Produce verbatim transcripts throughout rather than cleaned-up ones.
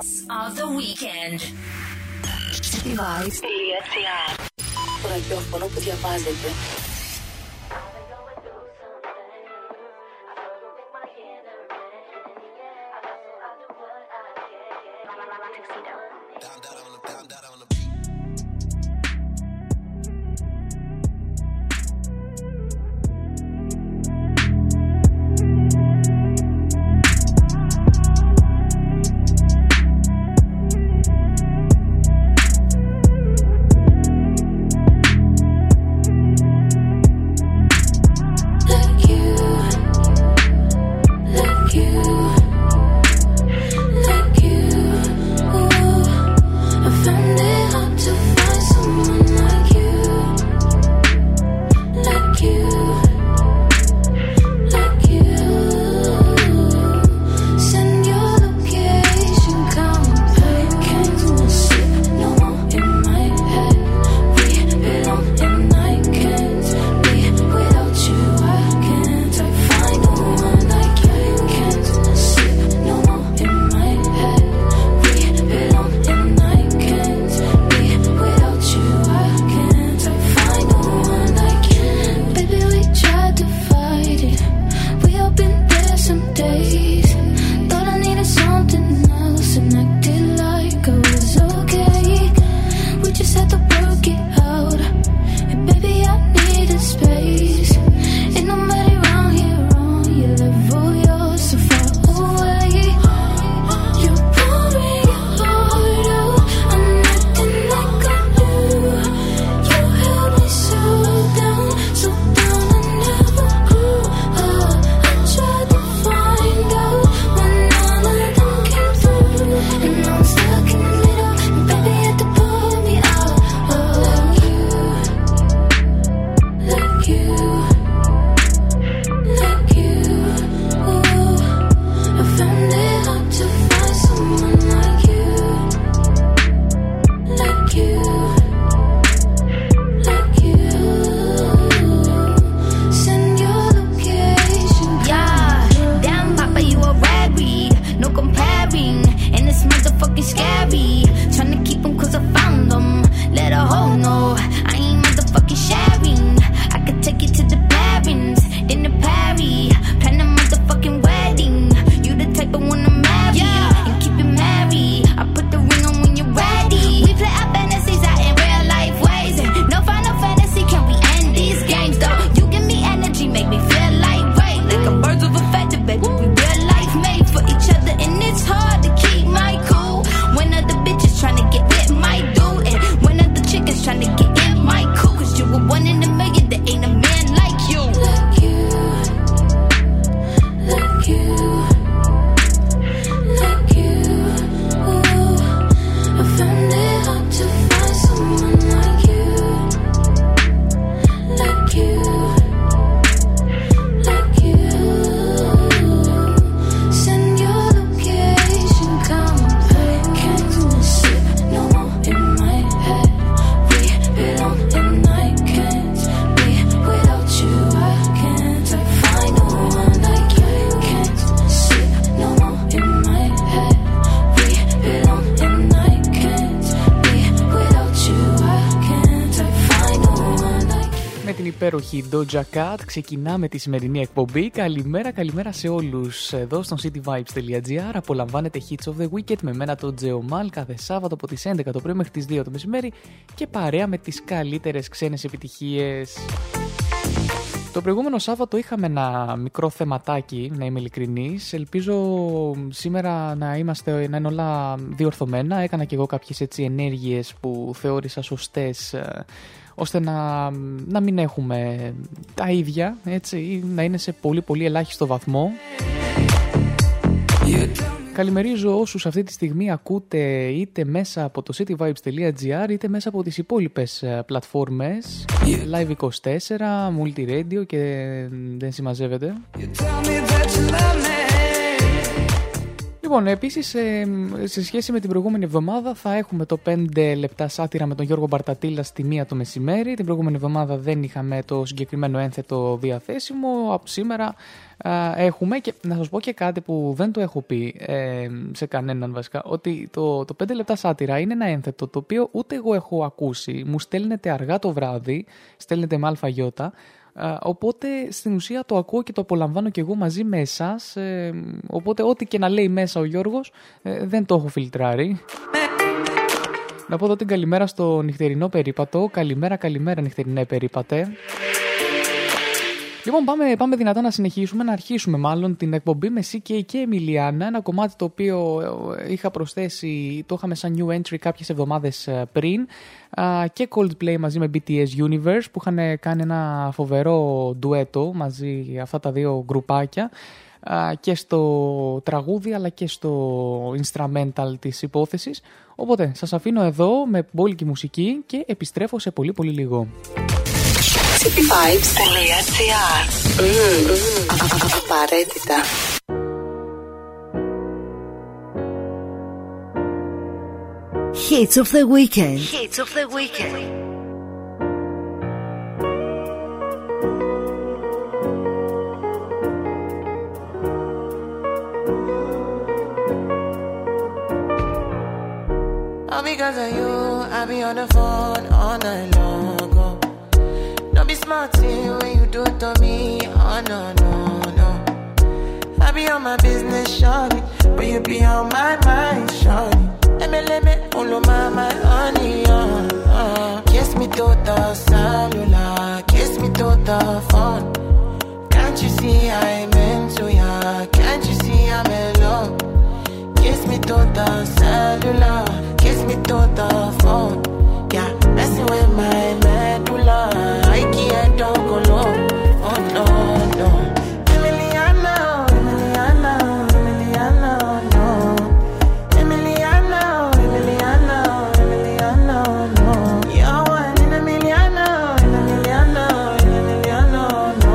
Hits of the Weekend. cityvibes.gr. Το ραδιόφωνο που διαβάζετε. Η Doja Cat ξεκινάμε τη σημερινή εκπομπή. Καλημέρα, καλημέρα σε όλους. Εδώ στο cityvibes.gr απολαμβάνετε Hits of the Weekend με μένα τον Τζεωμάλ κάθε Σάββατο από τις έντεκα το πρωί μέχρι τις δύο το μεσημέρι και παρέα με τις καλύτερες ξένες επιτυχίες. Το προηγούμενο Σάββατο είχαμε ένα μικρό θεματάκι, να είμαι ειλικρινής. Ελπίζω σήμερα να, είμαστε, να είναι όλα διορθωμένα. Έκανα και εγώ κάποιες έτσι ενέργειες που θεώρησα σωστές, ώστε να, να μην έχουμε τα ίδια, έτσι, ή να είναι σε πολύ πολύ ελάχιστο βαθμό. Yeah. Καλημερίζω όσους αυτή τη στιγμή ακούτε είτε μέσα από το cityvibes.gr είτε μέσα από τις υπόλοιπες πλατφόρμες, yeah. Live είκοσι τέσσερα, Multiradio και δεν συμμαζεύεται. Λοιπόν, επίσης σε σχέση με την προηγούμενη εβδομάδα θα έχουμε το πέντε λεπτά σάτυρα με τον Γιώργο Μπαρτατήλα στη μία το μεσημέρι. Την προηγούμενη εβδομάδα δεν είχαμε το συγκεκριμένο ένθετο διαθέσιμο. Από σήμερα έχουμε, και να σας πω και κάτι που δεν το έχω πει ε, σε κανέναν βασικά, ότι το, το πέντε λεπτά σάτυρα είναι ένα ένθετο το οποίο ούτε εγώ έχω ακούσει. Μου στέλνετε αργά το βράδυ, στέλνετε με αλφαγιώτα. Οπότε στην ουσία το ακούω και το απολαμβάνω και εγώ μαζί με εσάς. Ε, οπότε ό,τι και να λέει μέσα ο Γιώργος ε, δεν το έχω φιλτράρει. Να πω εδώ την καλημέρα στο νυχτερινό περίπατο. Καλημέρα, καλημέρα νυχτερινέ περίπατε. Λοιπόν, πάμε, πάμε δυνατά να συνεχίσουμε, να αρχίσουμε μάλλον την εκπομπή με σι κέι και Emiliana, ένα κομμάτι το οποίο είχα προσθέσει, το είχαμε σαν new entry κάποιες εβδομάδες πριν, και Coldplay μαζί με μπι τι ες Universe που είχαν κάνει ένα φοβερό ντουέτο μαζί αυτά τα δύο γκρουπάκια και στο τραγούδι αλλά και στο instrumental της υπόθεσης. Οπότε σας αφήνω εδώ με μπόλικη μουσική και επιστρέφω σε πολύ πολύ λίγο. cityvibes.gr. Απαραίτητα. Hits of the weekend. Hits of the weekend. All because of you, I be on the phone all night long. Be smart when you do it to me. Oh no no no. I be on my business, shawty, but you be on my mind, shawty. Let me let me follow my my honey, oh, oh. Kiss me to the cellular, kiss me to the phone. Can't you see I'm into ya? Can't you see I'm in love? Kiss me to the cellular, kiss me to the phone. Yeah, messing with my medulla, I can't don't go low. Oh no, no. Emiliana, Emiliana, Emiliana, no. Emiliana, Emiliana, Emiliana, no. You're one in a million, Emiliana, Emiliana, no.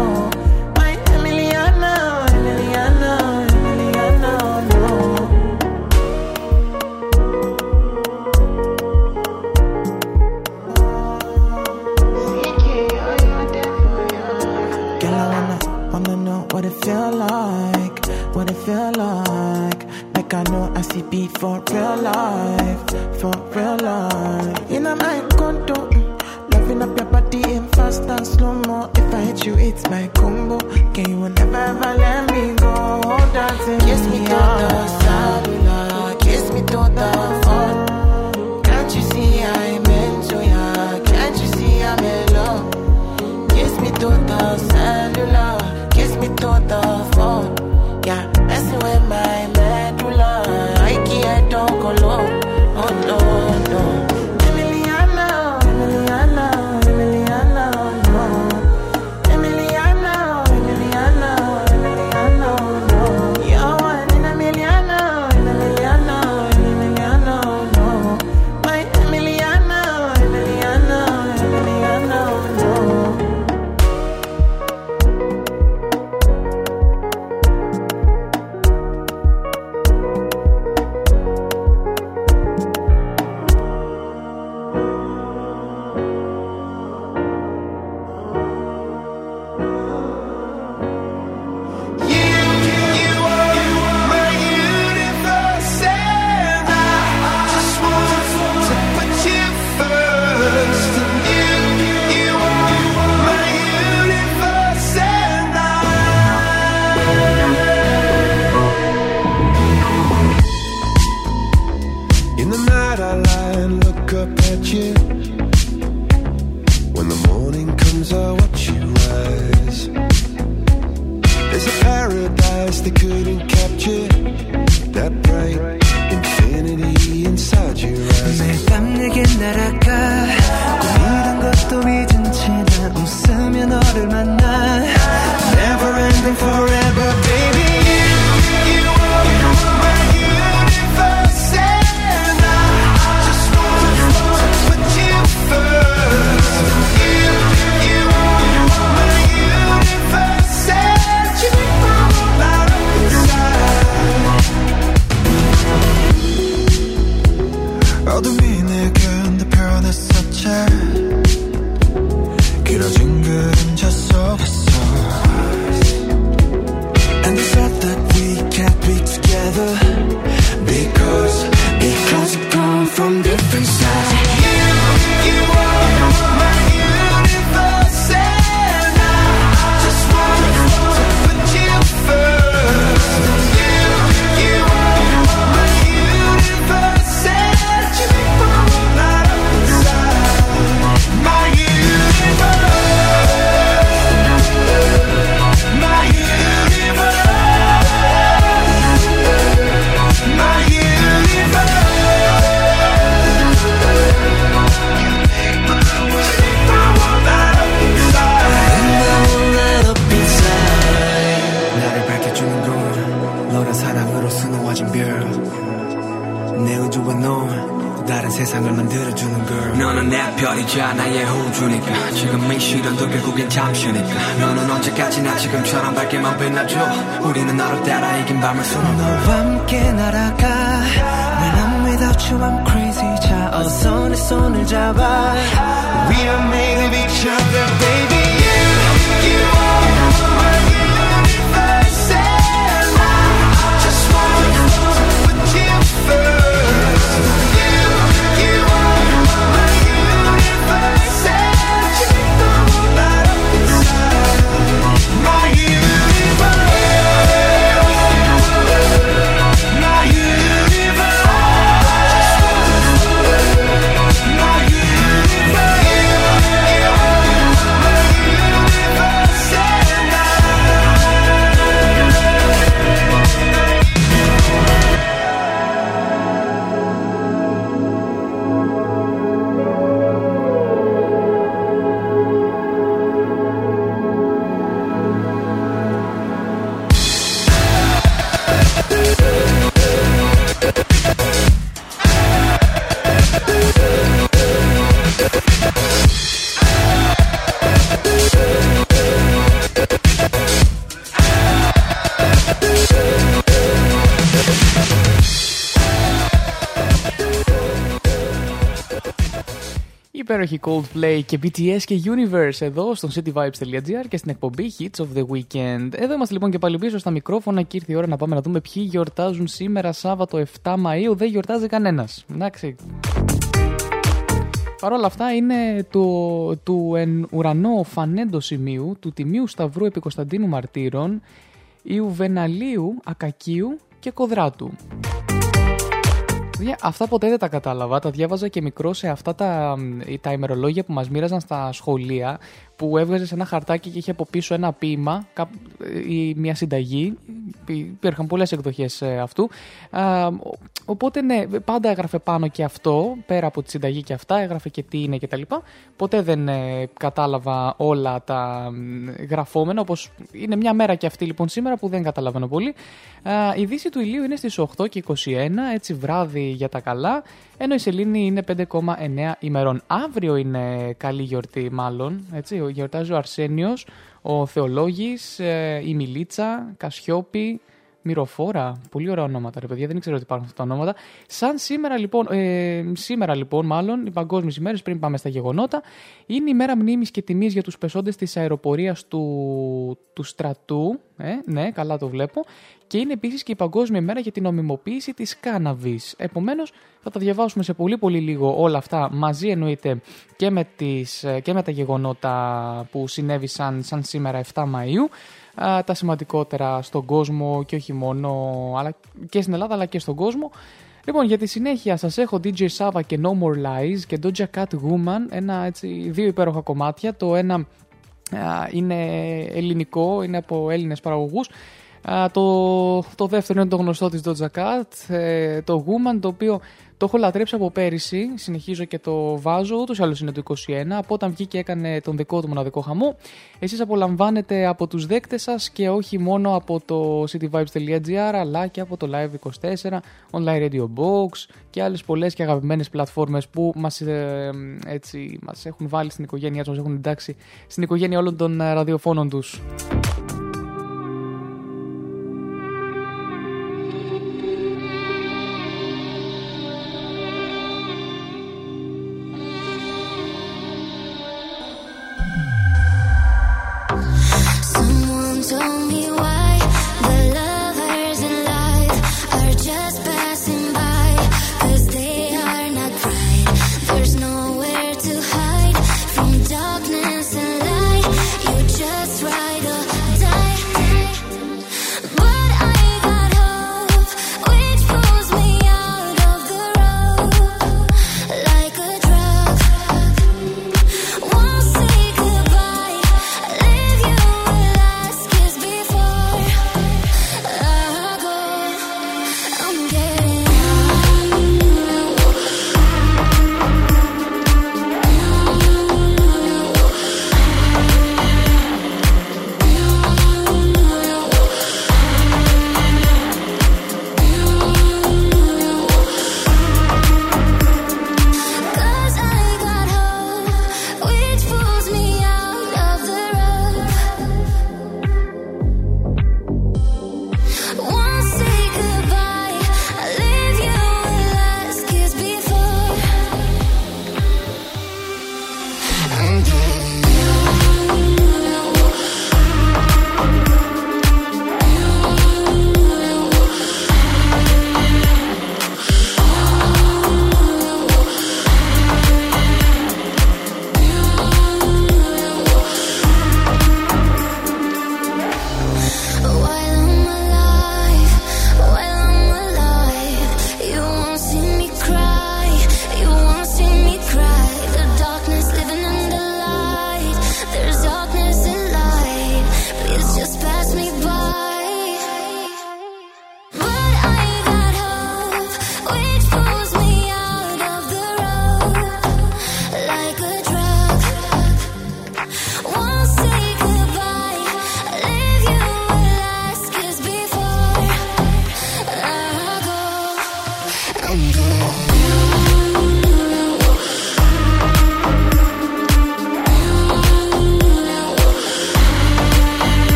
My Emiliana, Emiliana, Emiliana, no. What it feel like, what it feel like. Like I know I see beat for real life, for real life. In a my condo, mm, loving up your body in fast and slow mo. If I hit you, it's my combo. Can you never ever let me go? Dancing, kiss me to the cellular, kiss me to the phone. Can't you see I'm into ya? Can't you see I'm in love? Kiss me to the cellular. Kiss me to the phone, yeah. Messing with my medulla, I can't don't go low. Oh no, no. Emiliana, Emiliana, Emiliana, no. Emiliana, Emiliana, Emiliana, no. You're one in a million, in a million, in a million, no. My Emiliana, Emiliana, Emiliana, no. 어둠이 내겐 더 변했었지 길어진 그림자 속에서 And they said that we can't be together Because, because we come from different sides You, you are my 세상을 만들어주는 girl 너는 내 별이자 나의 호주니까 지금 이 시련도 결국엔 잠시니까 너는 언제까지나 지금처럼 밝게만 빛나줘 우리는 너를 따라 이긴 밤을 수놓아 너와 함께 날아가 When I'm without you I'm crazy 자 어서 내 손을 잡아 We are made of each other baby You, you are my universe And I just wanna put you first Υπέροχη Coldplay και B T S και Universe εδώ στο cityvibes.gr και στην εκπομπή Hits of the Weekend. Εδώ είμαστε λοιπόν και πάλι πίσω στα μικρόφωνα και ήρθε η ώρα να πάμε να δούμε ποιοι γιορτάζουν σήμερα Σάββατο εφτά Μαΐου. Δεν γιορτάζει κανένας. Εντάξει. Παρ' όλα αυτά είναι του, του εν ουρανό φανέντο σημείου, του Τιμίου Σταυρού επί Κωνσταντίνου Μαρτύρων, Ιουβεναλίου, Ακακίου και Κοδράτου. Αυτά ποτέ δεν τα κατάλαβα, τα διάβαζα και μικρό σε αυτά τα, τα ημερολόγια που μας μοίραζαν στα σχολεία που έβγαζε σε ένα χαρτάκι και είχε από πίσω ένα ποίημα ή μια συνταγή, υπήρχαν πολλές εκδοχές αυτού, οπότε ναι, πάντα έγραφε πάνω και αυτό, πέρα από τη συνταγή και αυτά, έγραφε και τι είναι και τα λοιπά, ποτέ δεν κατάλαβα όλα τα γραφόμενα, όπως είναι μια μέρα και αυτή λοιπόν σήμερα που δεν καταλαβαίνω πολύ. Η δύση του ηλίου είναι στις οκτώ και είκοσι ένα, έτσι βράδυ για τα καλά, ενώ η σελήνη είναι πέντε κόμμα εννέα ημερών. Αύριο είναι καλή γιορτή μάλλον, έτσι, γιορτάζει ο Αρσένιος, ο Θεολόγης, η Μιλίτσα, Κασιόπη, Μυροφόρα. Πολύ ωραία ονόματα ρε παιδιά, δεν ήξερα ότι υπάρχουν αυτά τα ονόματα. Σαν σήμερα λοιπόν, ε, σήμερα λοιπόν μάλλον, οι παγκόσμιες ημέρες πριν πάμε στα γεγονότα, είναι η μέρα μνήμης και τιμής για τους πεσόντες της αεροπορίας του, του στρατού, ε, ναι καλά το βλέπω, και είναι επίσης και η παγκόσμια ημέρα για την νομιμοποίηση της κάναβης. Επομένως θα τα διαβάσουμε σε πολύ πολύ λίγο όλα αυτά μαζί, εννοείται και με, τις, και με τα γεγονότα που συνέβησαν σαν σήμερα εφτά Μαΐου. Τα σημαντικότερα στον κόσμο και όχι μόνο, αλλά και στην Ελλάδα αλλά και στον κόσμο. Λοιπόν, για τη συνέχεια σας έχω ντι τζέι Sava και No More Lies και Doja Cat Woman, ένα, έτσι, δύο υπέροχα κομμάτια. Το ένα α, είναι ελληνικό, είναι από Έλληνες παραγωγούς. Uh, το, το δεύτερο είναι το γνωστό της Doja Cat, ε, το Woman, το οποίο το έχω λατρέψει από πέρυσι, συνεχίζω και το βάζω, ούτως άλλως είναι το είκοσι ένα, από όταν βγήκε έκανε τον δικό του μοναδικό χαμό. Εσείς απολαμβάνετε από τους δέκτες σας και όχι μόνο από το cityvibes.gr, αλλά και από το live είκοσι τέσσερα, online radio box και άλλες πολλές και αγαπημένες πλατφόρμες που μας, ε, έτσι, μας έχουν βάλει στην οικογένειά, μας έχουν εντάξει στην οικογένεια όλων των ραδιοφώνων τους.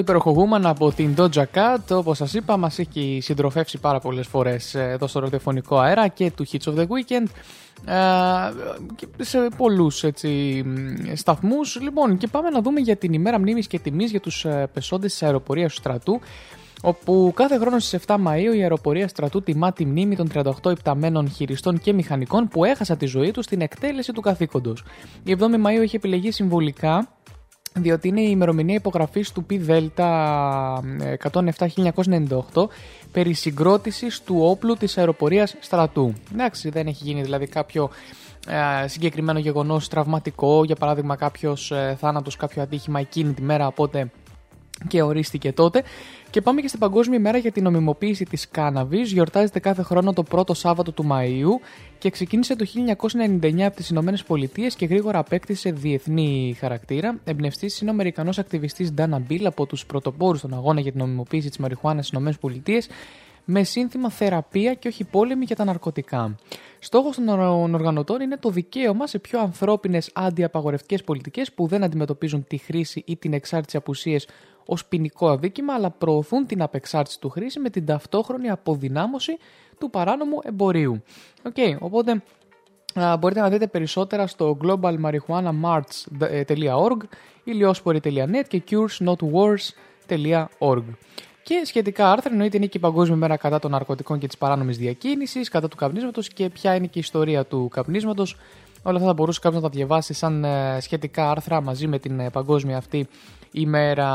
Υπεροχογούμενα από την Doja Cat, όπως σας είπα, μας έχει συντροφεύσει πάρα πολλές φορές εδώ στο ραδιοφωνικό αέρα και του Hits of the Weekend σε πολλούς έτσι, σταθμούς. Λοιπόν, και πάμε να δούμε για την ημέρα μνήμης και τιμής για τους πεσόντες της αεροπορίας του στρατού, όπου κάθε χρόνο στις εφτά Μαΐου η αεροπορία στρατού τιμά τη μνήμη των τριάντα οκτώ υπταμένων χειριστών και μηχανικών που έχασαν τη ζωή τους στην εκτέλεση του καθήκοντος. Η εβδόμη Μαΐου έχει επιλεγεί συμβολικά, διότι είναι η ημερομηνία υπογραφής του Πι Δέλτα εκατόν επτά χίλια εννιακόσια ενενήντα οκτώ περί συγκρότησης του όπλου της αεροπορίας στρατού. Εντάξει, δεν έχει γίνει δηλαδή κάποιο ε, συγκεκριμένο γεγονός τραυματικό, για παράδειγμα κάποιος ε, θάνατος, κάποιο ατύχημα εκείνη τη μέρα, οπότε και ορίστηκε τότε. Και πάμε και στην Παγκόσμια ημέρα για την νομιμοποίηση της κάναβης. Γιορτάζεται κάθε χρόνο το πρώτο Σάββατο του Μαΐου και ξεκίνησε το χίλια εννιακόσια ενενήντα εννιά από τις Ηνωμένες Πολιτείες και γρήγορα απέκτησε διεθνή χαρακτήρα. Εμπνευστής είναι ο Αμερικανός ακτιβιστής Ντάνα Μπιλ από τους πρωτοπόρους στον αγώνα για την νομιμοποίηση της μαριχουάνας στις Ηνωμένες Πολιτείες, με σύνθημα θεραπεία και όχι πόλεμη για τα ναρκωτικά. Στόχος των οργανωτών είναι το δικαίωμα σε πιο ανθρώπινες αντιαπαγορευτικές πολιτικές που δεν αντιμετωπίζουν τη χρήση ή την εξάρτηση απουσίες ως ποινικό αδίκημα, αλλά προωθούν την απεξάρτηση του χρήση με την ταυτόχρονη αποδυνάμωση του παράνομου εμπορίου. Οκ, okay, οπότε α, μπορείτε να δείτε περισσότερα στο global marijuana marts τελεία org, ηλιόσποροι τελεία net και cures not wars τελεία org. Και σχετικά άρθρα, εννοείται είναι και η Παγκόσμια Μέρα κατά των Ναρκωτικών και της Παράνομης Διακίνησης, κατά του καπνίσματος και ποια είναι και η ιστορία του καπνίσματος. Όλα αυτά θα μπορούσε κάποιος να τα διαβάσει σαν σχετικά άρθρα μαζί με την παγκόσμια αυτή ημέρα.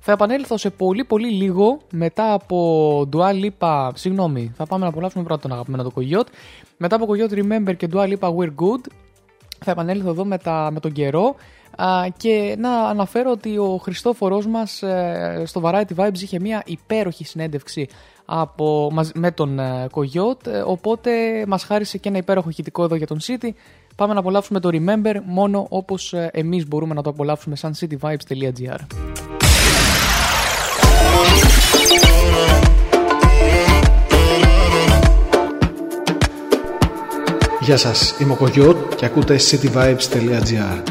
Θα επανέλθω σε πολύ πολύ λίγο μετά από Dua Lipa. Συγγνώμη, θα πάμε να απολαύσουμε πρώτα τον αγαπημένο το Coyote. Μετά από Coyote Remember και Dua Lipa We're Good. Θα επανέλθω εδώ με, τα, με τον καιρό. Uh, και να αναφέρω ότι ο Χριστόφορος μας uh, στο Variety Vibes είχε μια υπέροχη συνέντευξη από, με τον uh, Coyote, οπότε μας χάρισε και ένα υπέροχο ηχητικό εδώ για τον City. πάμε να απολαύσουμε το Remember μόνο όπως εμείς μπορούμε να το απολαύσουμε σαν cityvibes.gr. Γεια σας, είμαι ο Coyote και ακούτε cityvibes.gr.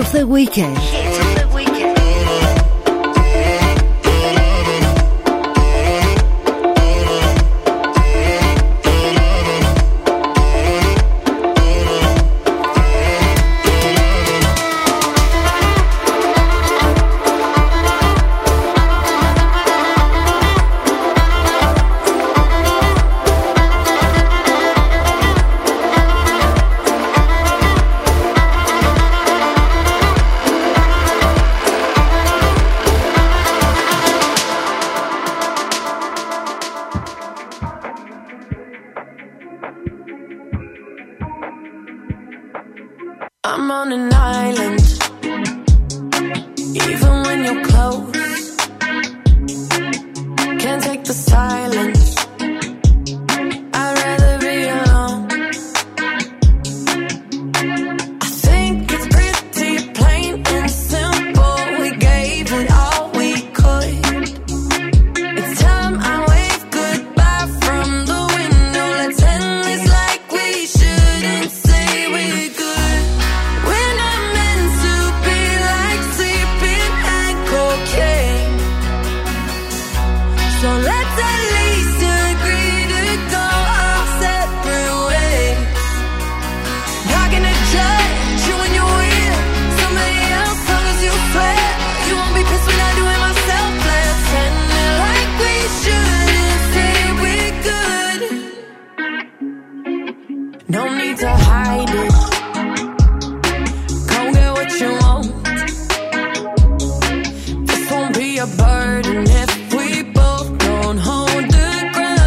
Of the weekend. A burden if we both don't hold the ground.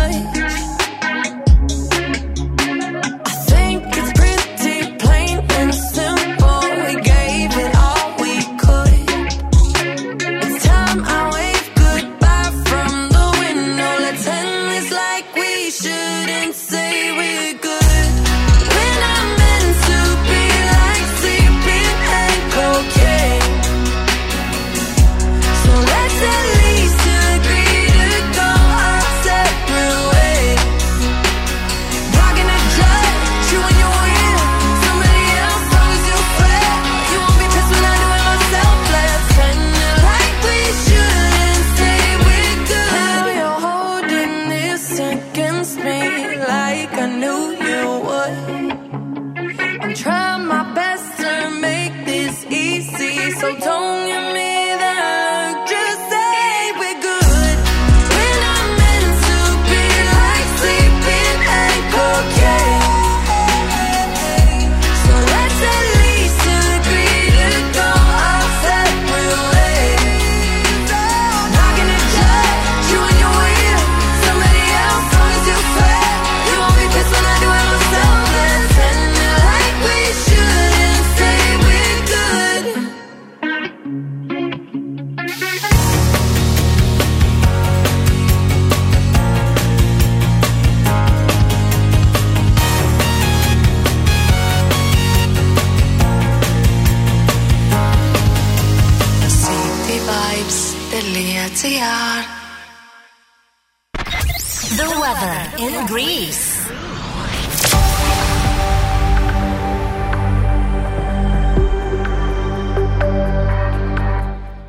The weather in Greece.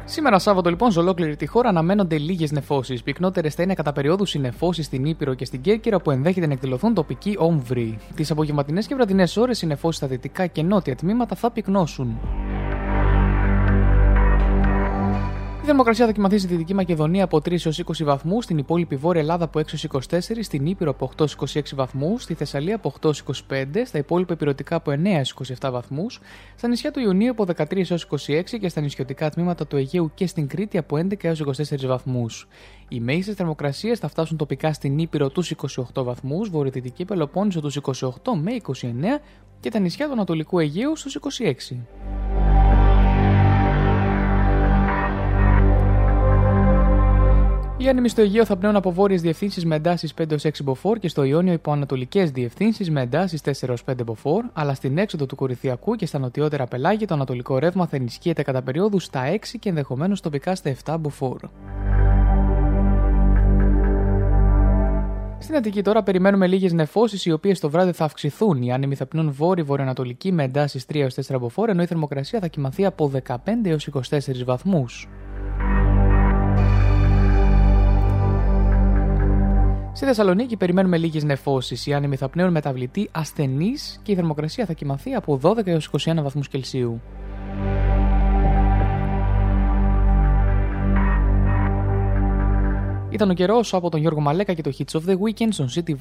Σήμερα Σάββατο, λοιπόν, σε ολόκληρη τη χώρα αναμένονται λίγες νεφώσεις. Πυκνότερες θα είναι κατά περιόδους οι νεφώσεις στην Ήπειρο και στην Κέρκυρα, που ενδέχεται να εκδηλωθούν τοπικοί όμβροι. Τις απογευματινές και βραδινές ώρες οι νεφώσεις στα δυτικά και νότια τμήματα θα πυκνώσουν. Η θερμοκρασία θα κοιμαθεί στη Δυτική Μακεδονία από τρεις έως είκοσι βαθμούς, στην υπόλοιπη Βόρεια Ελλάδα από έξι έως είκοσι τέσσερα, στην Ήπειρο από οκτώ έως είκοσι έξι βαθμούς, στη Θεσσαλία από οκτώ έως είκοσι πέντε, στα υπόλοιπα ηπειρωτικά από εννέα έως είκοσι επτά βαθμούς, στα νησιά του Ιωνίου από δεκατρία έως είκοσι έξι και στα νησιωτικά τμήματα του Αιγαίου και στην Κρήτη από έντεκα έως είκοσι τέσσερα βαθμούς. Οι μέγιστες θερμοκρασίες θα φτάσουν τοπικά στην Ήπειρο τους είκοσι οκτώ βαθμούς, βορειοδυτική Πελοπόννησο τους είκοσι οκτώ με είκοσι εννέα και τα νησιά του Ανατολικού Αιγαίου στους είκοσι έξι. Οι άνεμοι στο Αιγαίο θα πνέουν από βόρειες διευθύνσεις με εντάσεις πέντε έως έξι μποφόρ και στο Ιόνιο υπό ανατολικές διευθύνσεις με εντάσεις τέσσερα έως πέντε μποφόρ, αλλά στην έξοδο του Κορινθιακού και στα νοτιότερα πελάγια το ανατολικό ρεύμα θα ενισχύεται κατά περιόδους στα έξι και ενδεχομένως τοπικά στα επτά μποφόρ. Στην Αττική τώρα περιμένουμε λίγες νεφώσεις, οι οποίες το βράδυ θα αυξηθούν. Οι άνεμοι θα πνούν βόρειο-βορειοανατολική με εντάσεις τρία έως τέσσερα μποφόρ, ενώ η θερμοκρασία θα κοιμαθεί από δεκαπέντε έως είκοσι τέσσερα βαθμούς. Στη Θεσσαλονίκη περιμένουμε λίγες νεφώσεις. Οι άνεμοι θα πνέουν μεταβλητή ασθενής και η θερμοκρασία θα κοιμαθεί από δώδεκα έως είκοσι ένα βαθμούς Κελσίου. Ήταν ο καιρός από τον Γιώργο Μαλέκα και το Hits of the Weekend στο cityvibes.gr.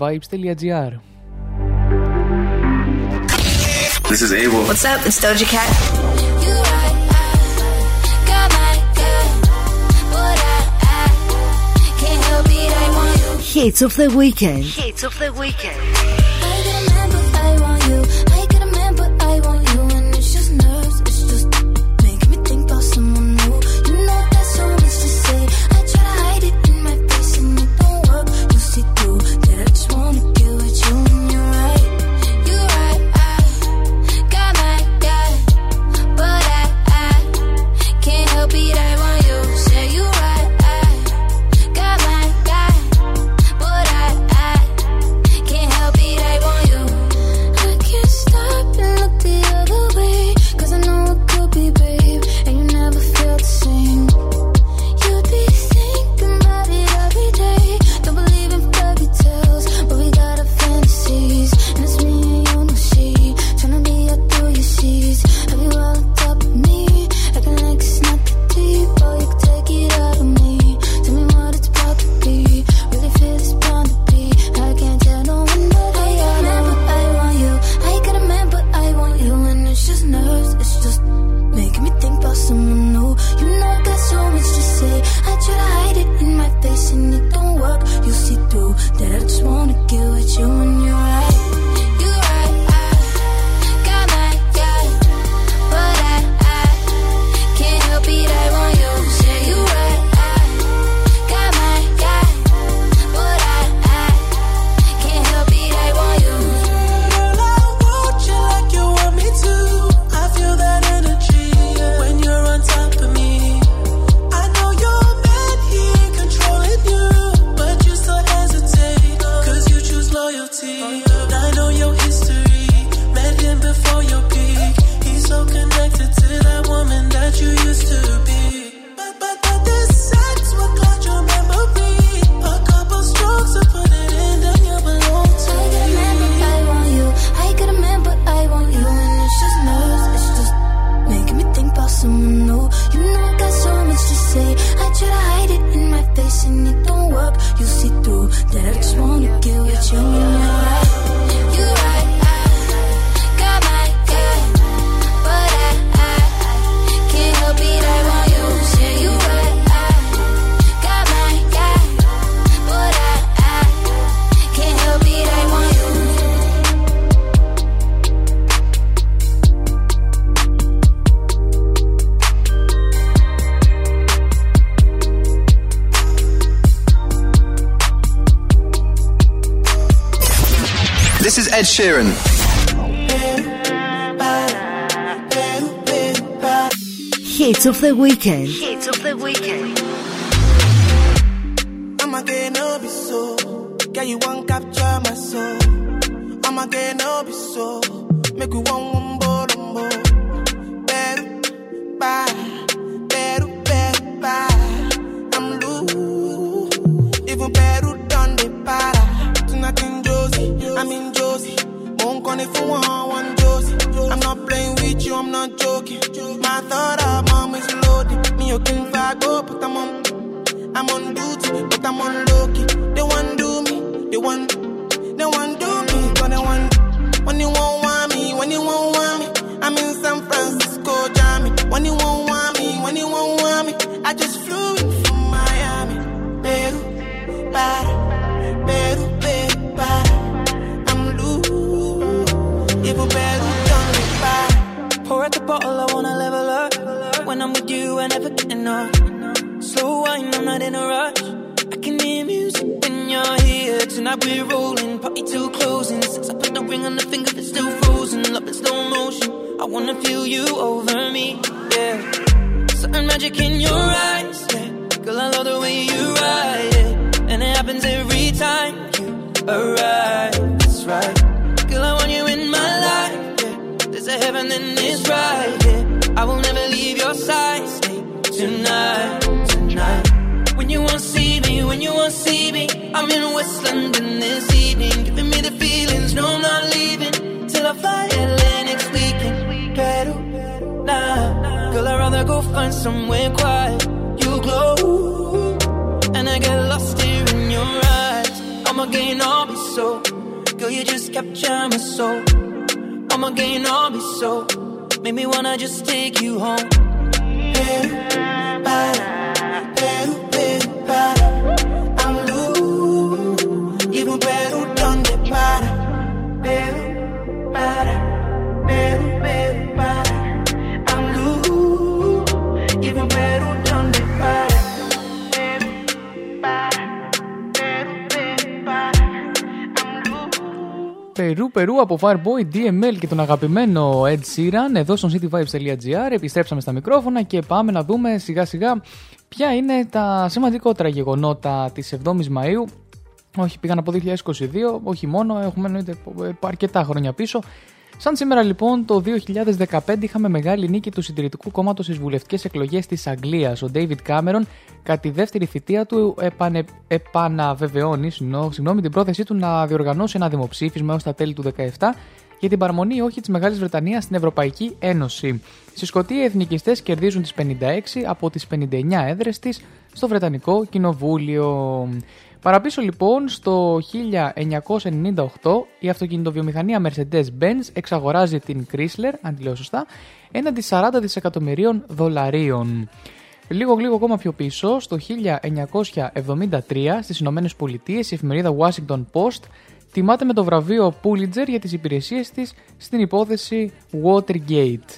This is Abel. What's up? It's Doja Cat. Hits of the weekend. Hits of the weekend. I get a man, but I want you. I get a man, but I want you. And it's just nerves, it's just making me think about someone new. You know that's so much to say. I try to hide it in my face, and it don't work. You see through that I just wanna get with you, and you're right, you're right. I got my guy, but I, I can't help it. I want you. Say you right. I got my guy. This is Ed Sheeran. Hits of the weekend. Hits of the weekend. I'm a Girl, you won't capture my soul. I'ma get no be so. Make you want one more, one more. Better, bye. Better, better, bye. I'm loose. Even better done the para. To nothing Josie, I'm in Josie. Won't call it for one, one Josie. I'm not playing with you, I'm not joking. My thought of mom is loaded. Me, you can fire go, but I'm on. I'm on duty, but I'm on low-key. They want do me, they want, they want do me, but they want. When you won't want me, when you won't want me, I'm in San Francisco, Jami. When you won't want me, when you won't want me, I just flew in from Miami. Peru, para, Peru, Peru, para. I'm loose, even Peru done me by. Pour out the bottle, I wanna level up. When I'm with you, I never get enough. Slow wine, I'm not in a rush. I can hear music when you're here. Tonight we're rolling, party till closing. Since I put the ring on the finger, it's still frozen. Love in slow motion. I wanna feel you over me, yeah. Something magic in your eyes, yeah. Girl, I love the way you ride, yeah. And it happens every time you arrive, that's right. Girl, I want you in my life, yeah. There's a heaven and it's right, yeah. I will never leave your side, stay tonight. When you won't see me, when you won't see me, I'm in West London this evening. Giving me the feelings, no I'm not leaving till I fly L A next weekend. Peru, nah, girl I'd rather go find somewhere quiet. You glow, and I get lost here in your eyes. I'ma gain all be so, girl you just capture my soul. I'ma gain all be so, make me wanna just take you home. Peru, bye. Peru, Peru, para. I'm loose. Even Peru donde para. Peru, para. Peru, Peru, para. I'm loose. Even Peru donde para. Peru, para. Peru, Peru, para. I'm loose. Περού, Περού από Fireboy ντι εμ ελ και τον αγαπημένο Ed Sheeran εδώ στο cityvibes.gr. Επιστρέψαμε στα μικρόφωνα και πάμε να δούμε σιγά σιγά ποια είναι τα σημαντικότερα γεγονότα της εβδόμης Μαΐου. Όχι, πήγαν από δύο χιλιάδες είκοσι δύο, όχι μόνο, έχουμε εννοείται αρκετά χρόνια πίσω. Σαν σήμερα λοιπόν το δύο χιλιάδες δεκαπέντε είχαμε μεγάλη νίκη του Συντηρητικού Κόμματος στις βουλευτικές εκλογές της Αγγλίας. Ο David Cameron κατά τη δεύτερη θητεία του επανε... επαναβεβαιώνει συγνώ, συγνώμη, την πρόθεσή του να διοργανώσει ένα δημοψήφισμα έως τα τέλη του δεκαεπτά για την παραμονή όχι της Μεγάλης Βρετανίας στην Ευρωπαϊκή Ένωση. Στη Σκωτία οι εθνικιστές κερδίζουν τις πενήντα έξι από τις πενήντα εννιά έδρες της στο Βρετανικό Κοινοβούλιο. Παραπίσω λοιπόν στο χίλια εννιακόσια ενενήντα οκτώ η αυτοκινητοβιομηχανία Mercedes-Benz εξαγοράζει την Chrysler, αν τη λέω σωστά, έναντι σαράντα δισεκατομμυρίων δολαρίων. Λίγο λίγο ακόμα πιο πίσω, στο χίλια εννιακόσια εβδομήντα τρία στις Ηνωμένες Πολιτείες η εφημερίδα Washington Post τιμάται με το βραβείο Pulitzer για τις υπηρεσίες της στην υπόθεση Watergate.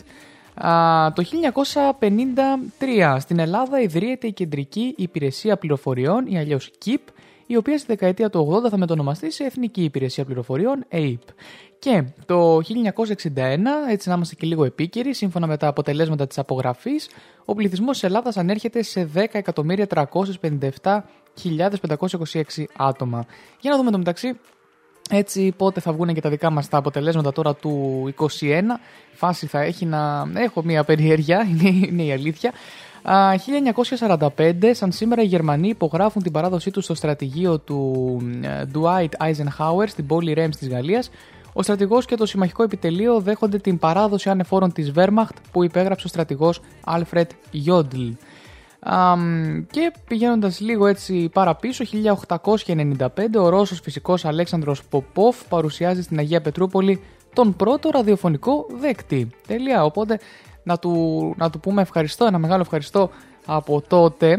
Α, το χίλια εννιακόσια πενήντα τρία στην Ελλάδα ιδρύεται η Κεντρική Υπηρεσία Πληροφοριών, ή αλλιώς κιπ, η οποία στη δεκαετία του ογδόντα θα μετονομαστεί σε Εθνική Υπηρεσία Πληροφοριών, έι πι. Και το χίλια εννιακόσια εξήντα ένα, έτσι να είμαστε και λίγο επίκαιροι, σύμφωνα με τα αποτελέσματα της απογραφής, ο πληθυσμός της Ελλάδας ανέρχεται σε δέκα εκατομμύρια τριακόσιες πενήντα επτά χιλιάδες πεντακόσια είκοσι έξι άτομα. Για να δούμε το μεταξύ. Έτσι πότε θα βγουν και τα δικά μας τα αποτελέσματα τώρα του είκοσι ένα. Φάση θα έχει να... έχω μια περιέργεια, είναι, είναι η αλήθεια. χίλια εννιακόσια σαράντα πέντε, σαν σήμερα οι Γερμανοί υπογράφουν την παράδοσή τους στο στρατηγείο του Dwight Eisenhower στην πόλη Ρέμς της Γαλλίας. Ο στρατηγός και το συμμαχικό επιτελείο δέχονται την παράδοση ανεφόρων της Wehrmacht που υπέγραψε ο στρατηγός Alfred Jodl. Um, και πηγαίνοντας λίγο έτσι παραπίσω, χίλια οκτακόσια ενενήντα πέντε ο Ρώσος φυσικός Αλέξανδρος Ποπόφ παρουσιάζει στην Αγία Πετρούπολη τον πρώτο ραδιοφωνικό δέκτη. Τελεία, οπότε να του, να του πούμε ευχαριστώ, ένα μεγάλο ευχαριστώ από τότε.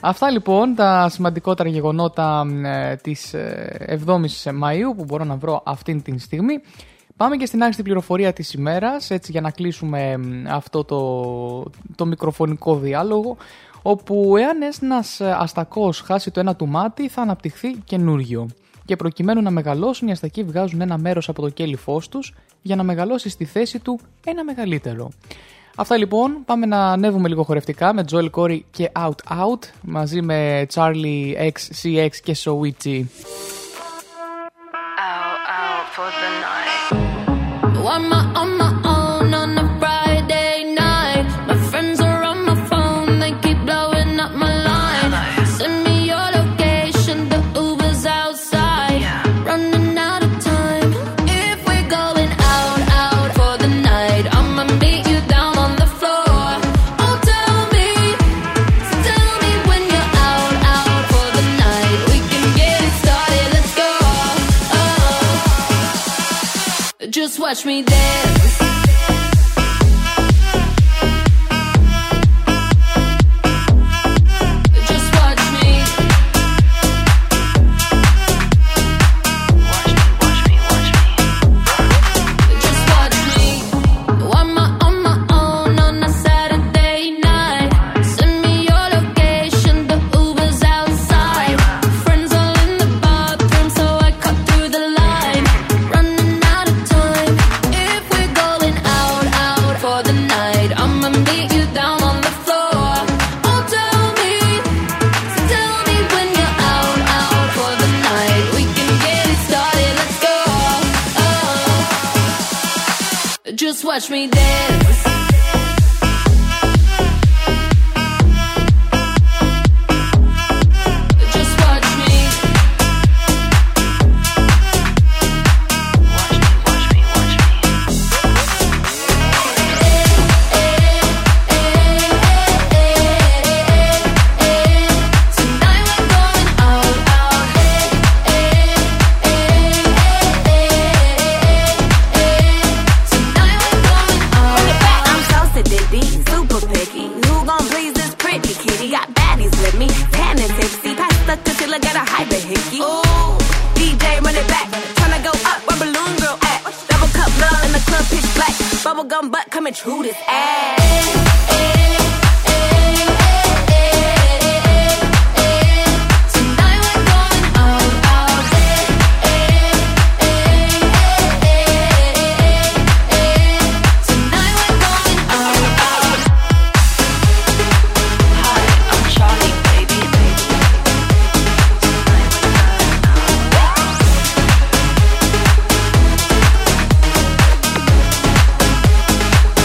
Αυτά λοιπόν τα σημαντικότερα γεγονότα ε, της ε, εβδόμης Μαΐου που μπορώ να βρω αυτήν την στιγμή. Πάμε και στην άξιτη πληροφορία της ημέρας, έτσι για να κλείσουμε αυτό το, το μικροφωνικό διάλογο, όπου εάν ένας αστακός χάσει το ένα του μάτι θα αναπτυχθεί καινούριο. Και προκειμένου να μεγαλώσουν οι αστακοί βγάζουν ένα μέρος από το κέλυφός τους για να μεγαλώσει στη θέση του ένα μεγαλύτερο. Αυτά λοιπόν, πάμε να ανέβουμε λίγο χορευτικά με Joel Corry και Out Out μαζί με Charlie X, σι εξ και Soichi. Just watch me dance. Watch me dance. Just watch me. Watch me, watch me, watch me. Tonight we're going out, out. Hey, hey, hey, hey. Tonight we're going out, out. I'm so sadistic, super picky. Who gon' please this pretty kitty? Got baddies with me, tan and tipsy. Pasta Antitila got a hyper hickey. Ooh, ντι τζέι run it back, tryna go up where balloon girl at. Double cup love in the club pitch black. Bubblegum butt coming through this ass. Tonight we're going out, out. Hey, hey, hey, hey. Tonight we're going out, out. Hi, I'm Charlie, baby, baby. Tonight we're going out, out.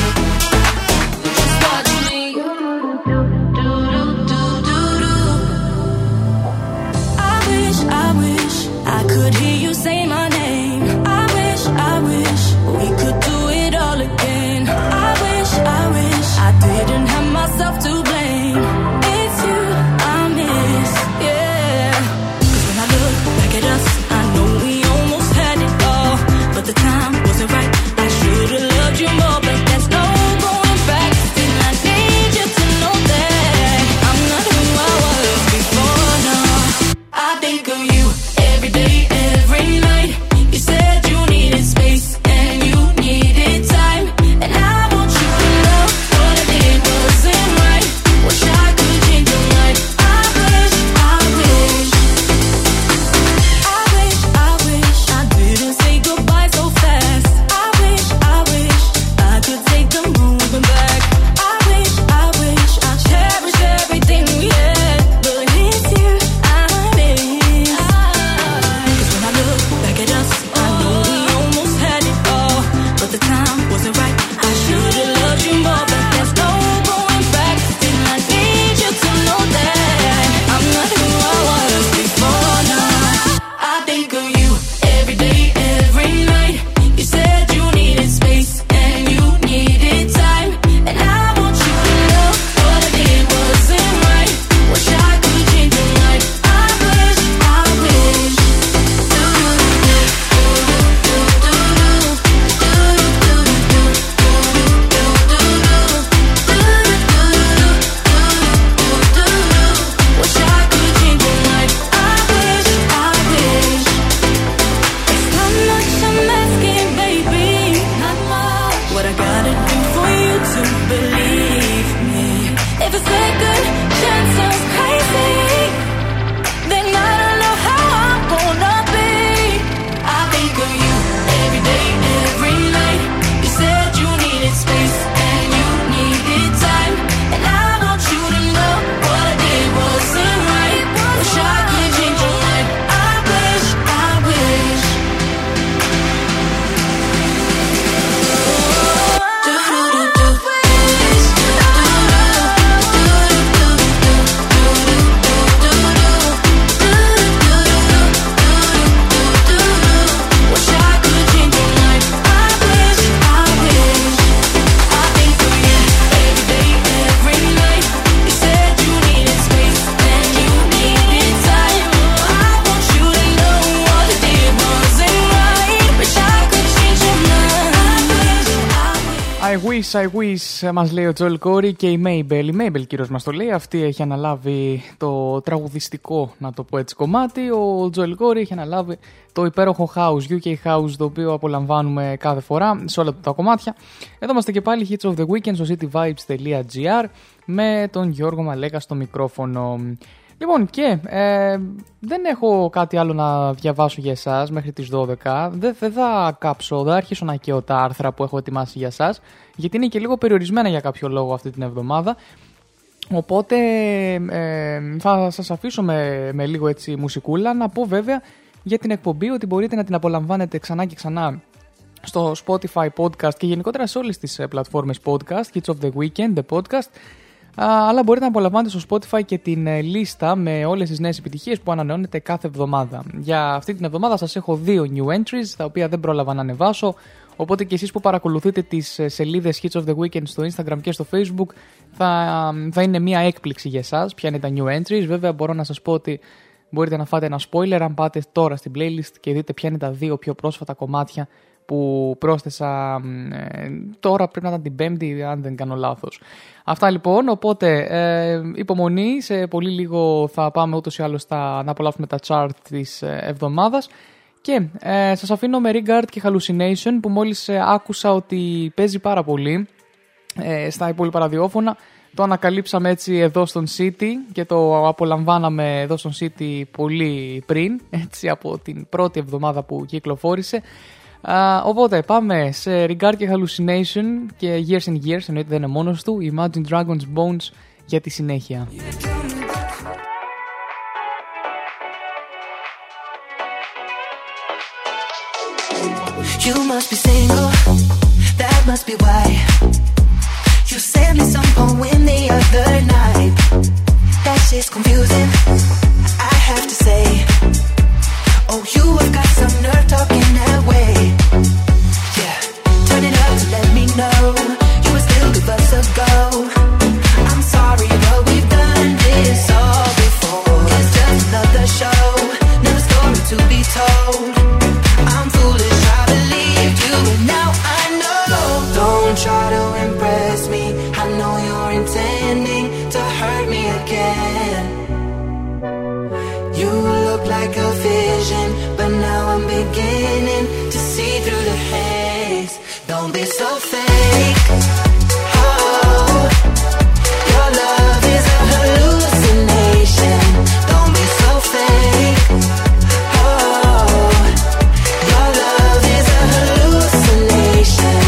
Just watch me. I wish, I wish I could hear you say my name. I wish, I wish we could do it all again. I wish, I wish I didn't have myself to blame. It's you I miss, yeah. 'Cause when I look back at us, I know we almost had it all, but the time wasn't right. I should've loved you more, but there's no going back. Still, I need you to know that I'm not who I was before. No, I think of you every day, every night. wish, I wish, μας λέει ο Joel Corry και η Mabel. Η Mabel κύριος μας το λέει, αυτή έχει αναλάβει το τραγουδιστικό, να το πω έτσι, κομμάτι. Ο Joel Corry έχει αναλάβει το υπέροχο house, γιου κέι house, το οποίο απολαμβάνουμε κάθε φορά σε όλα τα κομμάτια. Εδώ είμαστε και πάλι, Hits of the Weekend στο cityvibes.gr με τον Γιώργο Μαλέκα στο μικρόφωνο. Λοιπόν, και ε, δεν έχω κάτι άλλο να διαβάσω για εσάς μέχρι τις δώδεκα. Δεν, δεν θα κάψω, δεν θα αρχίσω να καίω τα άρθρα που έχω ετοιμάσει για εσάς, γιατί είναι και λίγο περιορισμένα για κάποιο λόγο αυτή την εβδομάδα. Οπότε ε, θα σας αφήσω με, με λίγο έτσι μουσικούλα. Να πω βέβαια για την εκπομπή ότι μπορείτε να την απολαμβάνετε ξανά και ξανά στο Spotify podcast και γενικότερα σε όλες τις πλατφόρμες podcast, Hits of the Weekend, The Podcast. Αλλά μπορείτε να απολαμβάνετε στο Spotify και την λίστα με όλες τις νέες επιτυχίες που ανανεώνεται κάθε εβδομάδα. Για αυτή την εβδομάδα σας έχω δύο new entries, τα οποία δεν πρόλαβα να ανεβάσω. Οπότε και εσείς που παρακολουθείτε τις σελίδες Hits of the Weekend στο Instagram και στο Facebook, θα, θα είναι μια έκπληξη για εσάς ποια είναι τα new entries. Βέβαια μπορώ να σας πω ότι μπορείτε να φάτε ένα spoiler αν πάτε τώρα στην playlist και δείτε ποια είναι τα δύο πιο πρόσφατα κομμάτια που πρόσθεσα ε, τώρα, πρέπει να ήταν την Πέμπτη, αν δεν κάνω λάθος. Αυτά λοιπόν, οπότε ε, υπομονή, σε πολύ λίγο θα πάμε ούτως ή άλλως στα, να απολαύσουμε τα chart της εβδομάδας. Και ε, σας αφήνω με Regard και Hallucination, που μόλις ε, άκουσα ότι παίζει πάρα πολύ ε, στα υπόλοιπα ραδιόφωνα. Το ανακαλύψαμε έτσι εδώ στον City και το απολαμβάναμε εδώ στον City πολύ πριν, έτσι από την πρώτη εβδομάδα που κυκλοφόρησε. Uh, οπότε πάμε σε Regard και Hallucination και Years and Years, εννοείται δεν είναι μόνος του, Imagine Dragons Bones για τη συνέχεια. You must be single, that must be why you sent me some poem the other night. That shit's confusing, I have to say. Oh, you have got some nerve talking that way. Yeah, turn it up to let me know you were still give us a go. I'm sorry, but we've done this all before. It's just another show, another story to be told. I'm foolish, I believed you, but now I know. Don't try to impress me, I know you're intending to hurt me again. You look like a vision, but now I'm beginning to see through the haze. Don't be so fake. Oh, your love is a hallucination. Don't be so fake. Oh, your love is a hallucination.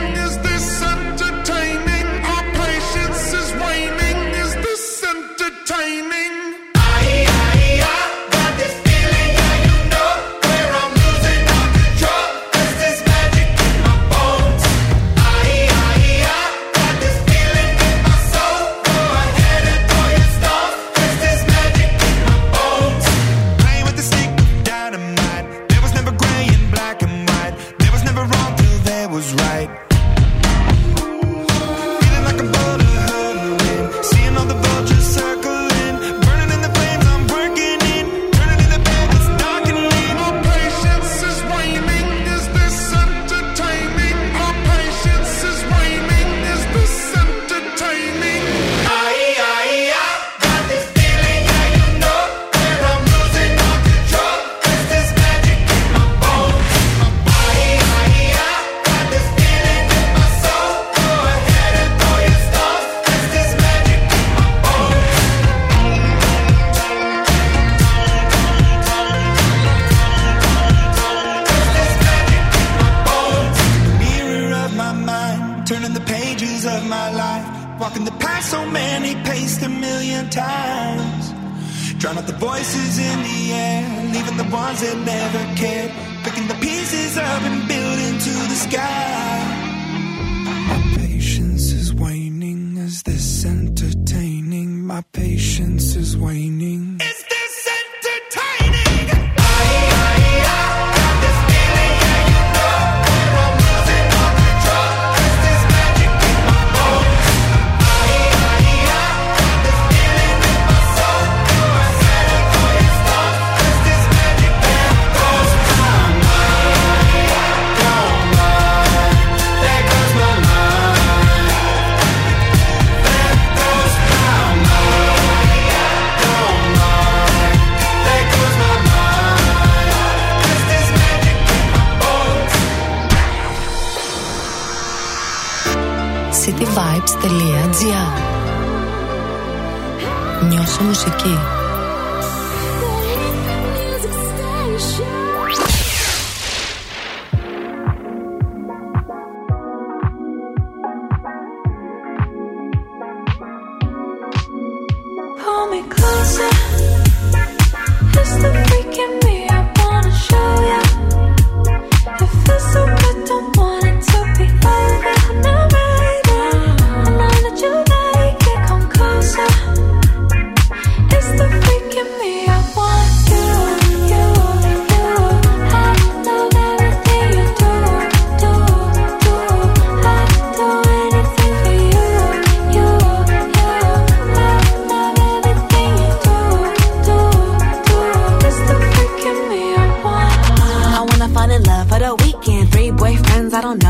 cityvibes.gr. Νιώσε μουσική. Love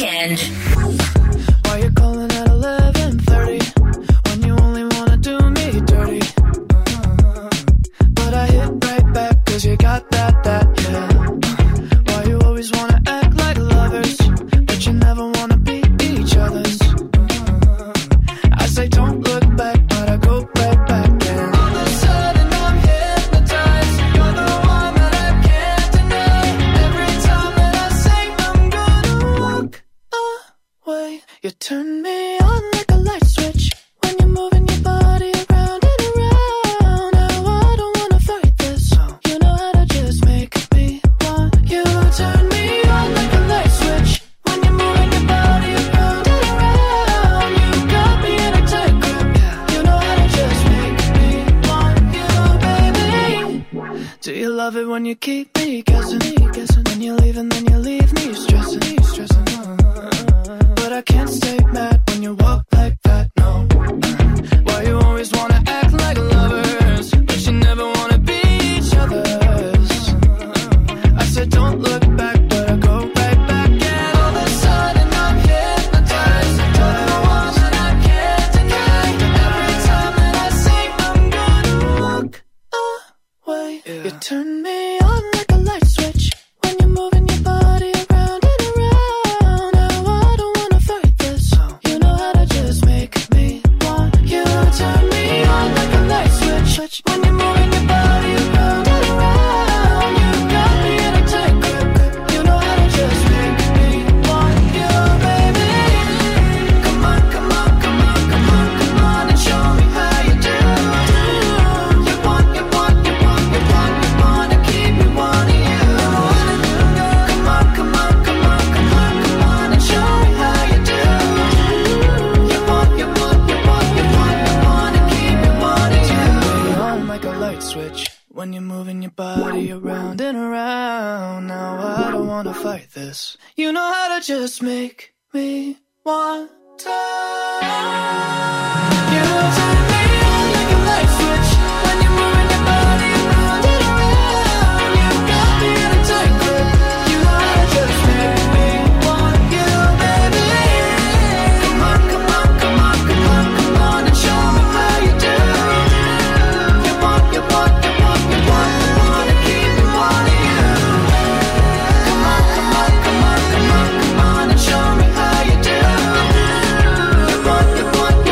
Weeknd. Why you calling at eleven thirty when you only wanna do me dirty? Uh, but I hit right back 'cause you got that that yeah. Why you always wanna act like lovers but you never wanna be each other's? Uh, I say don't look back but I go right back down. All of a sudden I'm hypnotized. You're the one that I can't deny. Every time that I say I'm gonna walk away, you turn me on like a light switch when you're moving your body around and around. Now I don't wanna fight this. You know how to just make me want you. Turn me on like a light switch when you're moving your body around and around. You got me in a tight grip. You know how to just make me want you, baby. Do you love it when you keep me guessing? Guessing when you leave and then you leave me stressing. Me stressing. But I can't stay mad when you walk like that, no. Why you always wanna act like lovers, but you never wanna be each other's? I said don't look back, but I go right back. And all of a sudden I'm hypnotized. You're the one that I can't deny. Every time that I sing, I'm gonna walk away. You turn me on like a light switch when you're moving your body around and around. Now I don't wanna fight this. You know how to just make me want you. Turn me on like a light switch when you're moving your body around and around. You got me in a tight grip. You know how to just make me want you, baby. Come on, come on, come on, come on, come on and show me how you do. You want, you want, you want, you want, you want to keep me wanting you. Come on, come on, come on, come on, come on and show me how you do. You want, you want, you want, you want, you want to keep me wanting you. You're on like a light switch when you're moving your body around and around. Now I don't want to fight this. You know how to just make me want to. You turn me on like a light switch when you're moving your body around and around. You got me in a tight grip. You know how to just make me want you, baby. Come on, come on, come on, come on, come on and show me how you do. You want, you want, you want, you want, you want to keep me wanting you. Come on, come on, come on, come on, come on and show me how you do. You want, you want, you want, you want, you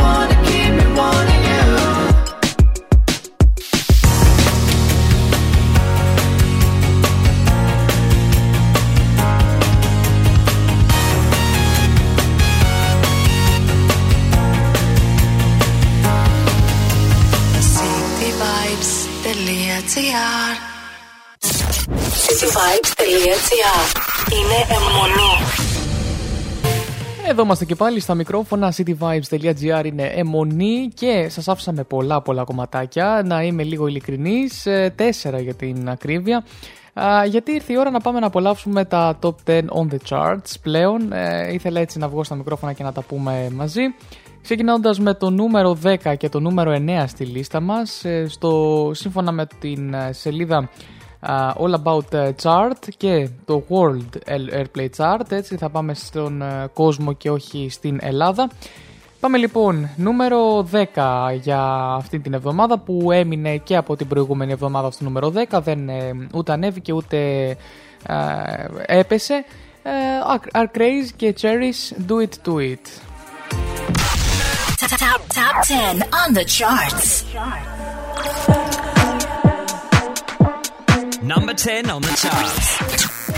want to keep me wanting you. cityvibes.gr. cityvibes.gr. Είναι αιμονή. Εδώ είμαστε και πάλι στα μικρόφωνα. cityvibes.gr είναι αιμονή και σας άφησα με πολλά πολλά κομματάκια. Να είμαι λίγο ειλικρινής, τέσσερα για την ακρίβεια. Uh, γιατί ήρθε η ώρα να πάμε να απολαύσουμε τα top δέκα on the charts πλέον. Uh, ήθελα έτσι να βγω στα μικρόφωνα και να τα πούμε μαζί. Ξεκινώντας με το νούμερο δέκα και το νούμερο εννέα στη λίστα μας, στο, σύμφωνα με την σελίδα uh, All About Chart και το World Airplay Chart, έτσι θα πάμε στον κόσμο και όχι στην Ελλάδα. Πάμε λοιπόν νούμερο δέκα για αυτή την εβδομάδα που έμεινε και από την προηγούμενη εβδομάδα στο νούμερο δέκα, δεν ούτε ανέβηκε ούτε uh, έπεσε. Uh, Our Craze και Cherish, Do It To It. Top, top δέκα on the charts. Number δέκα on the charts.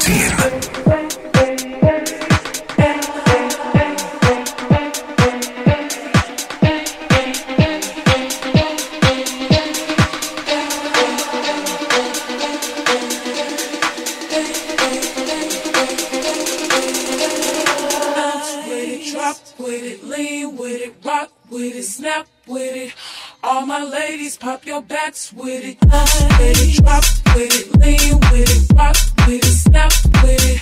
δέκα. With it, snap with it, all my ladies pop your backs with it. Let it drop with it, lean with it, rock with it, snap with it.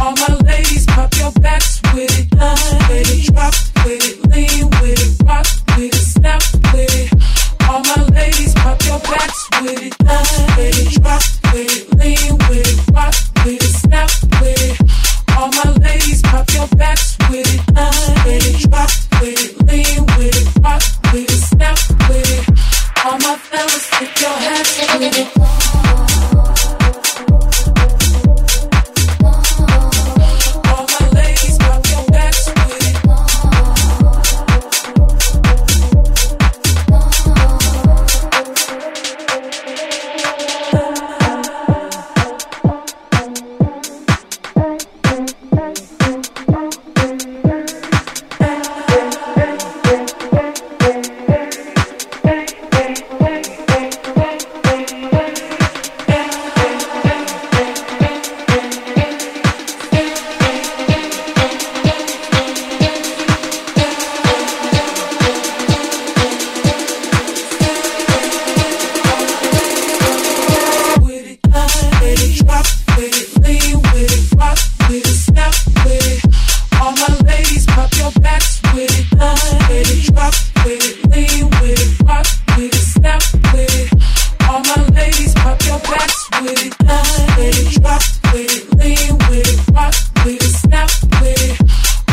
All my ladies pop your backs with it. Let it drop with it, lean with it, rock with it, snap with it. All my ladies pop your backs with it. Let it drop with it, lean with it, rock with it, snap with it. All my ladies. with it, drop with it, lean with it, rock with it, snap with it.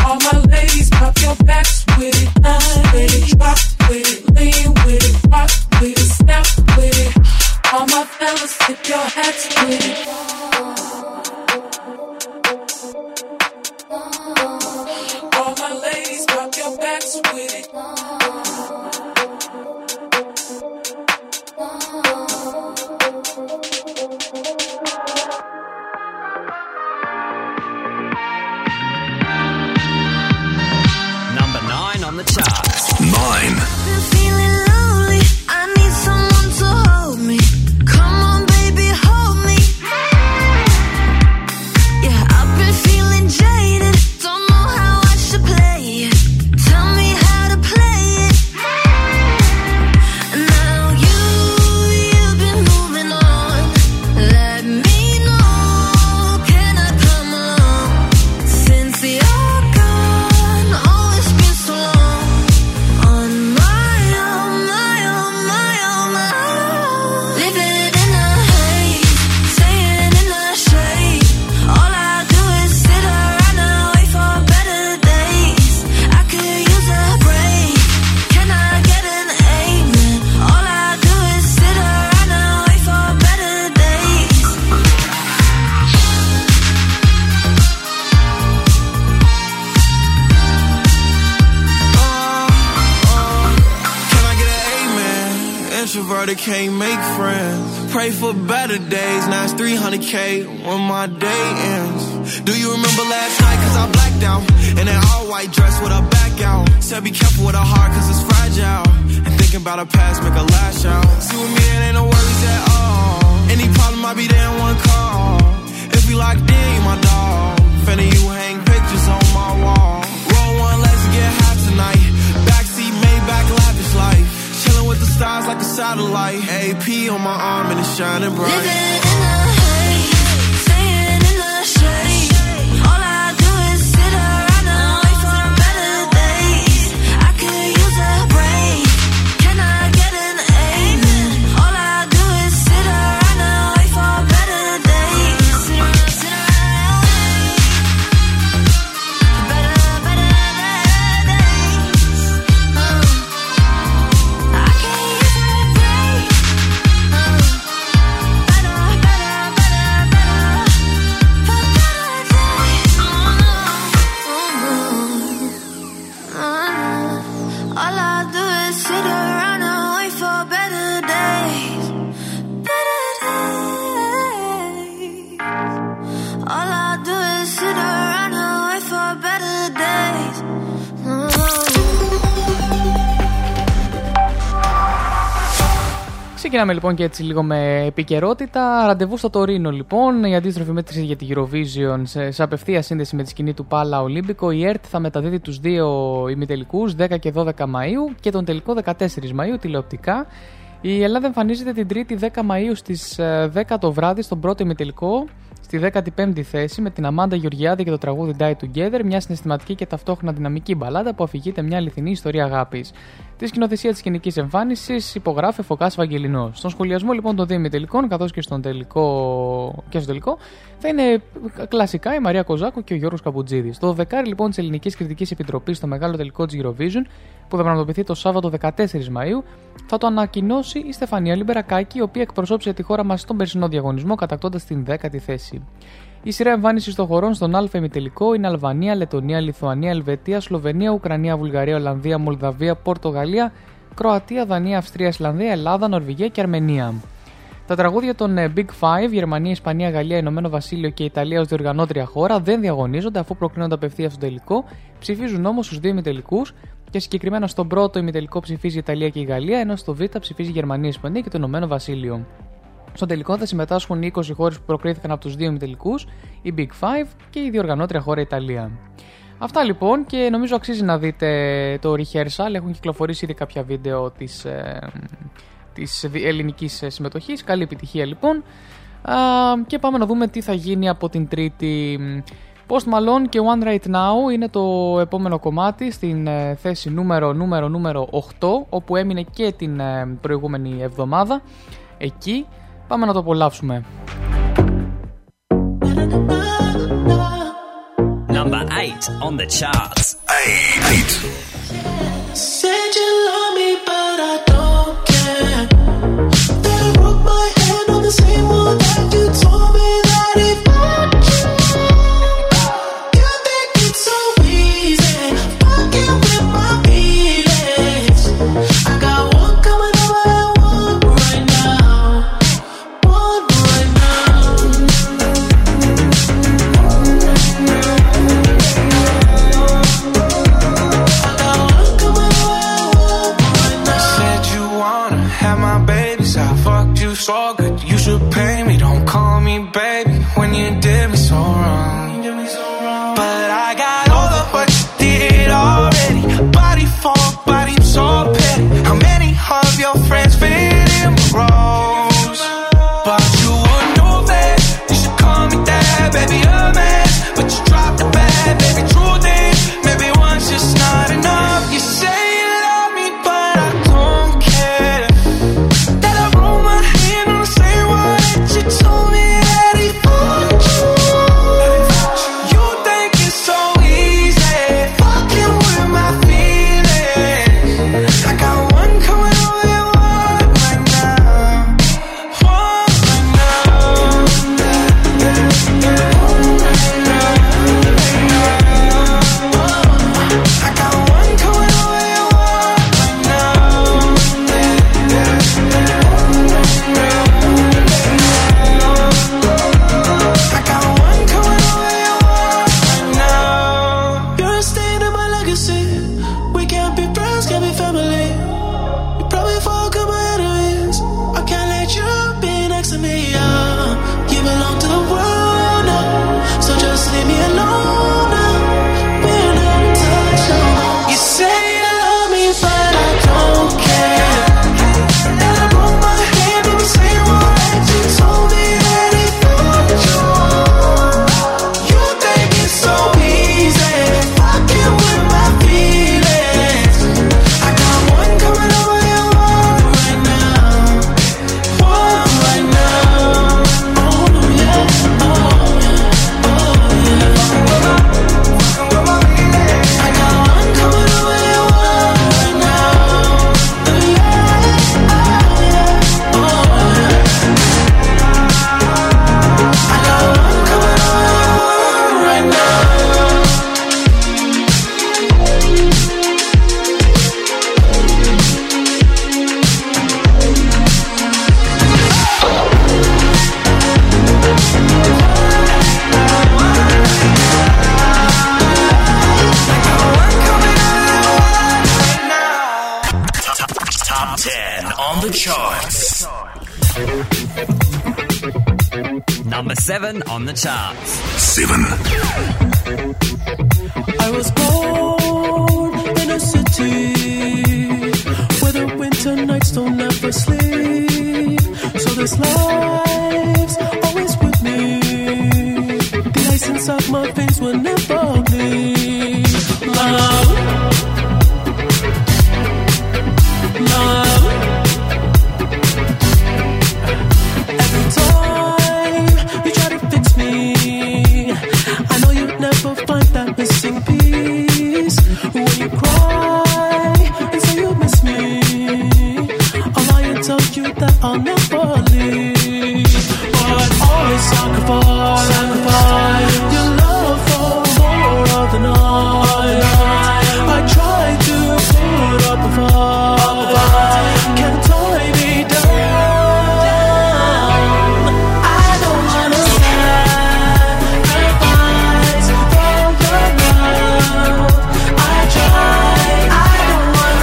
All my ladies, pop your backs with it, nine with it, drop with it, lean with it, rock with it, snap with it. All my fellas, tip your hats with it. All my ladies, pop your backs with it. Can't make friends. Pray for better days. Now it's three hundred K when my day ends. Do you remember last night? Cause I blacked out in an all-white dress with a back out. Said be careful with her heart cause it's fragile. And thinking about her past make her lash out. See with me it ain't no worries at all. Any problem I be there in one call. If we locked in you my dog. Fanny you hang pictures on my wall. Roll one let's get hot tonight. Backseat Maybach lavish life. Chillin' with the stars like a satellite. A P on my arm and it's shining bright. Living in the haze, staying in the shade. All I do is sit around and wait for better days. I could use a break. Can I get an amen? All I do is sit around and wait for better days. Sit around, sit around. Better, better, better days. Uh. Ξεκινάμε λοιπόν και έτσι λίγο με επικαιρότητα. Ραντεβού στο Τωρίνο λοιπόν. Η αντίστροφη μέτρηση για τη Eurovision σε, σε απευθεία σύνδεση με τη σκηνή του Πάλα Ολύμπικο. Η ΕΡΤ θα μεταδίδει τους δύο ημιτελικούς δέκα και δώδεκα Μαΐου και τον τελικό δεκατέσσερις Μαΐου τηλεοπτικά. Η Ελλάδα εμφανίζεται την Τρίτη δέκα Μαΐου στις δέκα το βράδυ στον πρώτο ημιτελικό, στη δέκατη πέμπτη θέση με την Αμάντα Γεωργιάδη και το τραγούδι Die Together, μια συναισθηματική και ταυτόχρονα δυναμική μπαλάντα που αφηγείται μια αληθινή ιστορία αγάπης. Τη σκηνοθεσία της σκηνικής εμφάνισης υπογράφει ο Φωκάς Βαγγελινός. Στον σχολιασμό λοιπόν των δύο ημιτελικών, καθώς και, στον τελικό... και στο τελικό, θα είναι κλασικά η Μαρία Κοζάκου και ο Γιώργος Καπουτζίδης. Το δεκάρι λοιπόν της Ελληνικής Κριτικής Επιτροπής στο μεγάλο τελικό της Eurovision, που θα πραγματοποιηθεί το Σάββατο δεκατέσσερις Μαΐου, θα το ανακοινώσει η Στεφανία Λιμπερακάκη, η οποία εκπροσώπησε τη χώρα μας στον περσινό διαγωνισμό, κατακτώντας την δέκατη θέση. Η σειρά εμφάνισης των χωρών στον Α ημιτελικό είναι Αλβανία, Λετωνία, Λιθουανία, Ελβετία, Σλοβενία, Ουκρανία, Βουλγαρία, Ολλανδία, Μολδαβία, Πορτογαλία, Κροατία, Δανία, Αυστρία, Ισλανδία, Ελλάδα, Νορβηγία και Αρμενία. Τα τραγούδια των Big Five, Γερμανία, Ισπανία, Γαλλία, Ηνωμένο Βασίλειο και Ιταλία ως διοργανώτρια χώρα δεν διαγωνίζονται αφού προκρίνονται απευθείας στον τελικό, ψηφίζουν όμως στους δύο ημιτελικούς και συγκεκριμένα στον πρώτο ημιτελικό ψηφίζει η Ιταλία και η Γαλλία, ενώ στο Β ψηφίζει η Γερμανία, Ισπανία και το Ηνωμένο Βασίλειο. Στον τελικό θα συμμετάσχουν οι είκοσι χώρες που προκρίθηκαν από τους δύο ημιτελικούς, η Big Five και η διοργανώτρια χώρα Ιταλία. Αυτά λοιπόν και νομίζω αξίζει να δείτε το rehearsal, έχουν κυκλοφορήσει ήδη κάποια βίντεο της, ε, της ελληνικής συμμετοχής, καλή επιτυχία λοιπόν. Α, και πάμε να δούμε τι θα γίνει από την Τρίτη. Post Malone και One Right Now είναι το επόμενο κομμάτι στην ε, θέση νούμερο, νούμερο, νούμερο οκτώ, όπου έμεινε και την ε, προηγούμενη εβδομάδα εκεί. Πάμε να το απολαύσουμε. Number eight on the charts. Eight. Said you love me, but I don't care. Then I broke my hand on the same one that you told me that if I care, you think it's so easy, fucking with my feelings. I got one coming over and one right now, one right now. I got one coming over and one right now. Said you wanna have my babies, I fucked you so good, you should pay me. Don't call me baby when you did me so wrong. But I got over what you did already. Body for body, so petty. How many of your friends fit in my roles? But you wouldn't know that. You should call me that, baby, a man. But you dropped the bag, baby, true thing. Maybe once it's not enough. You say you love me, but I don't care. That I roll my hand on the same one that you told me that he fucked you. You think it's so easy, fucking with my feelings. I got one coming over and one right now, one right now. I got one coming over and one right now. I got one coming over and one right now. You're a stain in my legacy. We can't be friends, can't be family. You probably forgot my enemies. I can't let you be next to me. Yeah. You belong to the world now, so just leave me alone now. We're not touchable. You say you love me, but I don't care. That I broke my hand in the same one that you told me that he fucked you. You think it's so easy, fucking with my feelings. I got one coming over and one right now, one right now. Oh yeah, oh yeah, oh yeah. I got one coming over and one right now. Oh yeah, oh yeah, oh yeah. I got one coming over and one right now. Top ten on the charts. Number seven on the charts. Seven. I was born in a city where the winter nights don't ever sleep. So this life's always with me. The ice inside my face will never bleed. Love, love. Every time you try to fix me, I know you'd never find that missing piece. When you cry and say you miss me, I'll lie and tell you that I'll never leave. But always sacrifice, sacrifice your love for more of the night. I try to put up a fight, can't tie me down. I don't wanna sacrifice for your love. I try, I don't wanna sacrifice for your love. My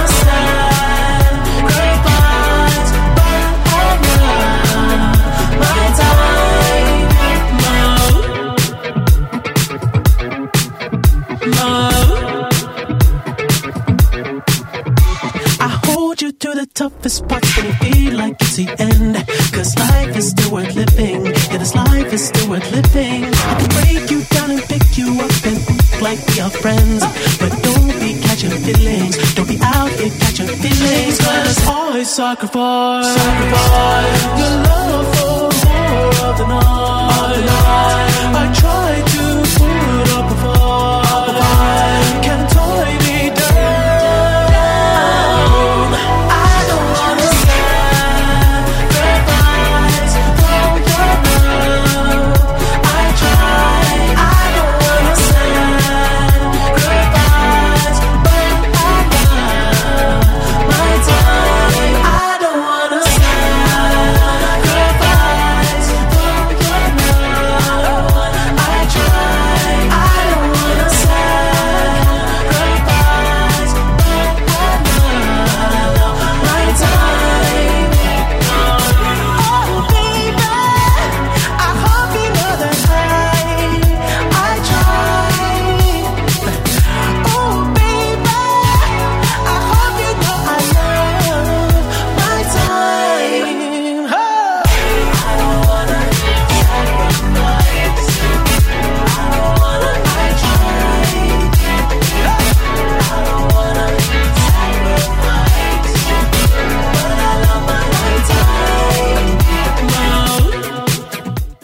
time, love, love. I hold you to the toughest parts when it feel like it's the end. Cause life is still worth living. Yeah, this life is still worth living. I can break you down and pick you up and act like we are friends. But don't be catching feelings. Don't be out here catching feelings. Cause always sacrifice, sacrifice your love for more of the night. I try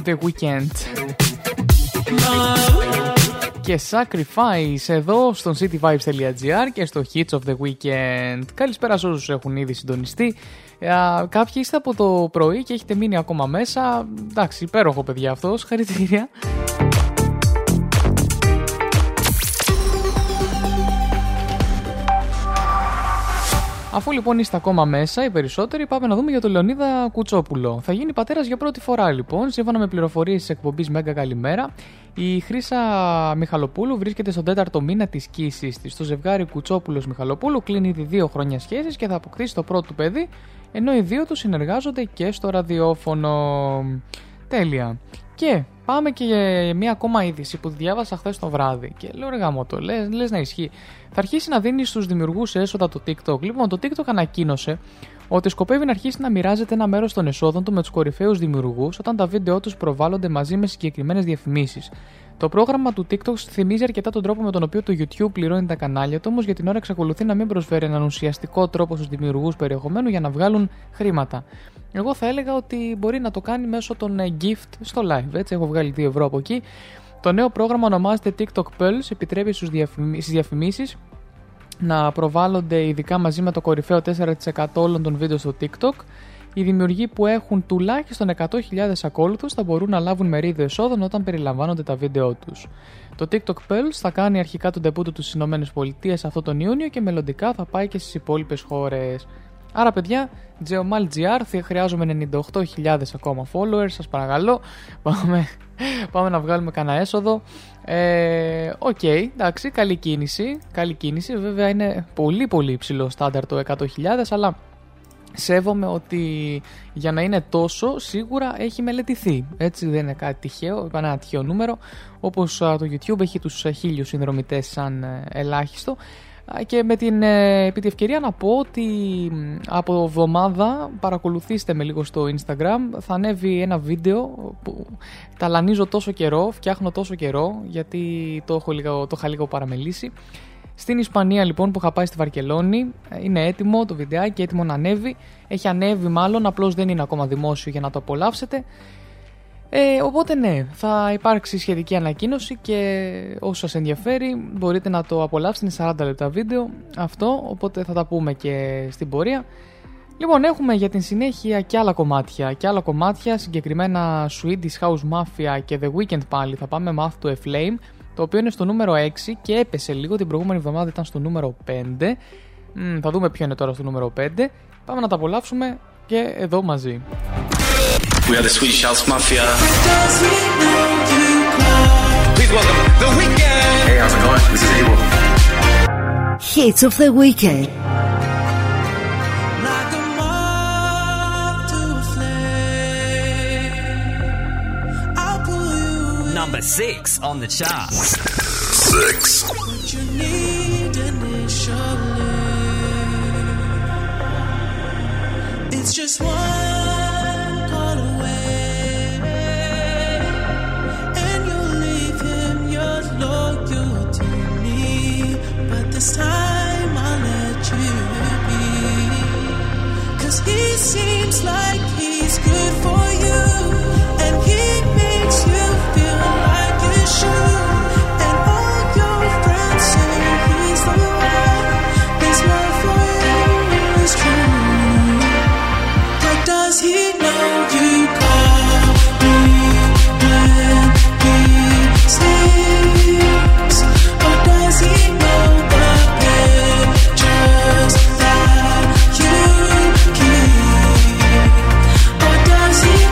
The Weeknd και Sacrifice εδώ στον cityvibes.gr και στο Hits of the Weekend. Καλησπέρα σε όσους έχουν ήδη συντονιστεί. Uh, κάποιοι είστε από το πρωί και έχετε μείνει ακόμα μέσα. Εντάξει, υπέροχο παιδιά αυτό, συγχαρητήρια. Αφού λοιπόν είστε ακόμα μέσα, οι περισσότεροι, πάμε να δούμε για τον Λεωνίδα Κουτσόπουλο. Θα γίνει πατέρας για πρώτη φορά λοιπόν. Σύμφωνα με πληροφορίες της εκπομπής Μέγκα Καλημέρα, η Χρύσα Μιχαλοπούλου βρίσκεται στον τέταρτο μήνα της κύσης της. Το ζευγάρι Κουτσόπουλος Μιχαλοπούλου κλείνει ήδη δύο χρόνια σχέσεις και θα αποκτήσει το πρώτο παιδί, ενώ οι δύο τους συνεργάζονται και στο ραδιόφωνο. Τέλεια. Και πάμε και για μία ακόμα είδηση που διάβασα χθες το βράδυ. Και λέω, ρε γάμο το, λες, λες να ισχύει. Θα αρχίσει να δίνει στους δημιουργούς έσοδα το TikTok. Λοιπόν, το TikTok ανακοίνωσε ότι σκοπεύει να αρχίσει να μοιράζεται ένα μέρος των εσόδων του με τους κορυφαίους δημιουργούς όταν τα βίντεο τους προβάλλονται μαζί με συγκεκριμένες διαφημίσεις. Το πρόγραμμα του TikTok θυμίζει αρκετά τον τρόπο με τον οποίο το YouTube πληρώνει τα κανάλια του, όμως για την ώρα εξακολουθεί να μην προσφέρει έναν ουσιαστικό τρόπο στους δημιουργούς περιεχομένου για να βγάλουν χρήματα. Εγώ θα έλεγα ότι μπορεί να το κάνει μέσω των gift στο live, έτσι, έχω βγάλει δύο ευρώ από εκεί. Το νέο πρόγραμμα ονομάζεται TikTok Pearls, επιτρέπει στις διαφημίσεις να προβάλλονται ειδικά μαζί με το κορυφαίο τέσσερα τοις εκατό όλων των βίντεο στο TikTok. Οι δημιουργοί που έχουν τουλάχιστον εκατό χιλιάδες ακόλουθους θα μπορούν να λάβουν μερίδιο εσόδων όταν περιλαμβάνονται τα βίντεο τους. Το TikTok Pearls θα κάνει αρχικά τον ντεμπούτο του στις ΗΠΑ αυτό τον Ιούνιο και μελλοντικά θα πάει και στις υπόλοιπες χώρες. Άρα παιδιά, GeomalGR, χρειάζομαι ενενήντα οκτώ χιλιάδες ακόμα followers, σας παρακαλώ, πάμε, πάμε να βγάλουμε κανένα έσοδο. Ε, Οκ, okay, εντάξει, καλή κίνηση, καλή κίνηση, βέβαια είναι πολύ πολύ υψηλό στάνταρ το εκατό χιλιάδες, αλλά σέβομαι ότι για να είναι τόσο σίγουρα έχει μελετηθεί, έτσι δεν είναι κάτι τυχαίο, ένα τυχαίο νούμερο, όπως το YouTube έχει τους χίλιους συνδρομητές σαν ελάχιστο. Και με την επί τη ευκαιρία να πω ότι από εβδομάδα παρακολουθήστε με λίγο στο Instagram, θα ανέβει ένα βίντεο που ταλανίζω τόσο καιρό, φτιάχνω τόσο καιρό γιατί το, έχω λίγο, το είχα λίγο παραμελήσει. Στην Ισπανία λοιπόν που είχα πάει στη Βαρκελόνη, είναι έτοιμο το βιντεάκι, έτοιμο να ανέβει, έχει ανέβει μάλλον, απλώς δεν είναι ακόμα δημόσιο για να το απολαύσετε. Ε, οπότε ναι, θα υπάρξει σχετική ανακοίνωση και όσο σας ενδιαφέρει μπορείτε να το απολαύσετε, είναι σαράντα λεπτά βίντεο αυτό, οπότε θα τα πούμε και στην πορεία. Λοιπόν, έχουμε για την συνέχεια και άλλα κομμάτια, και άλλα κομμάτια συγκεκριμένα Swedish House Mafia και The Weeknd πάλι, θα πάμε με αυτό το A Flame, το οποίο είναι στο νούμερο έξι και έπεσε λίγο, την προηγούμενη εβδομάδα ήταν στο νούμερο πέντε. Μ, θα δούμε ποιο είναι τώρα στο νούμερο πέντε, πάμε να τα απολαύσουμε και εδώ μαζί. We are the Swedish House Mafia. Please welcome The Weeknd. Hey, how's it going? This is Abel. Hits of the Weekend. Like a moth to a flame, I'll pull you. Number six on the chart. Six. What you need initially, it's just one. This time I'll let you be, 'cause he seems like he's good for you, and he makes you feel like you should, and all your friends say he's the one, his love for you is true, but does he know you call me when he sleeps, or does he know? Just that you keep, or does he?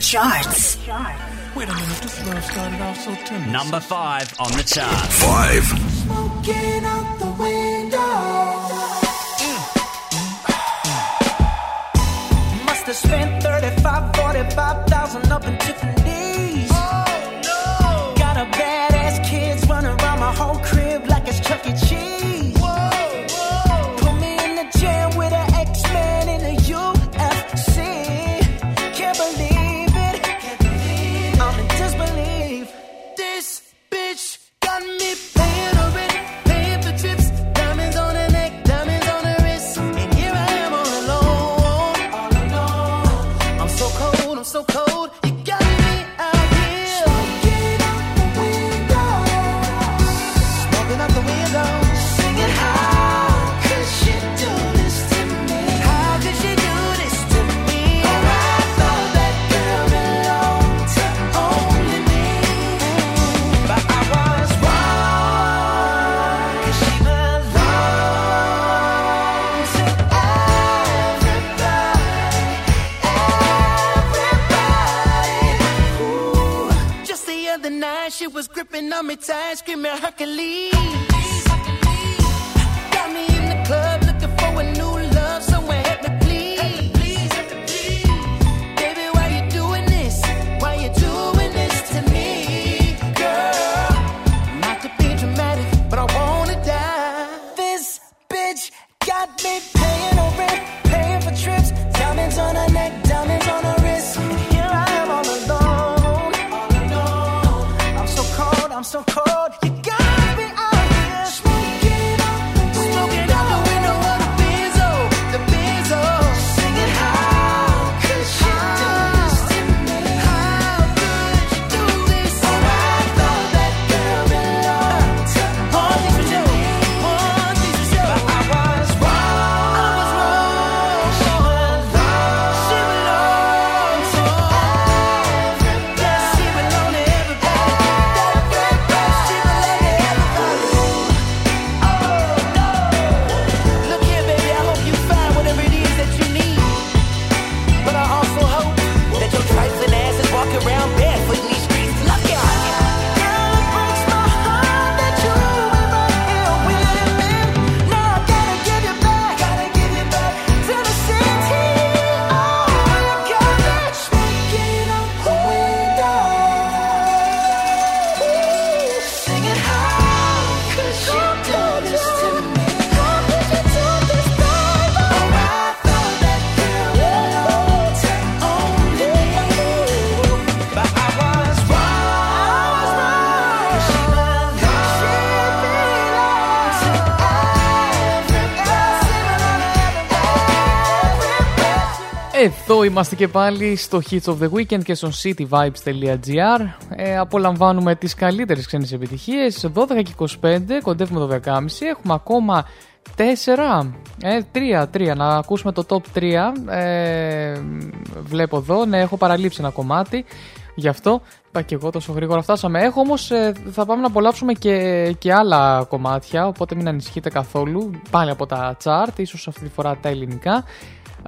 The charts. Wait a minute, this love started off so tense. Number five on the chart. Five. Smoking out the window. Mm. Mm. Must have spent thirty-five, forty-five thousand up in Tiffany's. Oh no! Got a badass kids running around my whole crib like it's Chuck E. Cheese. Whoa, whoa! Put me in the jam with an X-Man in the U F C. Can't believe. Gripping on me tight, screaming Hercules. Hercules, Hercules. Got me in the club, looking for a new love, somewhere help me please. Help me please, help me please. Baby, why you doing this? Why you doing this to me, girl? Not to be dramatic, but I wanna die. This bitch got me paying her rent, paying for trips, diamonds on her neck, diamonds on her wrist. I'm so cold. You got me out here smoking out the window, smoking out the window of the Benzo, the Benzo. Singing, how could you do this to me? How could you do this? Oh, I thought that girl belonged to only you, only you. But I was wrong. I was wrong. She belongs, she belongs to everybody. Yes, she belongs to everybody. Εδώ είμαστε και πάλι στο Hits of the Weekend και στο cityvibes.gr. ε, Απολαμβάνουμε τις καλύτερες ξένες επιτυχίες. Δώδεκα και είκοσι πέντε, κοντεύουμε το δώδεκα και τριάντα. Έχουμε ακόμα τέσσερα, τρία, τρία. Να ακούσουμε το top τρία. ε, Βλέπω εδώ, ναι, έχω παραλείψει ένα κομμάτι. Γι' αυτό είπα και εγώ τόσο γρήγορα φτάσαμε. Έχω όμως, ε, θα πάμε να απολαύσουμε και, και άλλα κομμάτια. Οπότε μην ανησυχείτε καθόλου. Πάλι από τα chart, ίσως αυτή τη φορά τα ελληνικά.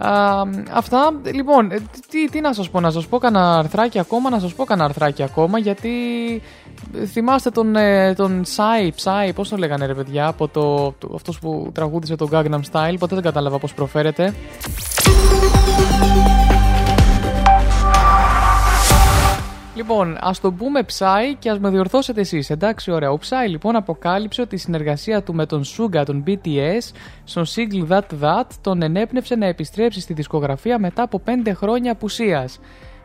Uh, αυτά, λοιπόν, τι, τι να σας πω, να σας πω κανένα αρθράκι ακόμα, να σας πω κανένα αρθράκι ακόμα, γιατί θυμάστε τον, τον Psy, Psy, πώς τον λέγανε ρε παιδιά, από το, το, αυτός που τραγούδισε τον Gangnam Style, ποτέ δεν κατάλαβα πώς προφέρεται. Λοιπόν, ας το πούμε Psy και ας με διορθώσετε εσείς, εντάξει, ωραία. Ο Psy λοιπόν αποκάλυψε ότι η συνεργασία του με τον Suga, τον μπι τι ες, στον single That That, τον ενέπνευσε να επιστρέψει στη δισκογραφία μετά από πέντε χρόνια απουσίας.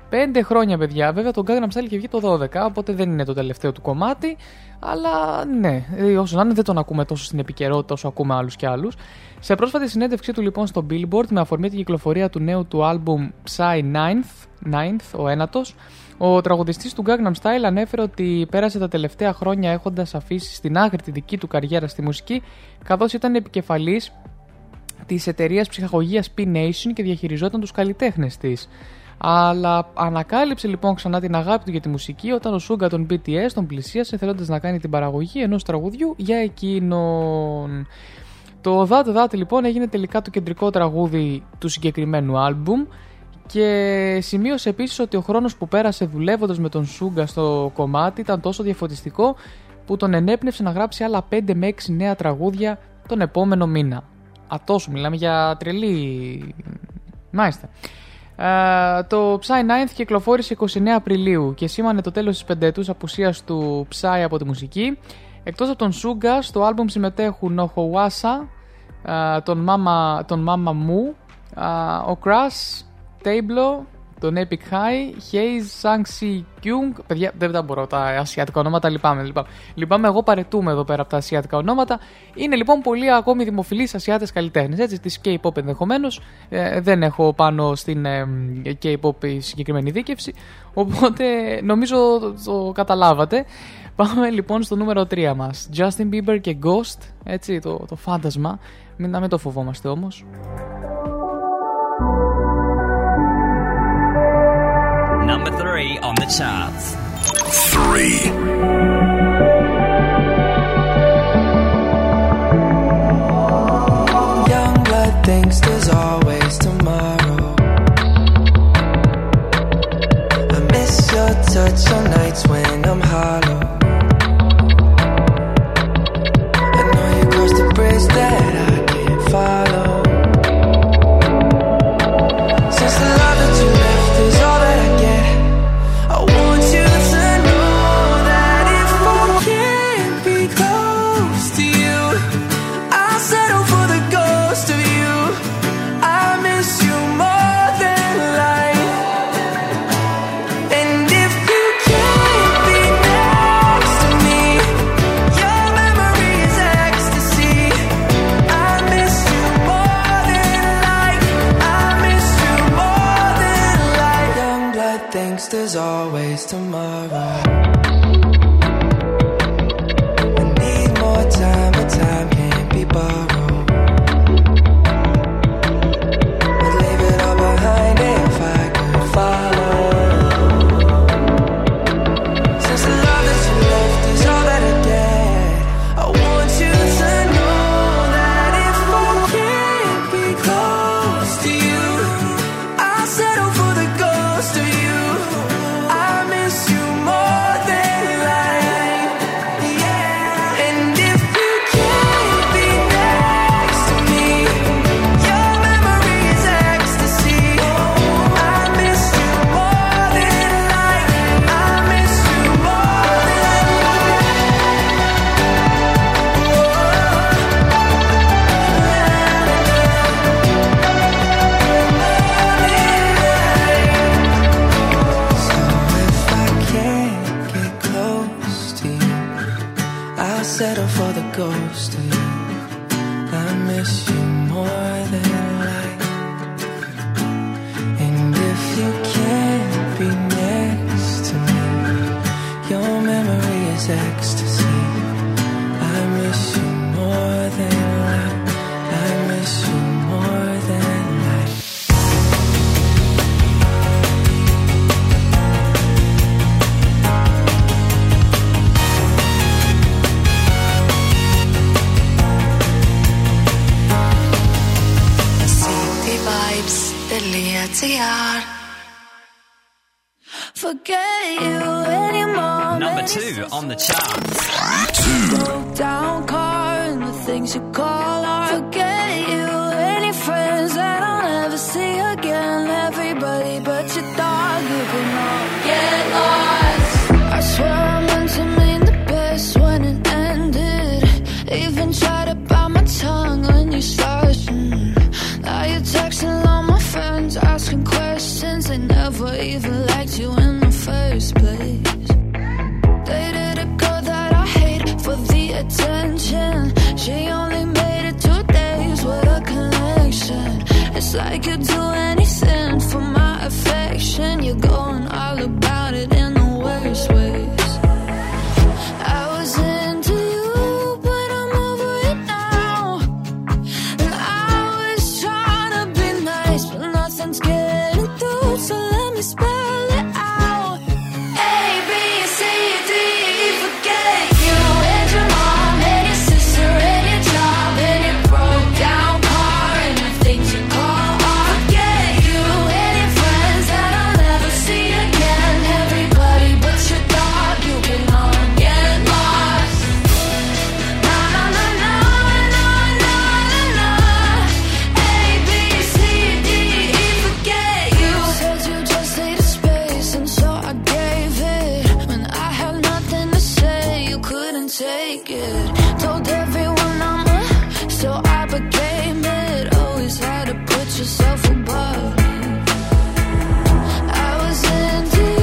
πέντε χρόνια, παιδιά, βέβαια τον Gangnam Style και βγει το δώδεκα, οπότε δεν είναι το τελευταίο του κομμάτι, αλλά ναι, όσο να είναι δεν τον ακούμε τόσο στην επικαιρότητα όσο ακούμε άλλους και άλλους. Σε πρόσφατη συνέντευξή του λοιπόν στο Billboard με αφορμή την κυκλοφορία του νέου του άλμπουμ Psy εννιά, εννιά, ο ένατος, ο τραγουδιστής του Gangnam Style ανέφερε ότι πέρασε τα τελευταία χρόνια έχοντας αφήσει στην άκρη τη δική του καριέρα στη μουσική, καθώς ήταν επικεφαλής της εταιρείας ψυχαγωγίας P-Nation και διαχειριζόταν τους καλλιτέχνες της. Αλλά ανακάλυψε λοιπόν ξανά την αγάπη του για τη μουσική όταν ο Suga των μπι τι ες τον πλησίασε θέλοντας να κάνει την παραγωγή ενός τραγουδιού για εκείνον. Το That That λοιπόν έγινε τελικά το κεντρικό τραγούδι του συγκεκριμένου άλμπουμ και σημείωσε επίσης ότι ο χρόνος που πέρασε δουλεύοντας με τον Suga στο κομμάτι ήταν τόσο διαφωτιστικό που τον ενέπνευσε να γράψει άλλα πέντε με έξι νέα τραγούδια τον επόμενο μήνα. Α, τόσο μιλάμε για τρελή. Μάλιστα. Uh, το Psy εννιά κυκλοφόρησε είκοσι εννέα Απριλίου και σήμανε το τέλος της πενταετούς απουσίας του Psy από τη μουσική. Εκτός από τον Suga, στο άλμπουμ συμμετέχουν ο Χοουάσα, uh, τον Mama, τον Mama Mu, uh, ο Crash, Tablo, τον Epic High, Haze, Sangsi Kyung. Παιδιά, δεν τα μπορώ τα ασιατικά ονόματα, λυπάμαι, λυπάμαι. Λυπάμαι, εγώ παρετούμε εδώ πέρα από τα ασιατικά ονόματα. Είναι λοιπόν πολλοί ακόμη δημοφιλείς ασιάτες καλλιτέχνες, έτσι, της K-pop ενδεχομένως. Ε, δεν έχω πάνω στην ε, K-pop συγκεκριμένη δίκευση, οπότε νομίζω το καταλάβατε. Πάμε λοιπόν στο νούμερο τρία μας. Justin Bieber και Ghost, έτσι, το, το φάντασμα. Μην, να μην το φοβόμαστε όμως. Number three on the charts. Three. Young blood thinks there's always tomorrow. I miss your touch on nights when I'm hollow. I know you crossed the bridge that I can't follow. Since the love that you left is all that I get. I want you to know that if I can't be close to you, I'll settle for the ghost of you. I miss you more than life. And if you can't be next to me, your memory is ecstasy. I miss you more than life. I miss you more than life. Young blood thinks there's always tomorrow. I need more time, but time can't be borrowed. I'd leave it all behind if I could follow. Since the love that you left is all that I get, I want you to know that if I can't be close to you, I'll settle for the ghost of you. I miss you more than life. Yeah. And if you can't be next to me, your memory is ecstasy. I miss you more than life. I miss you more than So if I can't get close to you, I'll settle for the ghost of you. I miss you more than life. And if you can't be next to me, your memory is ecstasy. I miss you more than life. I miss you more than life. city vibes dot g r. Forget you anymore. Number two on the charts. Broke down car and the things you call are. Forget you, any friends that I'll never see. anything for my affection. You're going all about it in the worst ways. I was into you, but I'm over it now. And I was trying to be nice, but nothing's getting through, so let me spell it out. A, B, C, D, E, forget you and your mom and your sister and your job and your broke down car and the things you call art. Forget you and your friends that I'll never see again. Everybody but your dog, you can all get lost. Na na na na na na na na. A, B, C, D, E, forget you. You said you just needed space, and so I gave it. When I had nothing to say, you couldn't take it. Told everyone I'm a, so I became it. Always had to put yourself above me. I was into you,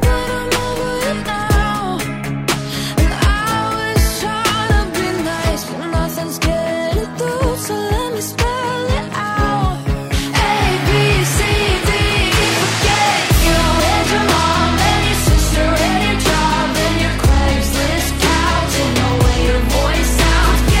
but I'm over it now. And I was trying to be nice, but nothing's getting through, so let me spell it out. A, B, C, D, E, forget you and your mom and your sister and your job and your Craigslist couch and the way your voice sounds. Forget you and your friends that I'll never see again. Everybody but your dog, you can all get lost.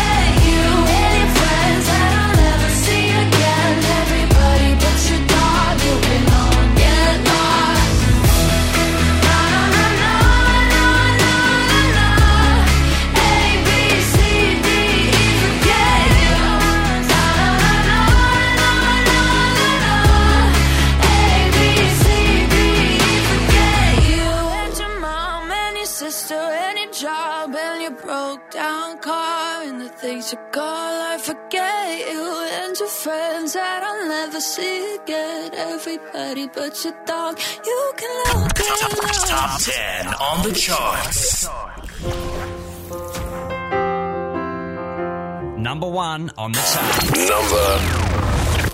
Na na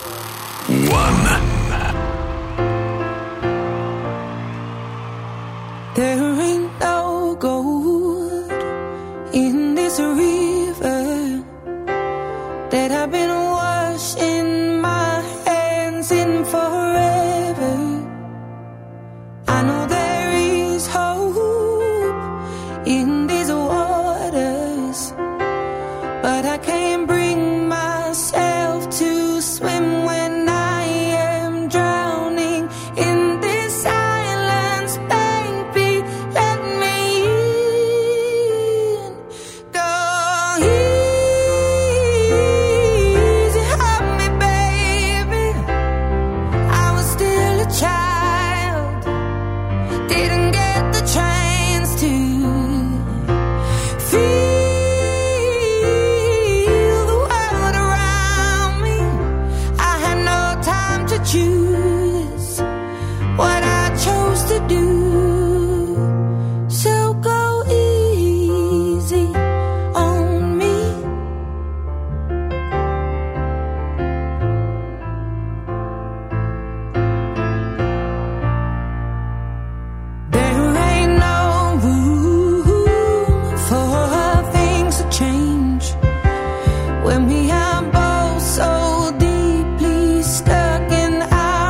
na na na na na na. A, B, C, D, E, forget you. Na na na na na na na na. A, B, C, D, E, forget you and your mom and your sister and your job and your broke down car and the things you call art. Forget you and your friends that I'll never see again. Everybody but your dog, you can all get lost. Top ten on the charts. Number one on the chart. Number one. There ain't no gold in this river that I've been washing my hands in forever. I know there is hope in these waters, but I can't bring myself to swim when I am drowning in this silence. Baby, let me in. Go easy on me, baby. I was still a child, didn't get the chance to feel the world around me. I had no time to choose what I chose to do. So go easy on me. There ain't no room for things to change when we are both so deeply stuck in our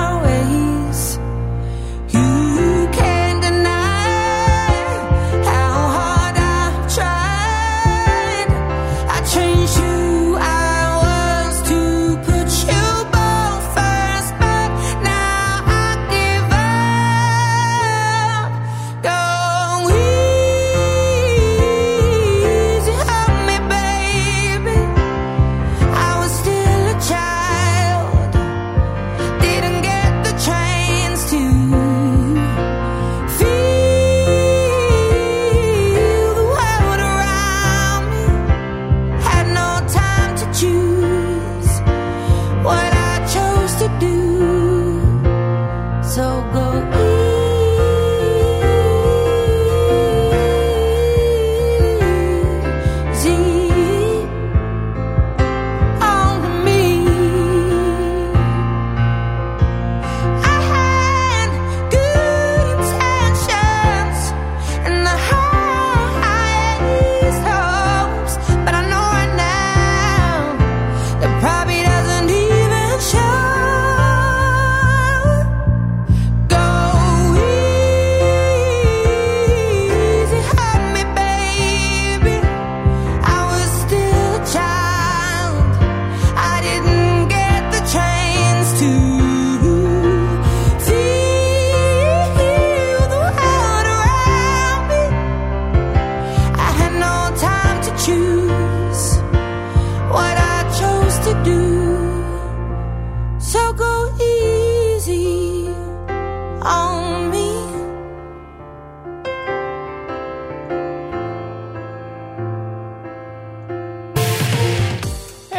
easy on me.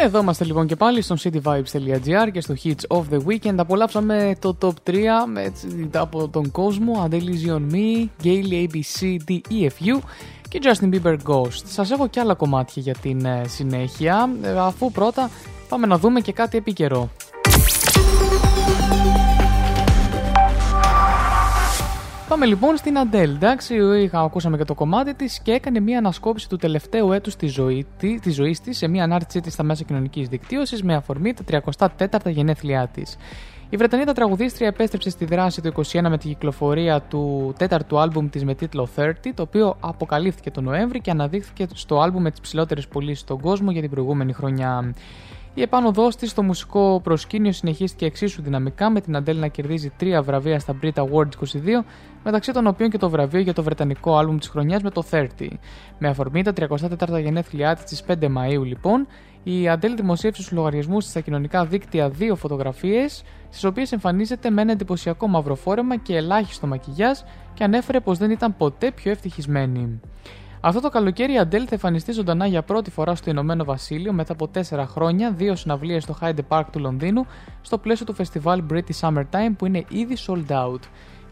Εδώ είμαστε λοιπόν και πάλι στο cityvibes.gr και στο Hits of the Weekend. Απολαύσαμε το top τρία έτσι, από τον κόσμο. Adele is on me, Gayle A B C D E F U και Justin Bieber Ghost. Σας έχω και άλλα κομμάτια για την συνέχεια, αφού πρώτα πάμε να δούμε και κάτι επίκαιρο. Πάμε λοιπόν στην Adele, εντάξει, ακούσαμε και το κομμάτι της και έκανε μια ανασκόπηση του τελευταίου έτους της, ζωή, της ζωής της σε μια ανάρτησή της στα μέσα κοινωνικής δικτύωσης με αφορμή τα τριακοστά τέταρτα γενέθλιά της. Η Βρετανίδα τραγουδίστρια επέστρεψε στη δράση το είκοσι ένα με την κυκλοφορία του τέταρτου άλμπουμ της με τίτλο τριάντα, το οποίο αποκαλύφθηκε τον Νοέμβρη και αναδείχθηκε στο άλμπουμ με τις ψηλότερες πωλήσεις στον κόσμο για την προηγούμενη χρονιά. Η επάνωδός της στο μουσικό προσκήνιο συνεχίστηκε εξίσου δυναμικά, με την Adele να κερδίζει τρία βραβεία στα Brit Awards είκοσι δύο, μεταξύ των οποίων και το βραβείο για το βρετανικό άλμπουμ της χρονιάς με το τριάντα. Με αφορμή τα τριακοστά τέταρτα γενέθλιά της στις πέντε Μαΐου λοιπόν, η Adele δημοσίευσε στους λογαριασμούς της στα κοινωνικά δίκτυα δύο φωτογραφίες, στις οποίες εμφανίζεται με ένα εντυπωσιακό μαυροφόρεμα και ελάχιστο μακιγιάζ και ανέφερε πως δεν ήταν ποτέ πιο ευτυχισμένη. Αυτό το καλοκαίρι η Adele θα εμφανιστεί ζωντανά για πρώτη φορά στο Ηνωμένο Βασίλειο μετά από τέσσερα χρόνια, δύο συναυλίες στο Hyde Park του Λονδίνου, στο πλαίσιο του φεστιβάλ British Summertime που είναι ήδη sold out.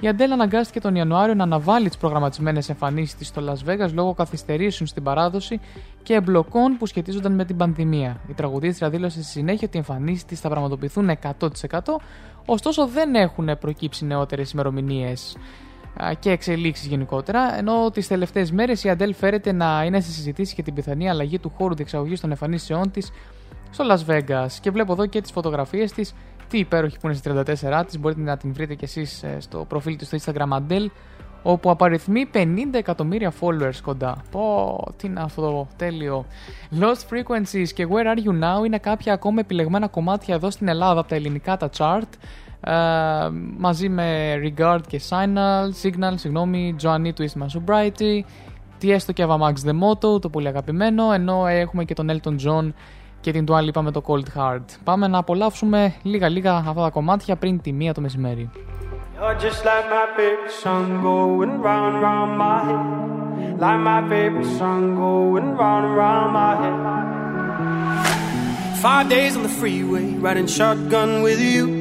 Η Adele αναγκάστηκε τον Ιανουάριο να αναβάλει τις προγραμματισμένες εμφανίσεις της στο Las Vegas λόγω καθυστερήσεων στην παράδοση και εμπλοκών που σχετίζονταν με την πανδημία. Η τραγουδίστρια δήλωσε στη συνέχεια ότι οι εμφανίσεις της θα πραγματοποιηθούν εκατό τοις εκατό, ωστόσο δεν έχουν προκύψει νεότερες ημερομηνίες και εξελίξεις γενικότερα, ενώ τις τελευταίες μέρες η Adele φέρεται να είναι σε συζητήσεις για την πιθανή αλλαγή του χώρου διεξαγωγής των εμφανίσεών της στο Las Vegas. Και βλέπω εδώ και τις φωτογραφίες της, τι υπέροχη που είναι στα τριάντα τέσσερα της, μπορείτε να την βρείτε κι εσείς στο προφίλ της στο Instagram Adele, όπου απαριθμεί πενήντα εκατομμύρια followers κοντά. Πω, τι είναι αυτό το τέλειο. Lost Frequencies και Where Are You Now είναι κάποια ακόμα επιλεγμένα κομμάτια εδώ στην Ελλάδα από τα ελληνικά τα chart, Uh, μαζί με Regard και Signal, Signal, συγγνώμη, Johnny Twist Masu Brighty, Tiesto και Ava Max The Motto, το πολύ αγαπημένο, ενώ έχουμε και τον Elton John και την Dua Lipa με το Cold Heart. Πάμε να απολαύσουμε λίγα λίγα αυτά τα κομμάτια πριν τη μία το μεσημέρι. Five days on the freeway, riding shotgun with you.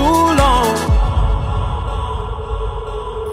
too long.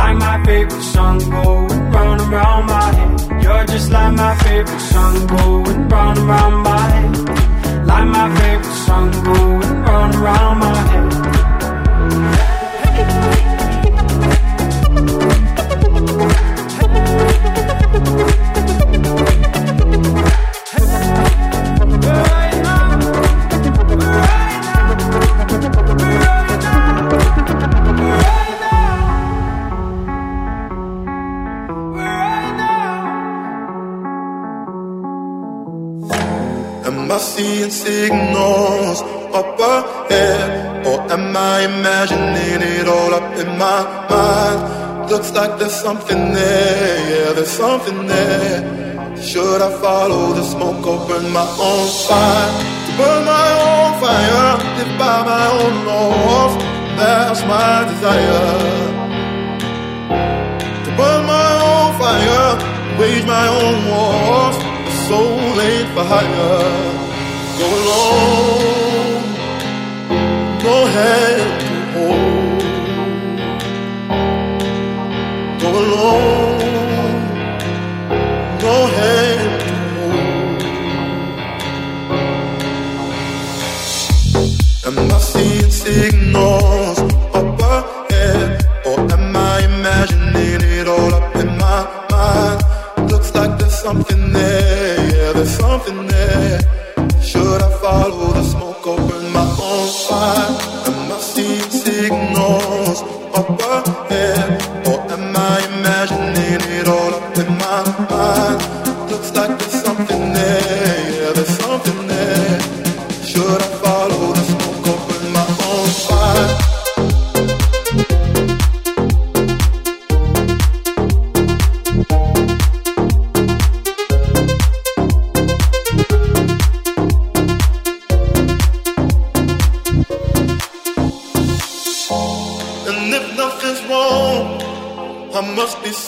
Like my favorite song going round and round my head. You're just like my favorite song going round and round my head. Like my favorite song going round and round my head. Sing knows up ahead? Or am I imagining it all up in my mind? Looks like there's something there, yeah, there's something there. Should I follow the smoke or burn my own fire? Burn my own fire, live by my own laws, that's my desire. Burn my own fire, wage my own wars, the soul ain't for hire. Go alone, no hand to hold. Go alone, no hand to hold. Am I seeing signals up ahead, or am I imagining it? Looks like there's something there, yeah, there's something there. Should I follow the smoke or burn my own fire? Am I seeing signals up ahead? Or am I imagining it all up in my mind? Looks like there's something there, yeah, there's something there. Should I follow the smoke or burn my own fire?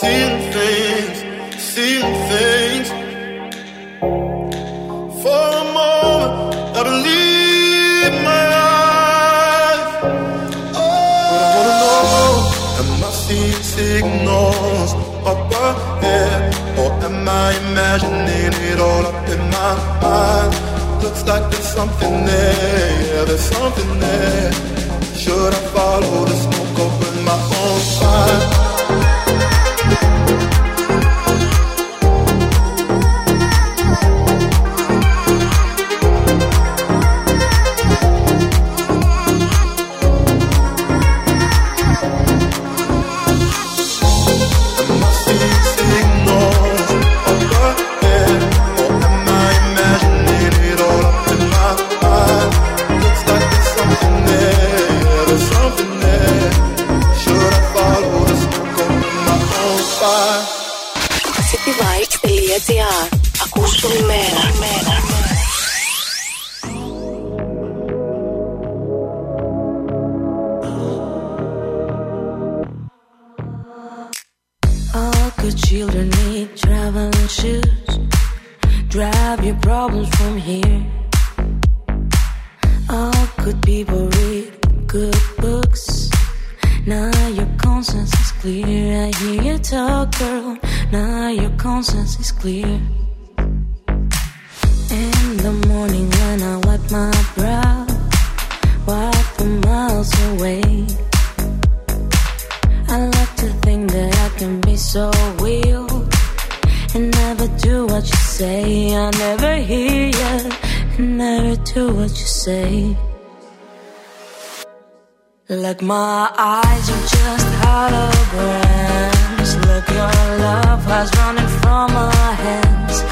Seeing things, seeing things. For a moment, I believe my eyes. Oh, but I wanna know, am I seeing signals up ahead? Or am I imagining it all up in my mind? Looks like there's something there, yeah, there's something there. Should I follow the smoke or burn my own fire? Like my eyes are just holograms. Look, your love has run it from my hands.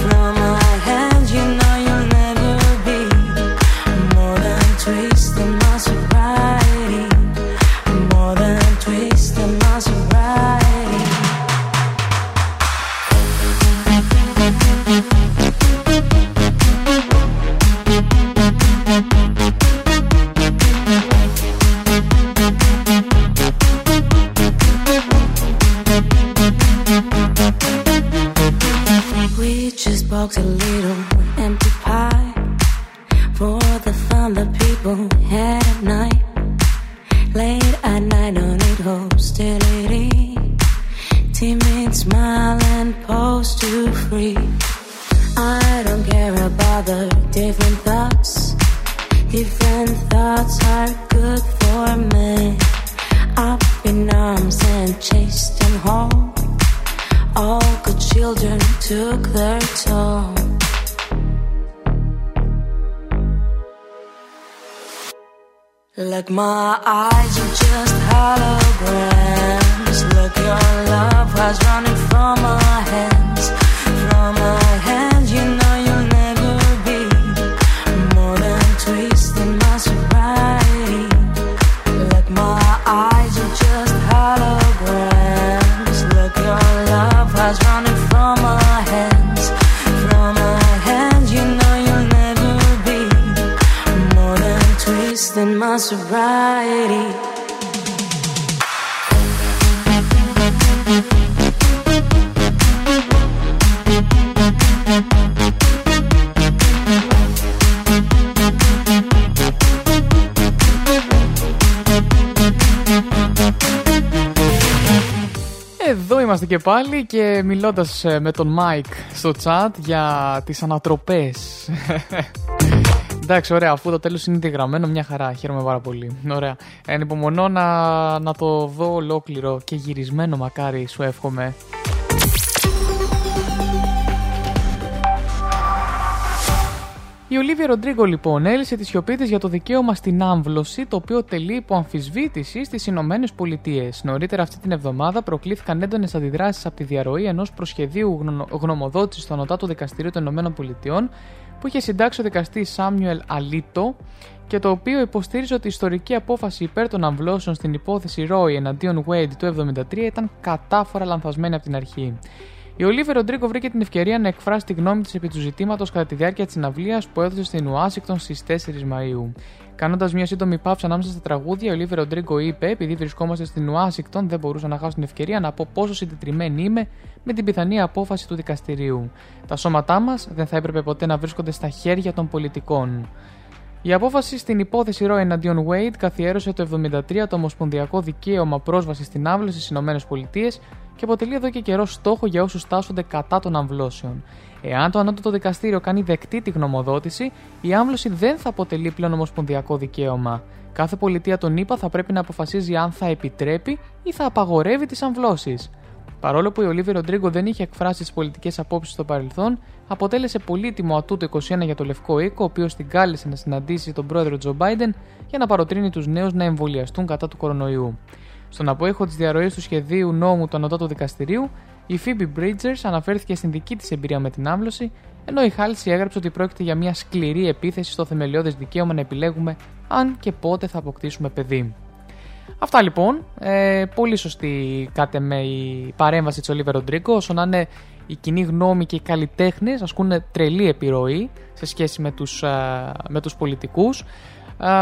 From my hands, you know you'll never be more than twisting my sobriety. More than twisting my sobriety. A little empty pie for the fun that people had at night. Late at night, no need hostility. Timid smile and pose to free. I don't care about the different thoughts. Different thoughts are good for me. Up in arms and chased and home. All good children took their toll. Like my eyes are just holograms. Look, your love has run it from my hands. From my hands, you know you'll never be more than less than my sobriety. Είμαστε και πάλι και μιλώντας με τον Μάικ στο chat για τις ανατροπές. Εντάξει, ωραία, αφού το τέλος είναι διαγραμμένο, μια χαρά, χαίρομαι πάρα πολύ. Ωραία, ενυπομονώ να, να το δω ολόκληρο και γυρισμένο, μακάρι, σου εύχομαι. Η Ολίβια Ροντρίγκο λοιπόν έλυσε τη σιωπή της για το δικαίωμα στην άμβλωση, το οποίο τελεί υπό αμφισβήτηση στις Ηνωμένες Πολιτείες. Νωρίτερα αυτή την εβδομάδα προκλήθηκαν έντονες αντιδράσεις από τη διαρροή ενός προσχεδίου γνω... γνωμοδότησης του Ανωτάτου Δικαστηρίου των Ηνωμένων Πολιτειών, που είχε συντάξει ο δικαστής Σάμιουελ Αλίτο και το οποίο υποστήριζε ότι η ιστορική απόφαση υπέρ των αμβλώσεων στην υπόθεση Ρόι εναντίον Wade του χίλια εννιακόσια εβδομήντα τρία ήταν κατάφορα λανθασμένη από την αρχή. Η Ολίβια Ροντρίγκο βρήκε την ευκαιρία να εκφράσει τη γνώμη της επί του ζητήματος κατά τη διάρκεια της συναυλίας που έδωσε στην Ουάσιγκτον στις τέσσερις Μαΐου. Κάνοντας μια σύντομη παύση ανάμεσα στα τραγούδια, η Ολίβια Ροντρίγκο είπε: «Επειδή βρισκόμαστε στην Ουάσιγκτον, δεν μπορούσα να χάσω την ευκαιρία να πω πόσο συντετριμμένη είμαι με την πιθανή απόφαση του δικαστηρίου. Τα σώματά μας δεν θα έπρεπε ποτέ να βρίσκονται στα χέρια των πολιτικών». Η απόφαση στην υπόθεση Roe εναντίον Wade καθιέρωσε το χίλια εννιακόσια εβδομήντα τρία το ομοσπονδιακό δικαίωμα πρόσβαση στην άμβλωση στις ΗΠΑ και αποτελεί εδώ και καιρό στόχο για όσους τάσσονται κατά των αμβλώσεων. Εάν το Ανώτατο Δικαστήριο κάνει δεκτή τη γνωμοδότηση, η άμβλωση δεν θα αποτελεί πλέον ομοσπονδιακό δικαίωμα. Κάθε πολιτεία των ΗΠΑ θα πρέπει να αποφασίζει αν θα επιτρέπει ή θα απαγορεύει τις αμβλώσεις. Παρόλο που η Ολίβια Ροντρίγκο δεν είχε εκφράσει τις πολιτικές απόψεις στο παρελθόν, αποτέλεσε πολύτιμο ατού το είκοσι ένα για το Λευκό Οίκο, ο οποίος την κάλεσε να συναντήσει τον πρόεδρο Τζο Μπάιντεν για να παροτρύνει τους νέους να εμβολιαστούν κατά του κορονοϊού. Στον απόϊχο της διαρροής του σχεδίου νόμου του Ανωτάτου Δικαστηρίου, η Phoebe Bridgers αναφέρθηκε στην δική της εμπειρία με την άμβλωση, ενώ η Halsey έγραψε ότι πρόκειται για μια σκληρή επίθεση στο θεμελιώδες δικαίωμα να επιλέγουμε αν και πότε θα αποκτήσουμε παιδί. Αυτά λοιπόν, ε, πολύ σωστή κάτε με η παρέμβαση της Ολίβια Ροντρίγκο, όσο να είναι η κοινή γνώμη και οι καλλιτέχνες ασκούν τρελή επιρροή σε σχέση με τους, ε, με τους πολιτικούς. Ε, ε,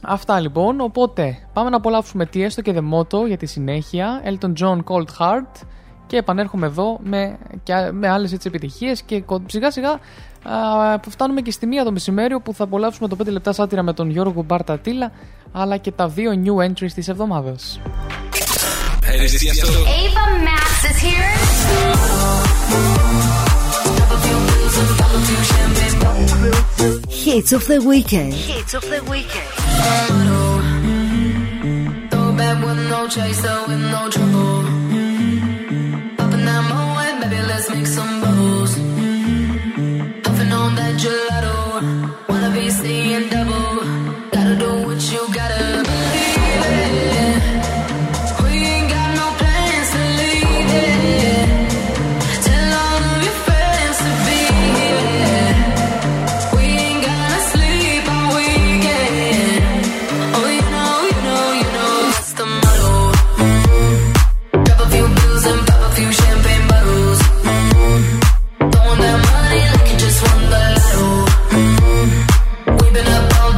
αυτά λοιπόν, οπότε πάμε να απολαύσουμε Tiesto και The Moto για τη συνέχεια, Elton John Cold Heart και επανέρχομαι εδώ με, και, με άλλες έτσι επιτυχίες και σιγά σιγά που φτάνουμε και στη μία το μεσημέρι όπου θα απολαύσουμε το πέντε λεπτά σάτυρα με τον Γιώργο Μπαρτατήλα αλλά και τα δύο new entries της εβδομάδας. Ava Max is here. Hits of the weekend. Hits of the weekend. Go back with no chaser, with no trouble. Up and down my way, baby, let's make some bubbles. On that gelato, wanna be seeing double. Gotta do what you gotta believe in. We ain't got no plans to leave it. Tell all of your friends to be here. We ain't gonna sleep all weekend. Oh, you know, you know, you know that's the motto. Mm-hmm. Drop a few bills and pop a few champagne bottles. Mm-hmm. Throwing that money like you just won the lotto. Mm-hmm. We've been up all day.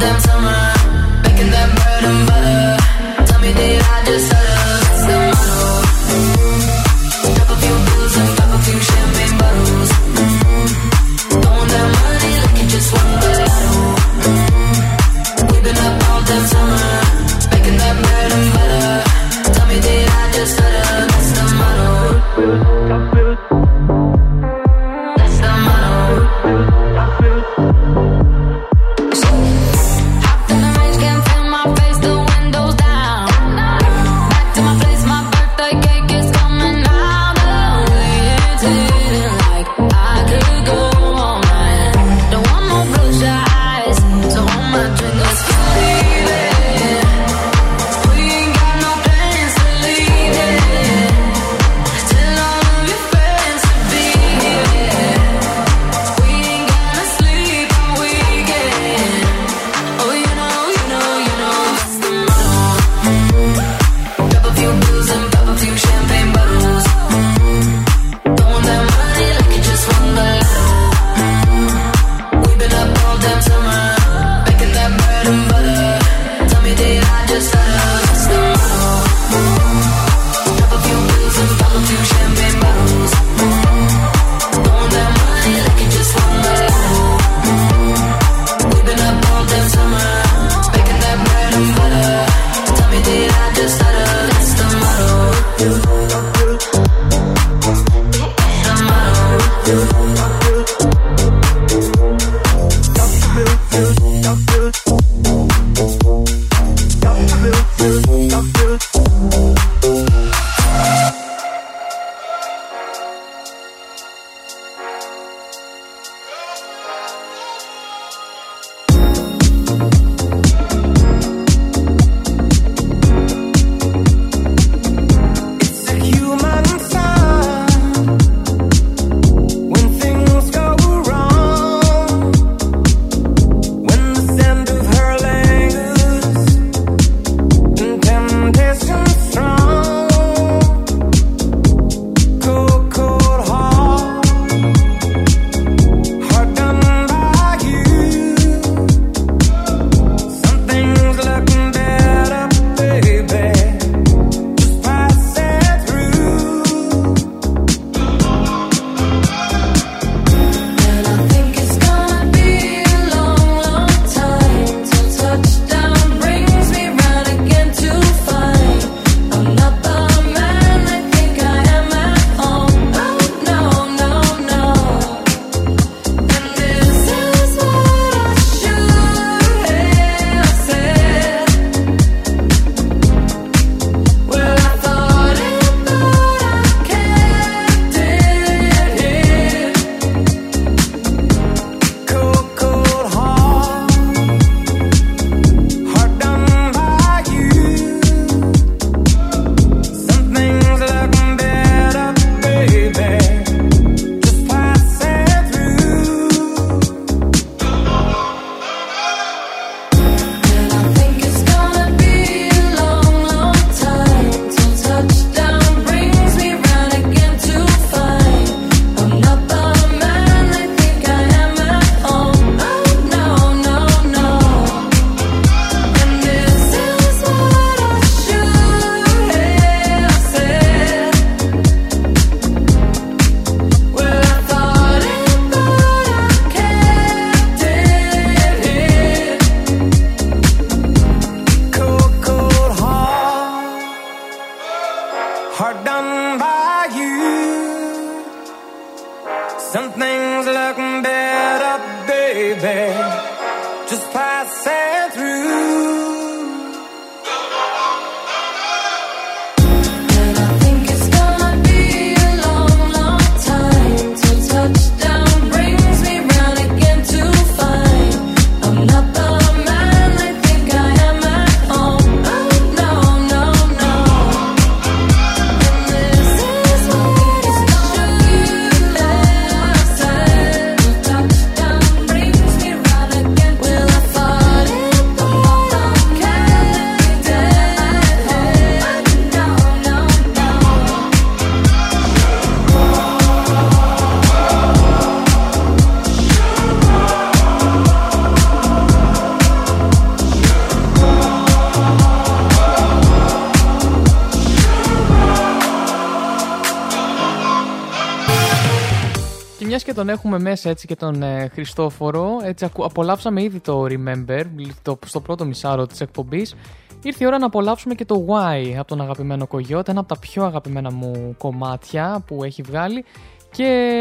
Τον έχουμε μέσα έτσι και τον ε, Χριστόφορο. Έτσι, απολαύσαμε ήδη το Remember το, στο πρώτο μισάρο της εκπομπής. Ήρθε η ώρα να απολαύσουμε και το Why από τον αγαπημένο Coyote, ένα από τα πιο αγαπημένα μου κομμάτια που έχει βγάλει. Και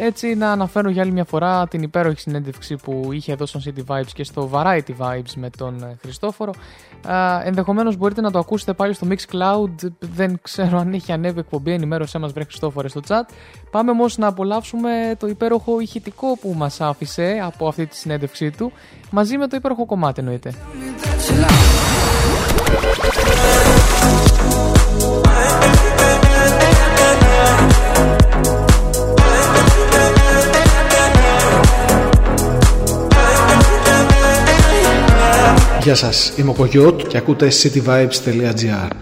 έτσι να αναφέρω για άλλη μια φορά την υπέροχη συνέντευξη που είχε εδώ στο City Vibes και στο Variety Vibes με τον Χριστόφορο. Α, ενδεχομένως μπορείτε να το ακούσετε πάλι στο Mix Cloud. Δεν ξέρω αν έχει ανέβει εκπομπή, ενημέρωσέ μας βρε Χριστόφορε στο chat. Πάμε όμως να απολαύσουμε το υπέροχο ηχητικό που μας άφησε από αυτή τη συνέντευξή του, μαζί με το υπέροχο κομμάτι εννοείται. Γεια σας, είμαι ο Coyote και ακούτε cityvibes.gr.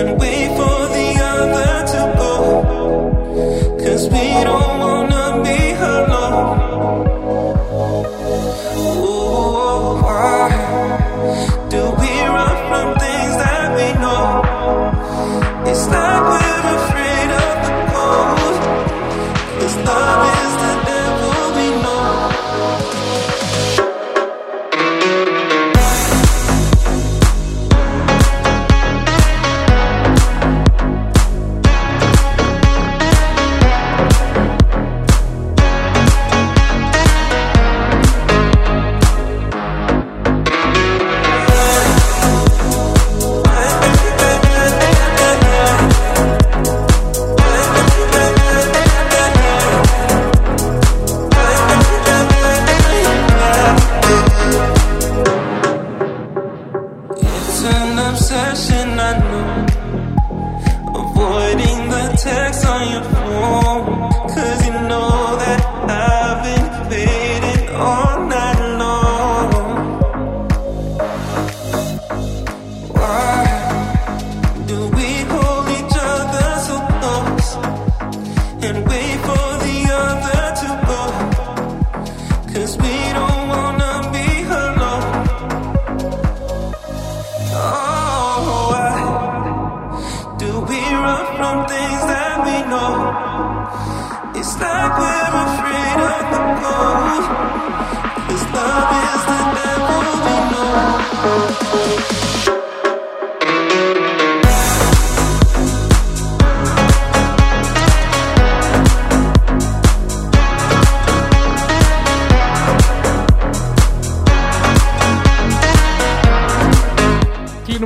And wait for the other to go.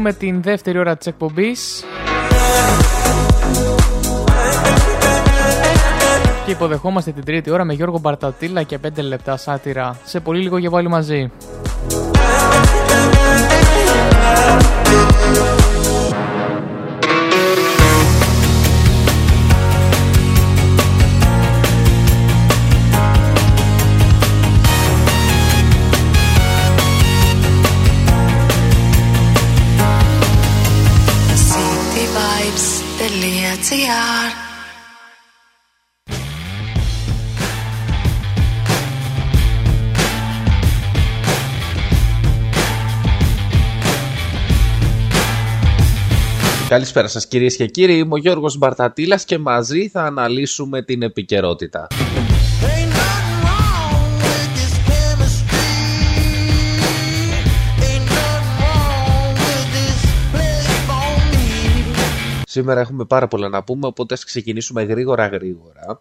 Με την δεύτερη ώρα της εκπομπής και υποδεχόμαστε την τρίτη ώρα με Γιώργο Μπαρτατήλα και πέντε λεπτά σάτιρα. Σε πολύ λίγο και πάλι μαζί. Cityvibes.gr Καλησπέρα σας κυρίες και κύριοι, είμαι ο Γιώργος Μπαρτατήλας και μαζί θα αναλύσουμε την επικαιρότητα. Σήμερα έχουμε πάρα πολλά να πούμε, οπότε ας ξεκινήσουμε γρήγορα γρήγορα.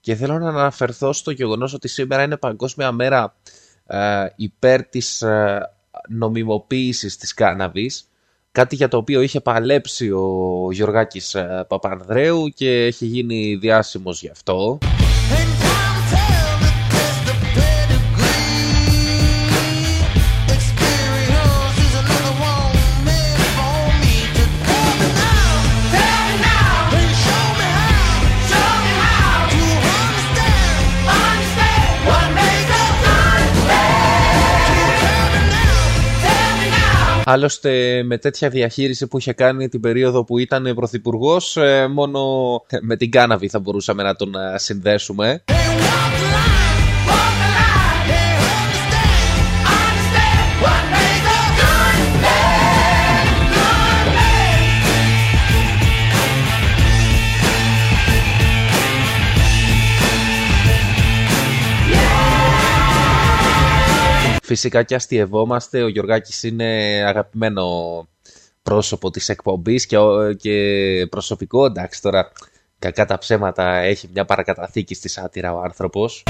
Και θέλω να αναφερθώ στο γεγονός ότι σήμερα είναι Παγκόσμια Μέρα ε, υπέρ της ε, νομιμοποίησης της κάναβης. Κάτι για το οποίο είχε παλέψει ο Γιωργάκης ε, Παπανδρέου και έχει γίνει διάσημος γι' αυτό. Άλλωστε με τέτοια διαχείριση που είχε κάνει την περίοδο που ήταν πρωθυπουργός, μόνο με την κάναβη θα μπορούσαμε να τον συνδέσουμε. Φυσικά και αστιευόμαστε, ο Γιωργάκης είναι αγαπημένο πρόσωπο της εκπομπής και, και προσωπικό, εντάξει τώρα κακά τα ψέματα, έχει μια παρακαταθήκη στη σάτιρα ο άνθρωπος.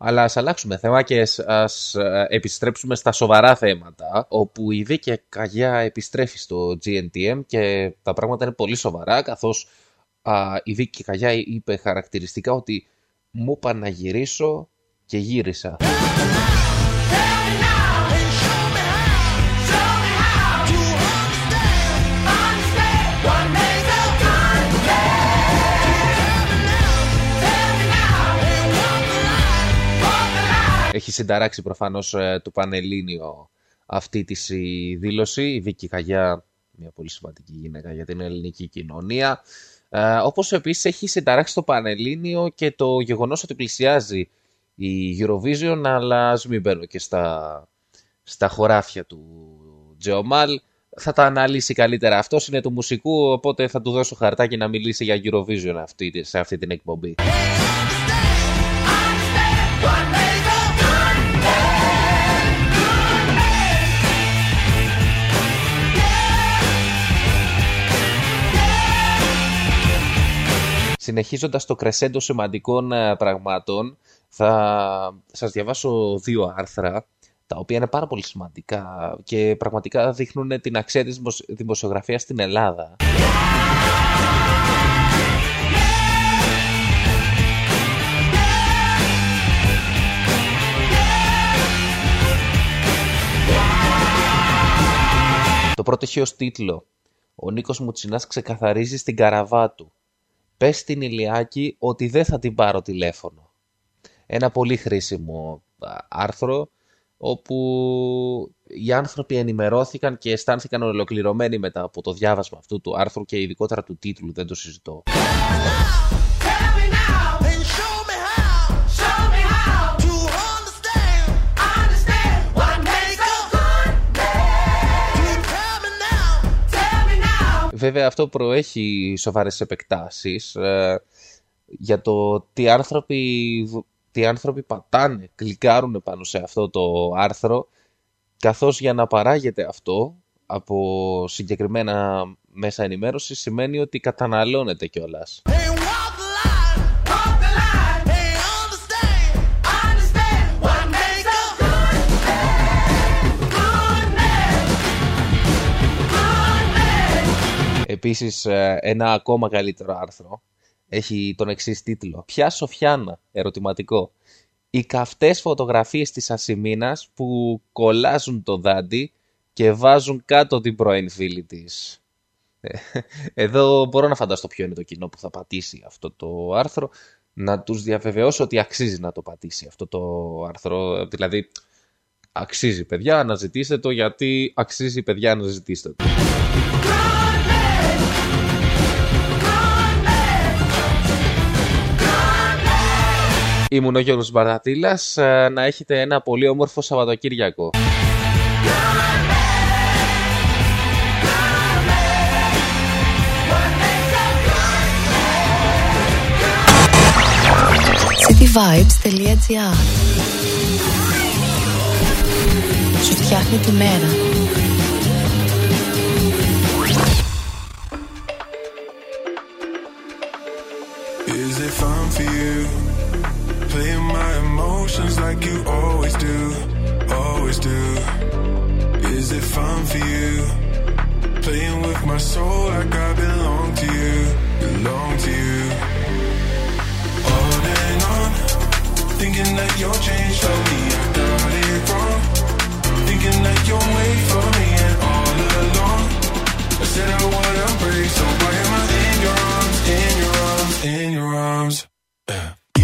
Αλλά ας αλλάξουμε θέμα και ας επιστρέψουμε στα σοβαρά θέματα, όπου η δίκαια καγιά επιστρέφει στο τζι εν τι εμ και τα πράγματα είναι πολύ σοβαρά, καθώς α, η δίκαια καγιά είπε χαρακτηριστικά ότι μου είπα να γυρίσω και γύρισα. Έχει συνταράξει προφανώς το Πανελλήνιο αυτή της η δήλωση. Η Βίκη Καγιά, μια πολύ σημαντική γυναίκα για την ελληνική κοινωνία. Ε, όπως επίσης έχει συνταράξει το Πανελλήνιο και το γεγονός ότι πλησιάζει η Eurovision, αλλά ας μην μπαίνω και στα, στα χωράφια του Τζεωμάλ. Θα τα αναλύσει καλύτερα. Αυτός είναι του μουσικού, οπότε θα του δώσω χαρτάκι να μιλήσει για Eurovision αυτή, σε αυτή την εκπομπή. Συνεχίζοντας το κρεσέντο σημαντικών πραγμάτων, θα σας διαβάσω δύο άρθρα, τα οποία είναι πάρα πολύ σημαντικά και πραγματικά δείχνουν την αξία της δημοσιογραφίας στην Ελλάδα. Το πρώτο έχει ως τίτλο «Ο Νίκος Μουτσινάς ξεκαθαρίζει στην καραβά του. Πες στην Ηλιάκη ότι δεν θα την πάρω τηλέφωνο». Ένα πολύ χρήσιμο άρθρο, όπου οι άνθρωποι ενημερώθηκαν και αισθάνθηκαν ολοκληρωμένοι μετά από το διάβασμα αυτού του άρθρου και ειδικότερα του τίτλου, δεν το συζητώ. Βέβαια αυτό προέχει σοβαρές επεκτάσεις ε, για το τι άνθρωποι, τι άνθρωποι πατάνε, κλικάρουν πάνω σε αυτό το άρθρο, καθώς για να παράγεται αυτό από συγκεκριμένα μέσα ενημέρωσης σημαίνει ότι καταναλώνεται κιόλας. Επίσης, ένα ακόμα καλύτερο άρθρο έχει τον εξής τίτλο. «Ποια Σοφιάνα?» ερωτηματικό. «Οι καυτές φωτογραφίες της Ασημίνας που κολλάζουν το δάντι και βάζουν κάτω την πρώην φίλη της». Εδώ μπορώ να φανταστώ ποιο είναι το κοινό που θα πατήσει αυτό το άρθρο. Να τους διαβεβαιώσω ότι αξίζει να το πατήσει αυτό το άρθρο. Δηλαδή, αξίζει παιδιά, αναζητήστε το, γιατί αξίζει παιδιά, αναζητήστε το. Ήμουν ο Γιώργος Μπαρατήλας, να έχετε ένα πολύ όμορφο Σαββατοκύριακο. cityvibes.gr Σου φτιάχνει τη μέρα. Is it fun for you? Playing my emotions like you always do, always do. Is it fun for you? Playing with my soul like I belong to you, belong to you. Holding on, thinking that you'll change for me. I got it wrong, thinking that you'll wait for me. And all along, I said I wanna break, so why am I in your arms, in your arms, in your arms?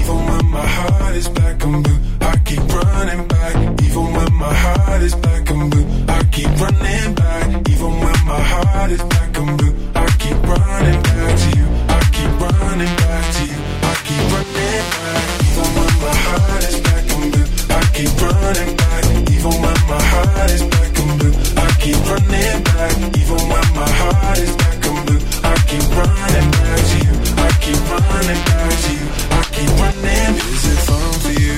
Even when my heart is black and blue, I keep running back. Even when my heart is black and blue, I keep running back. Even when my heart is black and blue, I keep running back to you. I keep running back to you. I keep running back. Even when my heart is black and blue, I keep running back. Even when my heart is black and blue, I keep running back. Even when my heart is black and blue, I keep running back to you. I keep running back to you. I keep running. Is it fun for you?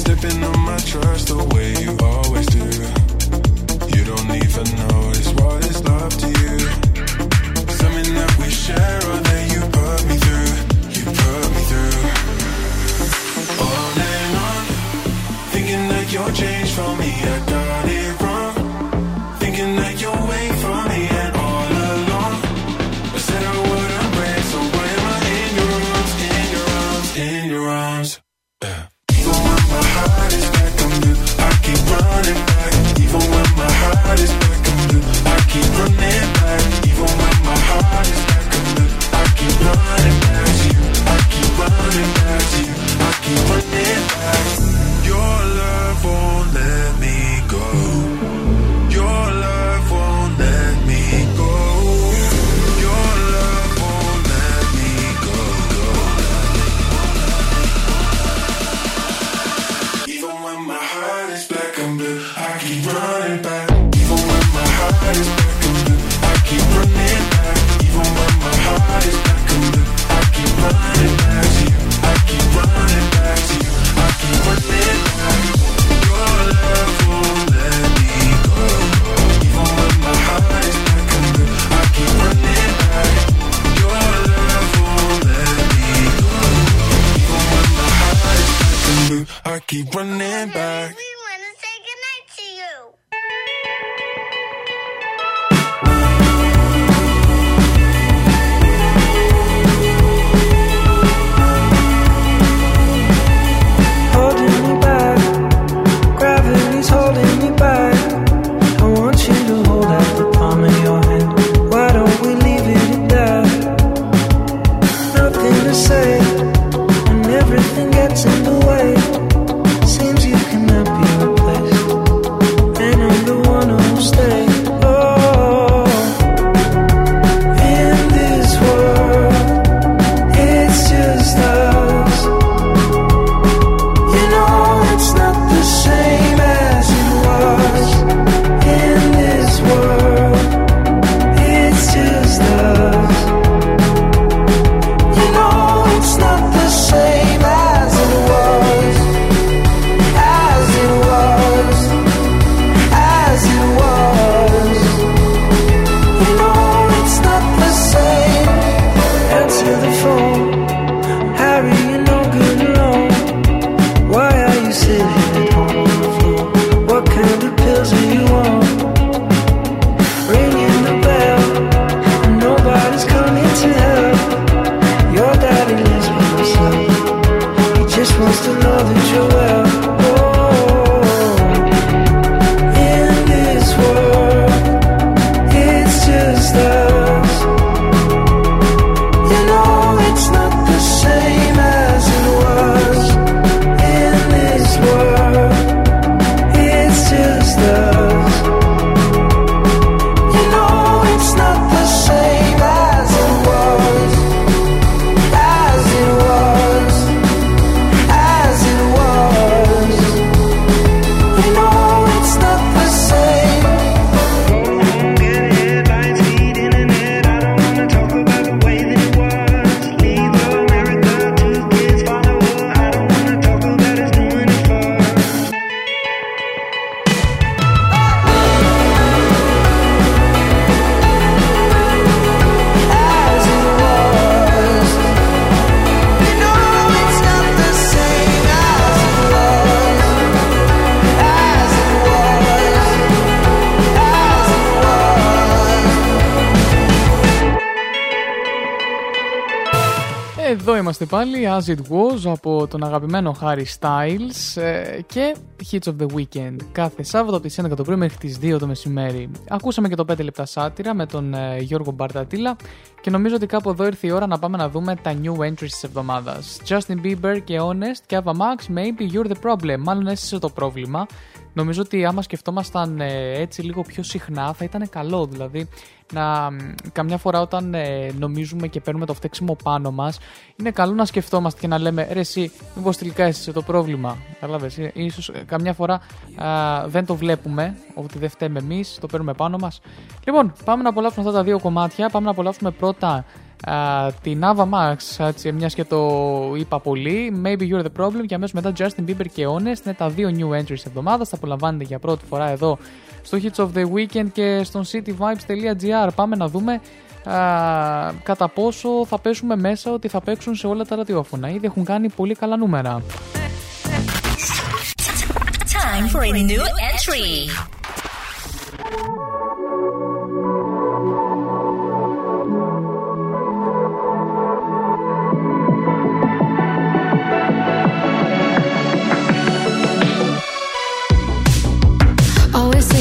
Slipping on my trust the way you always do. You don't even notice what is love to you. Something that we share or that you put me through. You put me through. On and on, thinking that you'll change for me. I got it wrong, thinking that you'll wait for me. And all along, I said I would. In your arms, yeah. Even when my heart is black and blue, I keep running back. Even when my heart is black and blue, I keep running back. Even when my heart is black and blue, I keep running back to you. I keep running back to you. I keep running back. Your keep running back, even when my heart is back in the. I keep running back, even when my heart is back in the. I keep running back to you. I keep running back to you. I keep running back. Your love won't let me go. Even when my heart is back in the. I keep running back. Your love won't let me go. Even when my heart is back in the. I keep running back. Είμαστε πάλι, As It Was, από τον αγαπημένο Harry Styles ε, και Hits of the Weekend. Κάθε Σάββατο από τις έντεκα το πρωί μέχρι τις δύο το μεσημέρι. Ακούσαμε και το πέντε λεπτά σάτυρα με τον ε, Γιώργο Μπαρτατήλα και νομίζω ότι κάπου εδώ ήρθε η ώρα να πάμε να δούμε τα new entries της εβδομάδας. Justin Bieber και Honest και Ava Max, Maybe You're the Problem. Μάλλον αίσθησε το πρόβλημα. Νομίζω ότι άμα σκεφτόμασταν ε, έτσι λίγο πιο συχνά θα ήταν καλό, δηλαδή να καμιά φορά όταν ε, νομίζουμε και παίρνουμε το φταίξιμο πάνω μας, είναι καλό να σκεφτόμαστε και να λέμε ρε εσύ μήπως τελικά αίσθησε το πρόβλημα, καταλάβες, ίσως ε, καμιά φορά ε, δεν το βλέπουμε ότι δεν φταίμε εμείς, το παίρνουμε πάνω μας. Λοιπόν, πάμε να απολαύσουμε αυτά τα δύο κομμάτια, πάμε να απολαύσουμε πρώτα Uh, την Ava Max, έτσι, μιας και το είπα πολύ, Maybe You're the Problem, και αμέσως μετά Justin Bieber και Honest. Είναι τα δύο new entries της εβδομάδας, τα απολαμβάνετε για πρώτη φορά εδώ στο Hits of the Weekend και στο cityvibes.gr. Πάμε να δούμε uh, κατά πόσο θα πέσουμε μέσα ότι θα παίξουν σε όλα τα ραδιόφωνα. Ήδη έχουν κάνει πολύ καλά νούμερα. Time for a new entry.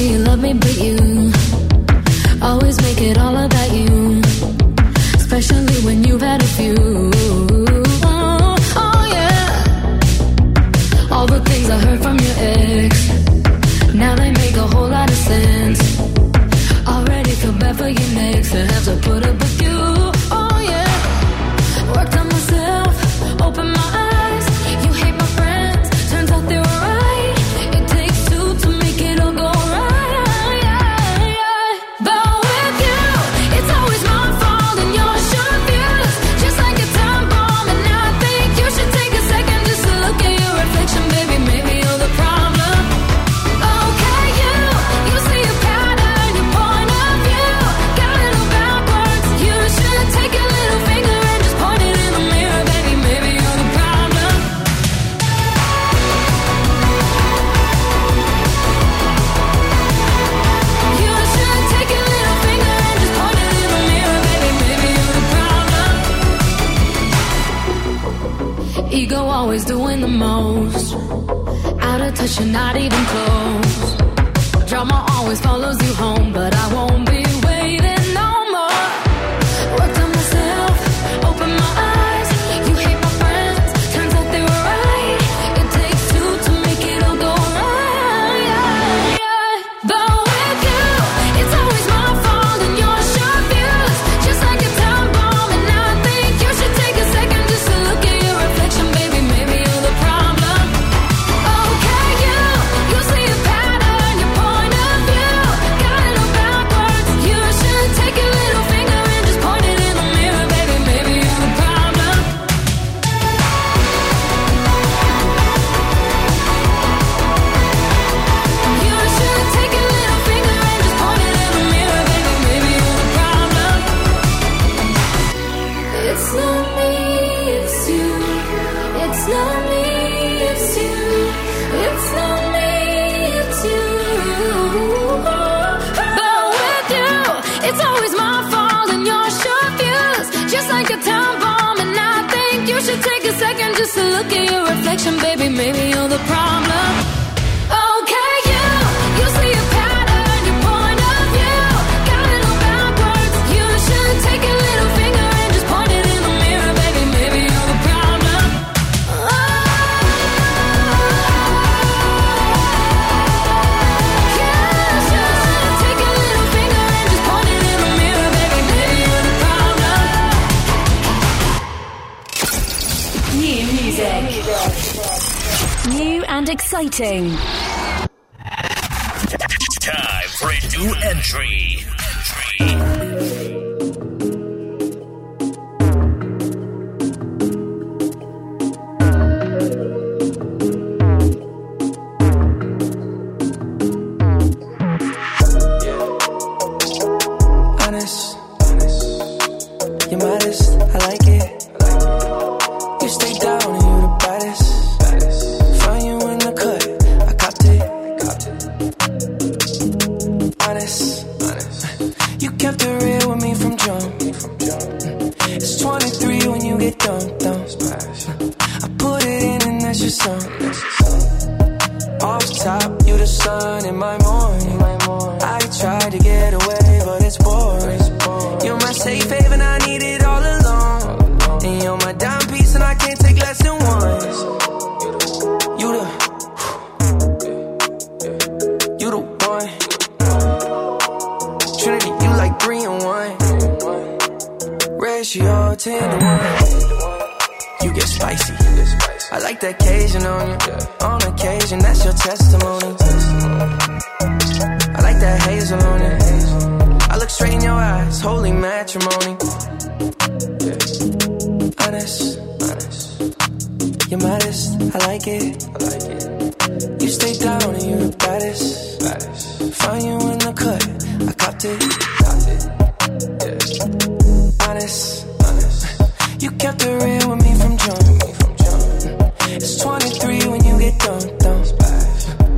Say you love me, but you always make it all about you, especially when you've had a few. Oh, oh yeah. All the things I heard from your ex, now they make a whole lot of sense. Already feel bad for you next to have to put up with you. Oh yeah. Worked on myself, opened my eyes. You hate my friends, turns out they were right. It takes two to make it all go. cause you're not even close. Drama always follows you home, but I won't be waiting no more. Worked on myself, opened my eyes. You hate my friends, turns out they were right. It takes two to make it all go right. Yeah, yeah. Though with you, it's always my fault and your short fuse. Just like a time bomb, and I think you should take a second just to look at your reflection, baby. Maybe you're the problem. Okay, you, you see a pattern, your point of view got it all backwards. You should take your little finger and just point it in the mirror, baby. Maybe you're the problem. You should take your little finger and just point it in the mirror, baby. Maybe you're the problem. It's not me, it's you. It's not me, it's you. It's not me, it's you. But with you, it's always my fault and your short fuse. Just like a time bomb, and I think you should take a second just to look at your reflection, baby. Maybe you're the problem. Okay, you, you see a pattern, your point of view got it all backwards. You should take a little finger and just point it in the mirror, baby. Maybe you're the problem. New music. New and exciting. Time for a new entry. Entry. Honest, you're modest, I like it. You stay down and you the baddest. Find you in the cut, I copped it. Honest, you kept it real with me from jump. It's twenty-three when you get dumped, dumped. I put it in and that's your song. Off top, you the sun in my morning. I tried to get away, but it's boring. You're my safe haven, I need it all alone. And you're my dime piece, and I can't take less than once. You the, you the one. Trinity, you like three and one. Ratio ten to one. You get spicy. I like that Cajun on you. On occasion, that's your testimony. I like that hazel on it. I look straight in your eyes, holy matrimony. Honest, you're modest, I like it. You stay down and you're the baddest. Find you in the cut, I copped it. Honest, you kept it real with me from jump. It's twenty-three when you get dumped, dumped.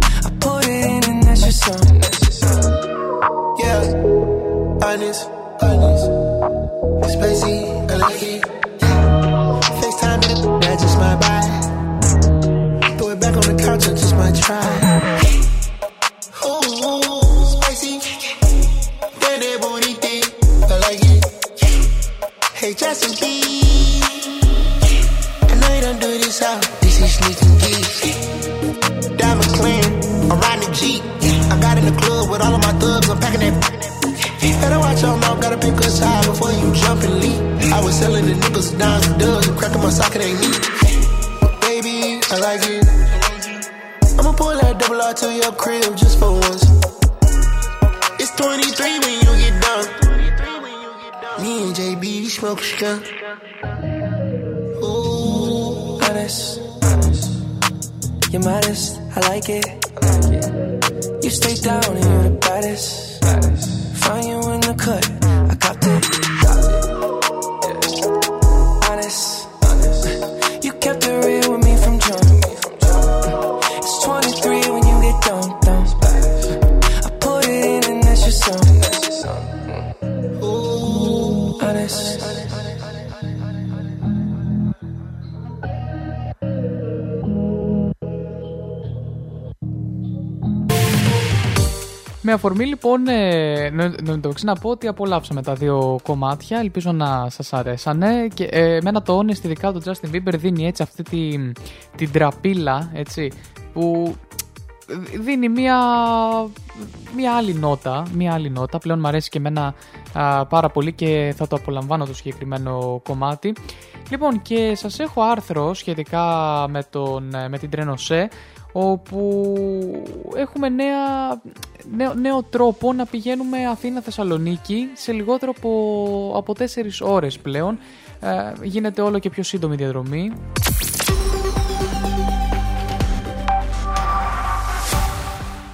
I put it in and that's your song. Honest, honest, it's spicy, I like it. FaceTime it, that's just my vibe. Throw it back on the couch, I just might try. Ooh, spicy, yeah, that booty thing, I like it. Hey, Justin Bieber, I know you don't do this out. This is sneaking geeks. Diamond clean, I'm riding a Jeep. I got in the club with all of my thugs, I'm packing that. Better watch your mouth, gotta pick a side before you jump and leap. I was selling the niggas dimes and dubs and cracking my socket ain't neat. Baby, I like it. I'ma pull that double R to your crib just for once. It's twenty-three when you get done. Me and J B smoke skunk. Ooh, honest, honest. You're modest, I like it. You stay down and you're the baddest. Baddest. Find you in the cut, I copped it. Honest, you kept it real with me from jump. It's twenty-three when you get dumped, dumped. I put it in and that's your song. Ooh, honest. Με αφορμή λοιπόν, ε, το να πω ότι απολαύσαμε τα δύο κομμάτια, ελπίζω να σας αρέσανε. Και ε, εμένα το Honest, ειδικά το Justin Bieber, δίνει έτσι αυτή την, την τραπίλα, έτσι, που δίνει μια, μια άλλη νότα, μια άλλη νότα. Πλέον μου αρέσει και εμένα α, πάρα πολύ και θα το απολαμβάνω το συγκεκριμένο κομμάτι. Λοιπόν, και σας έχω άρθρο σχετικά με, τον, με την Τρενοσέ, όπου έχουμε νέα, νέο, νέο τρόπο να πηγαίνουμε Αθήνα-Θεσσαλονίκη σε λιγότερο από, από τέσσερις ώρες πλέον. Ε, γίνεται όλο και πιο σύντομη διαδρομή.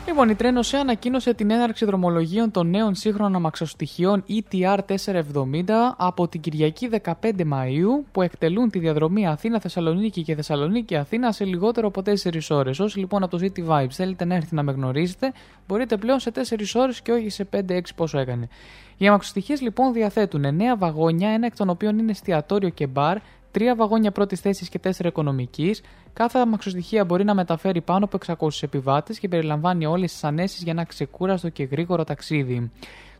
Λοιπόν, η Τρένοσέ ανακοίνωσε την έναρξη δρομολογίων των νέων σύγχρονων αμαξοστοιχειών ι τι αρ τετρακόσια εβδομήντα από την Κυριακή δεκαπέντε Μαΐου, που εκτελούν τη διαδρομή Αθήνα-Θεσσαλονίκη και Θεσσαλονίκη-Αθήνα σε λιγότερο από τέσσερις ώρες. Όσοι λοιπόν από το City Vibes θέλετε να έρθει να με γνωρίζετε, μπορείτε πλέον σε τέσσερις ώρες και όχι σε πέντε έξι πόσο έκανε. Οι αμαξοστοιχείες λοιπόν διαθέτουν εννέα βαγόνια, ένα εκ των οποίων είναι εστιατόριο και μπαρ, τρία βαγόνια πρώτης θέσης και τέσσερα οικονομικής. Κάθε αμαξοστοιχεία μπορεί να μεταφέρει πάνω από εξακόσιους επιβάτες και περιλαμβάνει όλες τις ανέσεις για ένα ξεκούραστο και γρήγορο ταξίδι.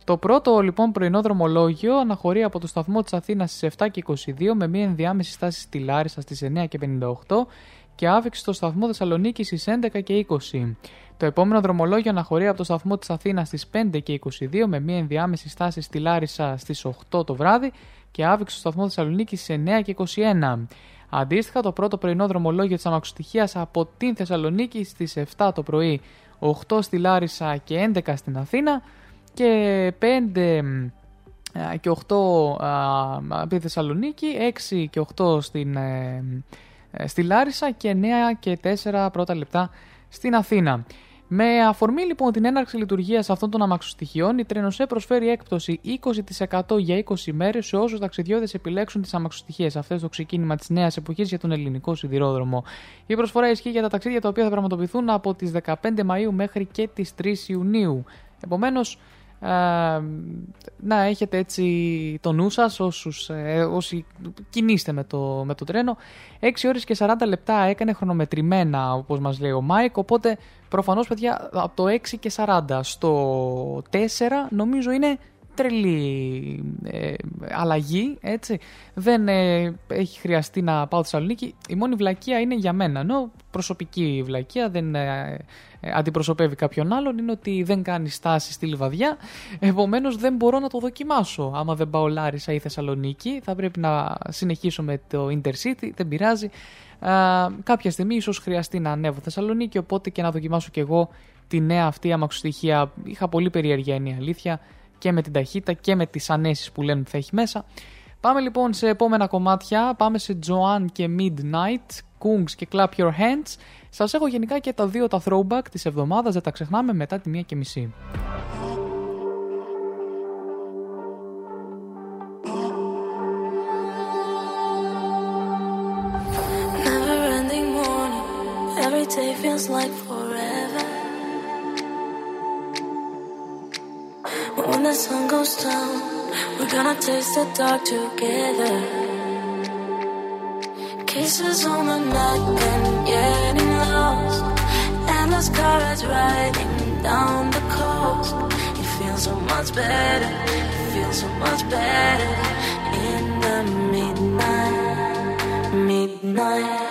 Το πρώτο λοιπόν πρωινό δρομολόγιο αναχωρεί από το σταθμό της Αθήνας στις επτά και είκοσι δύο με μία ενδιάμεση στάση στη Λάρισα στις εννέα και πενήντα οκτώ και άφηξη στο σταθμό Θεσσαλονίκης στις έντεκα και είκοσι. Το επόμενο δρομολόγιο αναχωρεί από το σταθμό της Αθήνας στις πέντε και είκοσι δύο με μία ενδιάμεση στάση στη Λάρισα στις οκτώ το βράδυ και άφηξη στο σταθμό Θεσσαλονίκης στις εννέα και είκοσι ένα. Αντίστοιχα, το πρώτο πρωινό δρομολόγιο της αμαξοστοιχείας από την Θεσσαλονίκη στις επτά το πρωί, οκτώ στη Λάρισα και έντεκα στην Αθήνα και πέντε και οκτώ από τη Θεσσαλονίκη, έξι και οκτώ στην, στη Λάρισα και εννέα και τέσσερα πρώτα λεπτά στην Αθήνα. Με αφορμή λοιπόν την έναρξη λειτουργίας αυτών των αμαξοστοιχειών, η Τρενοσέ προσφέρει έκπτωση είκοσι τοις εκατό για είκοσι μέρες σε όσους ταξιδιώτες επιλέξουν τις αμαξοστοιχείες αυτές στο ξεκίνημα της νέας εποχής για τον ελληνικό σιδηρόδρομο. Η προσφορά ισχύει για τα ταξίδια τα οποία θα πραγματοποιηθούν από τις δεκαπέντε Μαΐου μέχρι και τις τρεις Ιουνίου. Επομένως, ε, να έχετε έτσι το νου σας όσους, ε, όσοι κινείστε με το, με το τρένο. έξι ώρες και σαράντα λεπτά έκανε χρονομετρημένα, όπως μας λέει ο Μάικ, οπότε προφανώς, παιδιά, από το έξι και σαράντα στο τέσσερα νομίζω είναι τρελή ε, αλλαγή, έτσι. Δεν ε, έχει χρειαστεί να πάω Θεσσαλονίκη. Η μόνη βλακεία είναι για μένα, ενώ προσωπική βλακεία, δεν ε, ε, αντιπροσωπεύει κάποιον άλλον, είναι ότι δεν κάνει στάση στη Λιβαδιά, επομένως δεν μπορώ να το δοκιμάσω. Άμα δεν πάω Λάρισα ή Θεσσαλονίκη, θα πρέπει να συνεχίσω με το Intercity, δεν πειράζει. Uh, κάποια στιγμή ίσως χρειαστεί να ανέβω Θεσσαλονίκη, οπότε και να δοκιμάσω κι εγώ τη νέα αυτή αμαξοστοιχεία. Είχα πολύ περιέργεια, είναι η αλήθεια, και με την ταχύτητα και με τις ανέσεις που λένε ότι θα έχει μέσα. Πάμε λοιπόν σε επόμενα κομμάτια. Πάμε σε Joan και Midnight, Kungs και Clap Your Hands. Σας έχω γενικά και τα δύο τα throwback της εβδομάδας, δεν τα ξεχνάμε, μετά τη μία και μισή. Day feels like forever. But when the sun goes down, we're gonna taste the dark together. Kisses on the neck and getting lost. Endless colors riding down the coast. It feels so much better. It feels so much better in the midnight, midnight.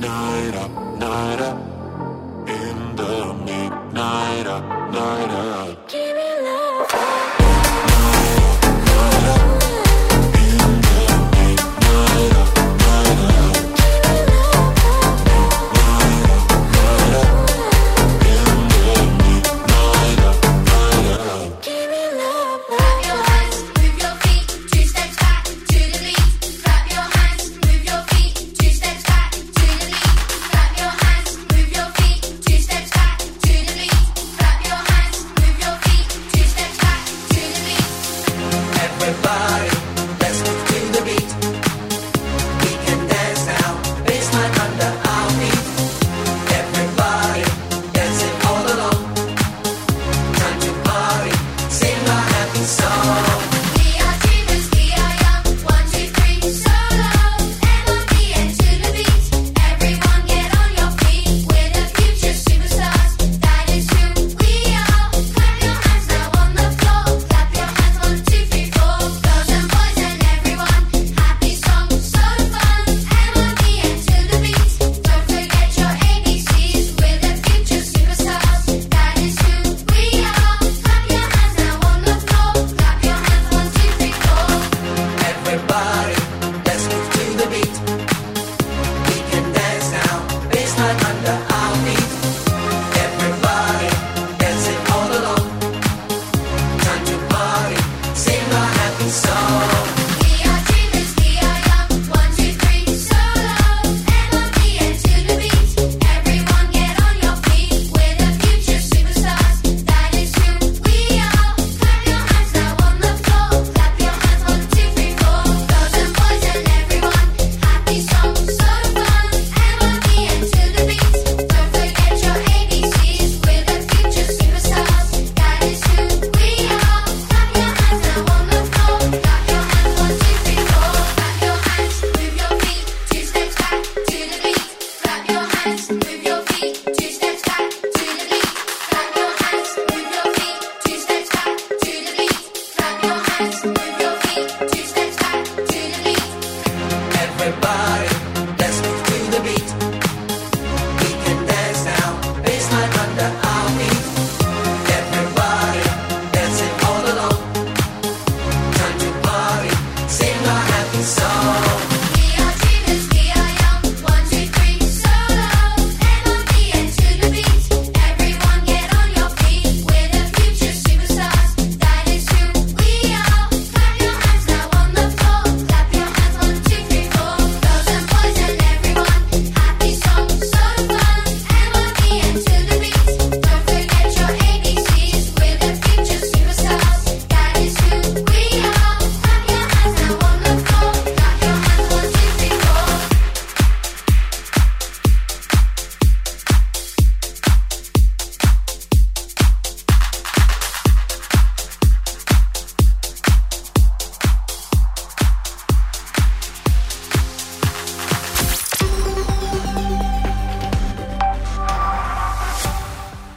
midnight nighter, in the midnight nighter. Give me love.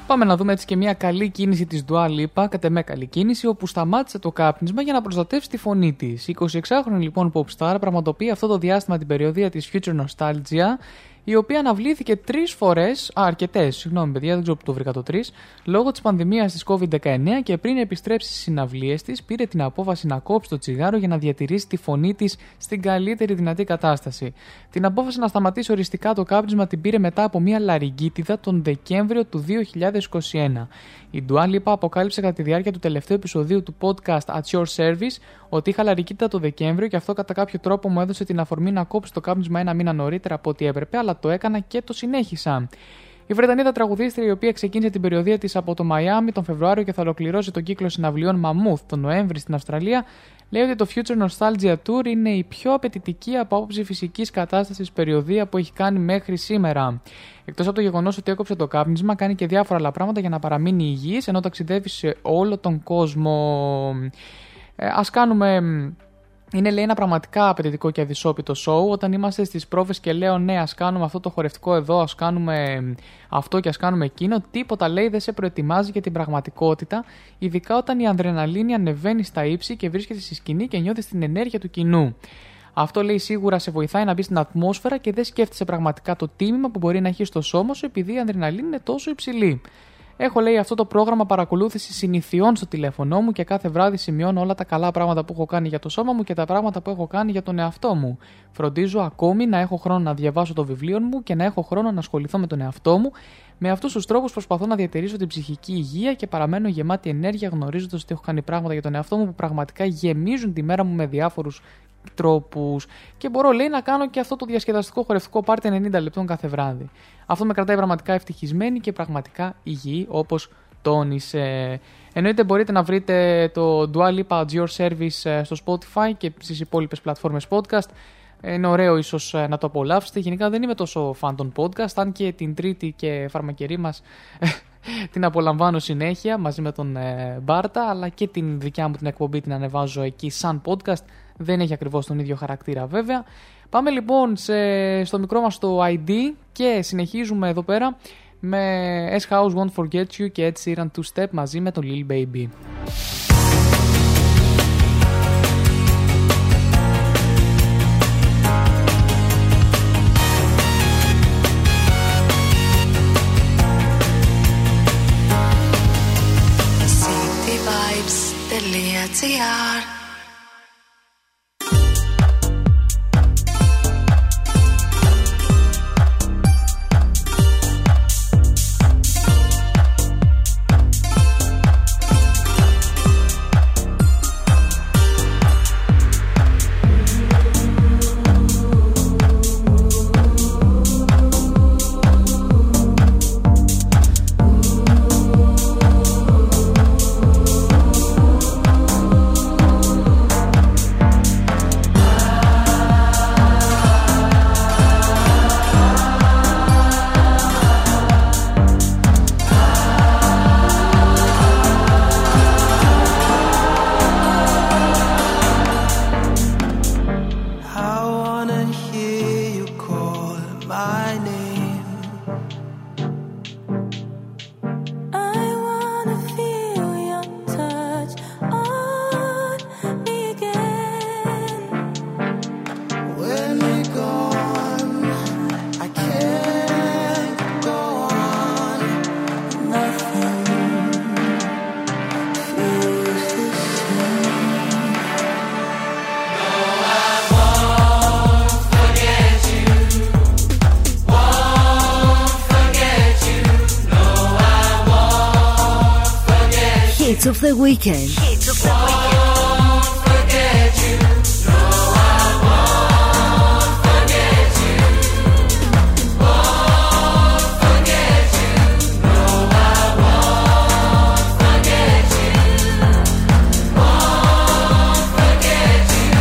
Πάμε να δούμε έτσι και μια καλή κίνηση της Dua Lipa, κατ' εμέ καλή κίνηση, όπου σταμάτησε το κάπνισμα για να προστατεύσει τη φωνή της. Η εικοσιεξάχρονη λοιπόν pop star πραγματοποιεί αυτό το διάστημα την περιοδεία της Future Nostalgia, η οποία αναβλήθηκε τρεις φορές, α, αρκετές, συγγνώμη παιδιά, δεν ξέρω που το βρήκα το τρεις, λόγω της πανδημίας της κόβιντ δεκαεννιά και πριν επιστρέψει στις συναυλίες της, πήρε την απόφαση να κόψει το τσιγάρο για να διατηρήσει τη φωνή της στην καλύτερη δυνατή κατάσταση. Την απόφαση να σταματήσει οριστικά το κάπνισμα την πήρε μετά από μια λαρυγγίτιδα τον Δεκέμβριο του δύο χιλιάδες είκοσι ένα. Η Dua Lipa αποκάλυψε κατά τη διάρκεια του τελευταίου επεισοδίου του podcast At Your Service ότι είχα λαρυγγίτιδα το Δεκέμβριο και αυτό κατά κάποιο τρόπο μου έδωσε την αφορμή να κόψω το κάπνισμα ένα μήνα νωρίτερα από ό,τι έπρεπε, αλλά το έκανα και το συνέχισα. Η Βρετανίδα τραγουδίστρια, η οποία ξεκίνησε την περιοδεία της από το Μαϊάμι τον Φεβρουάριο και θα ολοκληρώσει τον κύκλο συναυλιών Μαμούθ τον Νοέμβρη στην Αυστραλία, λέει ότι το Future Nostalgia Tour είναι η πιο απαιτητική από άποψη φυσικής κατάστασης περιοδεία που έχει κάνει μέχρι σήμερα. Εκτός από το γεγονός ότι έκοψε το κάπνισμα, κάνει και διάφορα άλλα πράγματα για να παραμείνει υγιής ενώ ταξιδεύει σε όλο τον κόσμο. Ε, ας κάνουμε... Είναι, λέει, ένα πραγματικά απαιτητικό και αδυσόπιτο σοου. Όταν είμαστε στις πρόβες και λέω ναι, ας κάνουμε αυτό το χορευτικό εδώ, ας κάνουμε αυτό και ας κάνουμε εκείνο, τίποτα, λέει, δεν σε προετοιμάζει για την πραγματικότητα, ειδικά όταν η αδρεναλίνη ανεβαίνει στα ύψη και βρίσκεσαι στη σκηνή και νιώθεις την ενέργεια του κοινού. Αυτό λέει σίγουρα σε βοηθάει να μπει στην ατμόσφαιρα και δεν σκέφτεσαι πραγματικά το τίμημα που μπορεί να έχει στο σώμα σου επειδή η αδρεναλίνη είναι τόσο υψηλή. Έχω λέει αυτό το πρόγραμμα παρακολούθηση συνηθιών στο τηλέφωνό μου και κάθε βράδυ σημειώνω όλα τα καλά πράγματα που έχω κάνει για το σώμα μου και τα πράγματα που έχω κάνει για τον εαυτό μου. Φροντίζω ακόμη να έχω χρόνο να διαβάσω το βιβλίο μου και να έχω χρόνο να ασχοληθώ με τον εαυτό μου. Με αυτούς τους τρόπους προσπαθώ να διατηρήσω την ψυχική υγεία και παραμένω γεμάτη ενέργεια, γνωρίζοντας ότι έχω κάνει πράγματα για τον εαυτό μου που πραγματικά γεμίζουν τη μέρα μου με διάφορους τρόπους. Και μπορώ, λέει, να κάνω και αυτό το διασκεδαστικό χορευτικό πάρτι ενενήντα λεπτών κάθε βράδυ. Αυτό με κρατάει πραγματικά ευτυχισμένη και πραγματικά υγιή, όπως τόνισε. Εννοείται μπορείτε να βρείτε το Dua Lipa at Your Service στο Spotify και στις υπόλοιπες πλατφόρμες podcast. Είναι ωραίο ίσως να το απολαύσετε. Γενικά δεν είμαι τόσο φαν των podcast, αν και την Τρίτη και φαρμακερή μας την απολαμβάνω συνέχεια μαζί με τον Μπάρτα, αλλά και την δικιά μου την εκπομπή την ανεβάζω εκεί σαν podcast. Δεν έχει ακριβώς τον ίδιο χαρακτήρα βέβαια. Πάμε λοιπόν σε, στο μικρό μας το άι ντι και συνεχίζουμε εδώ πέρα με S House Won't Forget You και Ed Sheeran Two Step μαζί με τον Lil Baby. σι τι vibes τελεία τζι αρ Of the weekend. Hits of the weekend. Won't forget you. No, I won't forget you. Won't forget you. No, I won't forget you. Won't forget you.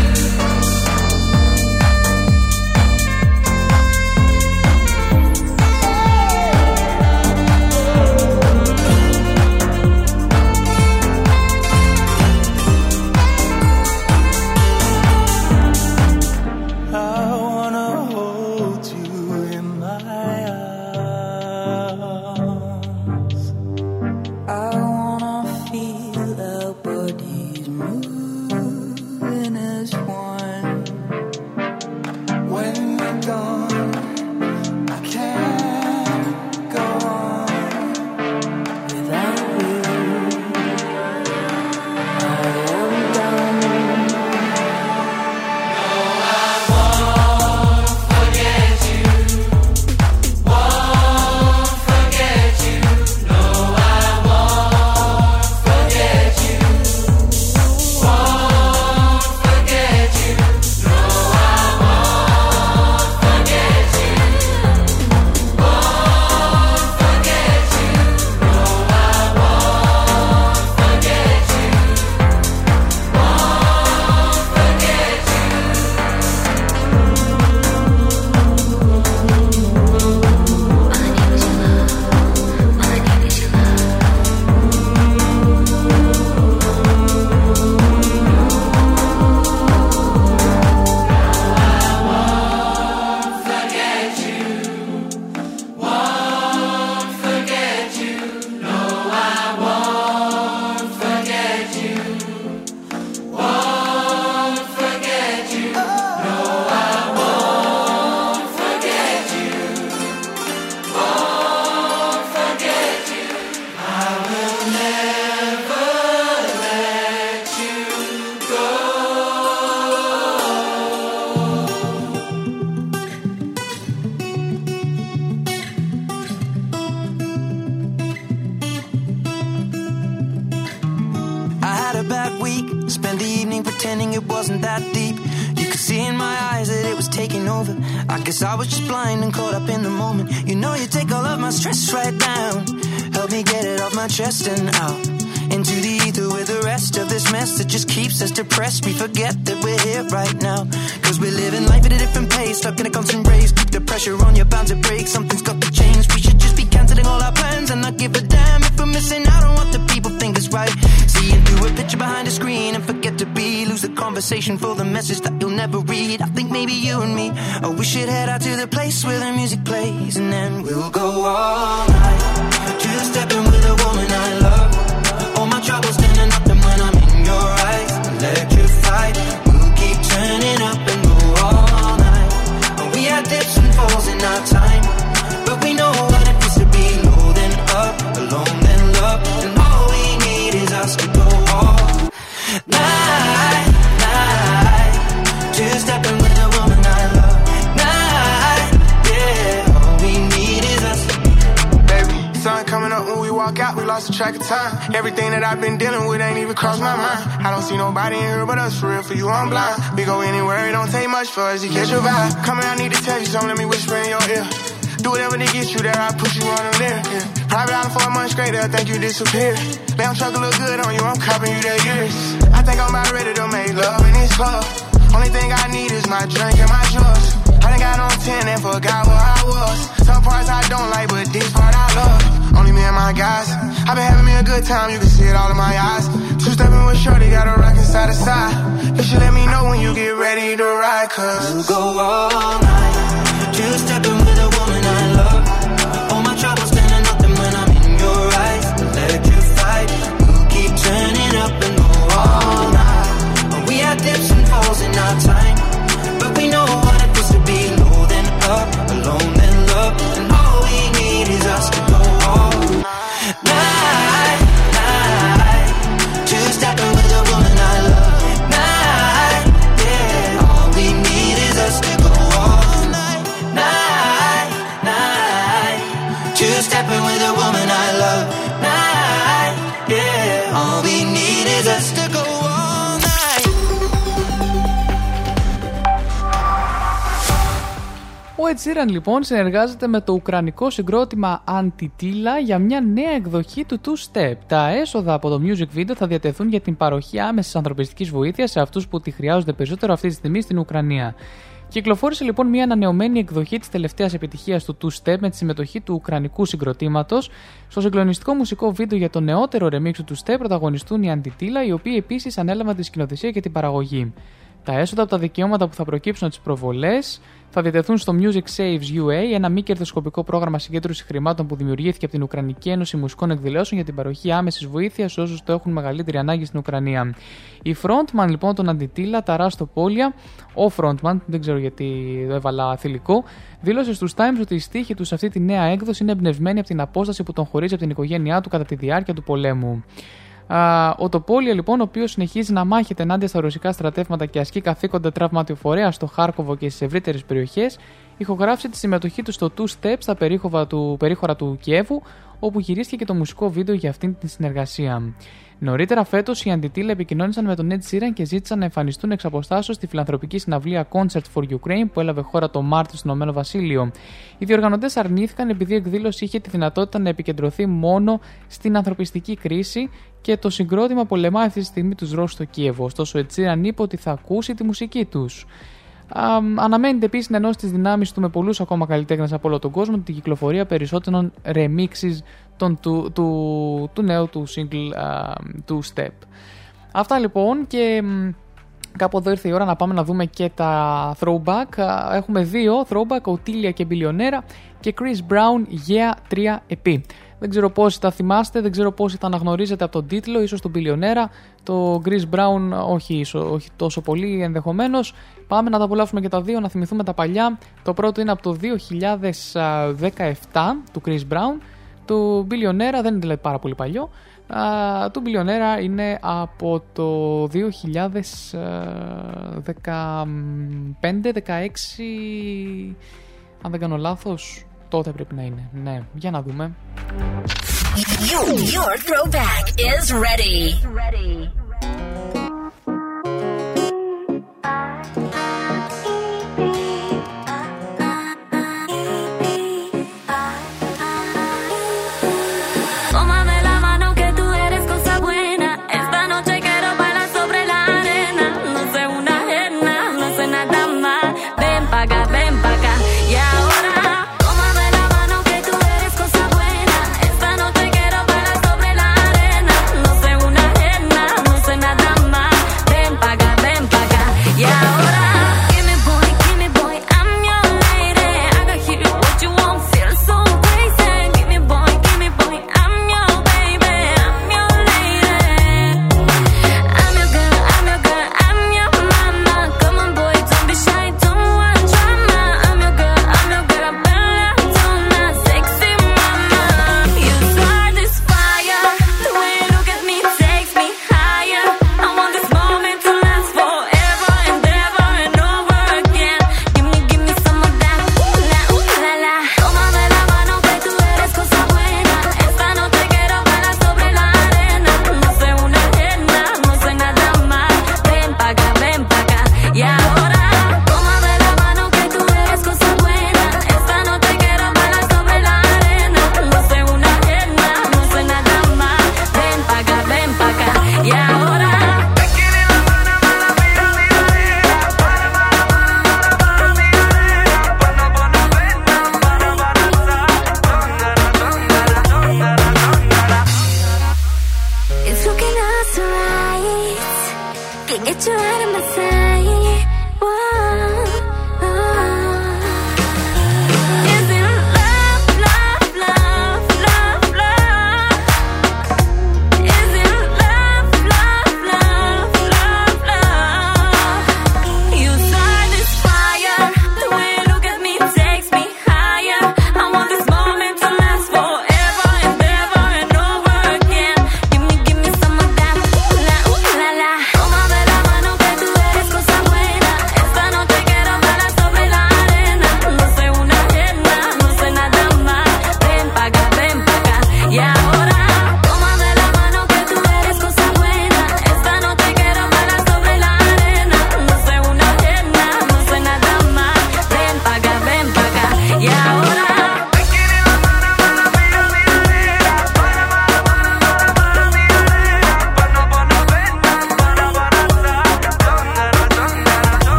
beginning it wasn't that deep. You could see in my eyes that it was taking over. I guess I was just blind and caught up in the moment. You know you take all of my stress right down. Help me get it off my chest and out into the ether with the rest of this mess that just keeps us depressed. We forget that we're here right now, cause we're living life at a different pace, stuck in a constant race. Keep the pressure on, you're bound to break. Something's got to change. We should just be cancelling all our plans and not give a damn if we're missing out on what the people think is right. Seeing through a picture behind a screen and forget to be. Lose the conversation for the message that you'll never read. I think maybe you and me, oh, we should head out to the place where the music plays, and then we'll go all night. Just stepping with a woman I love. All my troubles turning up, and when I'm in your eyes, electrified. We'll keep turning up and go all night. And we had dips and falls in our time, but we know what it means to be low then up, alone then loved. And all we need is us to go all night, night. Just stepping with a woman I love. Night, yeah. All we need is us. Baby, sun coming up when we walk out. We lost the track of time. Everything that I've been dealing with ain't even crossed my mind. I don't see nobody in here but us. For real, for you, I'm blind. We go anywhere, it don't take much for us to catch your vibe. Come here, I need to tell you something. Let me whisper in your ear. Do whatever to get you there, I put you on a lyric. Yeah. Private island for a month straight, they'll think you disappeared. Damn truck look good on you, I'm copping you that years. I think I'm about ready to make love in this club. Only thing I need is my drink and my drugs. I done got on ten and forgot where I was. Some parts I don't like, but this part I love. Only me and my guys. I've been having me a good time, you can see it all in my eyes. Two-stepping with shorty, got a rockin' side to side. You should let me know when you get ready to ride, cause we'll go all night. Two-stepping with a woman I love. All my troubles standing up, and when I'm in your eyes, electrified. We'll keep turning up and go all night. We had dips and falls in our time, but we know what it was to be low then up, alone then love. And all we need is us to go. Night, night, just stepping with a woman I love. Night, yeah, all we need is us to go all night. Night, night, just stepping with a woman I love. Night, yeah, all we need is us to go all night. Ο Ed Sheeran λοιπόν συνεργάζεται με το ουκρανικό συγκρότημα Antitila για μια νέα εκδοχή του two-step. Τα έσοδα από το music video θα διατεθούν για την παροχή άμεσης ανθρωπιστικής βοήθειας σε αυτούς που τη χρειάζονται περισσότερο αυτή τη στιγμή στην Ουκρανία. Κυκλοφόρησε λοιπόν μια ανανεωμένη εκδοχή της τελευταίας επιτυχίας του two-step με τη συμμετοχή του ουκρανικού συγκροτήματος. Στο συγκλονιστικό μουσικό βίντεο για το νεότερο remix του two-step πρωταγωνιστούν οι Antitila, οι οποίοι επίσης ανέλαβαν τη σκηνοθεσία και την παραγωγή. Τα έσοδα από τα δικαιώματα που θα προκύψουν από τις προβολές θα διατεθούν στο Music Saves γιου έι, ένα μη κερδοσκοπικό πρόγραμμα συγκέντρωσης χρημάτων που δημιουργήθηκε από την Ουκρανική Ένωση Μουσικών Εκδηλώσεων για την παροχή άμεσης βοήθειας σε όσους το έχουν μεγαλύτερη ανάγκη στην Ουκρανία. Η frontman λοιπόν των Antitila, τα Ραστοπόλια, ο frontman, δεν ξέρω γιατί έβαλα θηλυκό, δήλωσε στους Times ότι οι στίχοι του σε αυτή τη νέα έκδοση είναι εμπνευσμένοι από την απόσταση που τον χωρίζει από την οικογένειά του κατά τη διάρκεια του πολέμου. Uh, ο Τοπόλια, λοιπόν, ο οποίος συνεχίζει να μάχεται ενάντια στα ρωσικά στρατεύματα και ασκεί καθήκοντα τραυματιοφορέα στο Χάρκοβο και στις ευρύτερες περιοχές, ηχογράφησε τη συμμετοχή του στο Two Steps στα περίχωρα του, περίχωρα του Κιέβου, όπου γυρίστηκε και το μουσικό βίντεο για αυτήν την συνεργασία. Νωρίτερα φέτος, οι Antitila επικοινώνησαν με τον Ed Sheeran και ζήτησαν να εμφανιστούν εξ αποστάσεως στη φιλανθρωπική συναυλία Concert for Ukraine που έλαβε χώρα το Μάρτιο στον Ηνωμένο Βασίλειο. Οι διοργανωτές αρνήθηκαν επειδή η εκδήλωση είχε τη δυνατότητα να επικεντρωθεί μόνο στην ανθρωπιστική κρίση και το συγκρότημα πολεμάει αυτή τη στιγμή τους Ρώσους στο Κίεβο. Ωστόσο, ο Ed Sheeran είπε ότι θα ακούσει τη μουσική τους. Α, αναμένεται επίσης να ενώσει τις δυνάμεις του με πολλούς ακόμα καλλιτέχνες από όλο τον κόσμο την κυκλοφορία περισσότερων remixes των, του, του, του νέου του single α, του Step. Αυτά λοιπόν, και κάπου εδώ ήρθε η ώρα να πάμε να δούμε και τα throwback. Έχουμε δύο throwback, Ottilia και Μπιλιονέρα και Chris Brown, Yeah three E P. Δεν ξέρω πόσοι τα θυμάστε, δεν ξέρω πόσοι τα αναγνωρίζετε από τον τίτλο, ίσως τον Μπιλιονέρα, το Chris Brown όχι, ίσως, όχι τόσο πολύ ενδεχομένως. Πάμε να τα απολαύσουμε και τα δύο, να θυμηθούμε τα παλιά. Το πρώτο είναι από το δύο χιλιάδες δεκαεπτά του Chris Brown, του Μπιλιονέρα δεν είναι πάρα πολύ παλιό, του Μπιλιονέρα είναι από το δύο χιλιάδες δεκαπέντε δεκαέξι, αν δεν κάνω λάθος. Τότε πρέπει να είναι. Ναι, για να δούμε. You, your throwback is ready. Ready.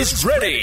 is ready.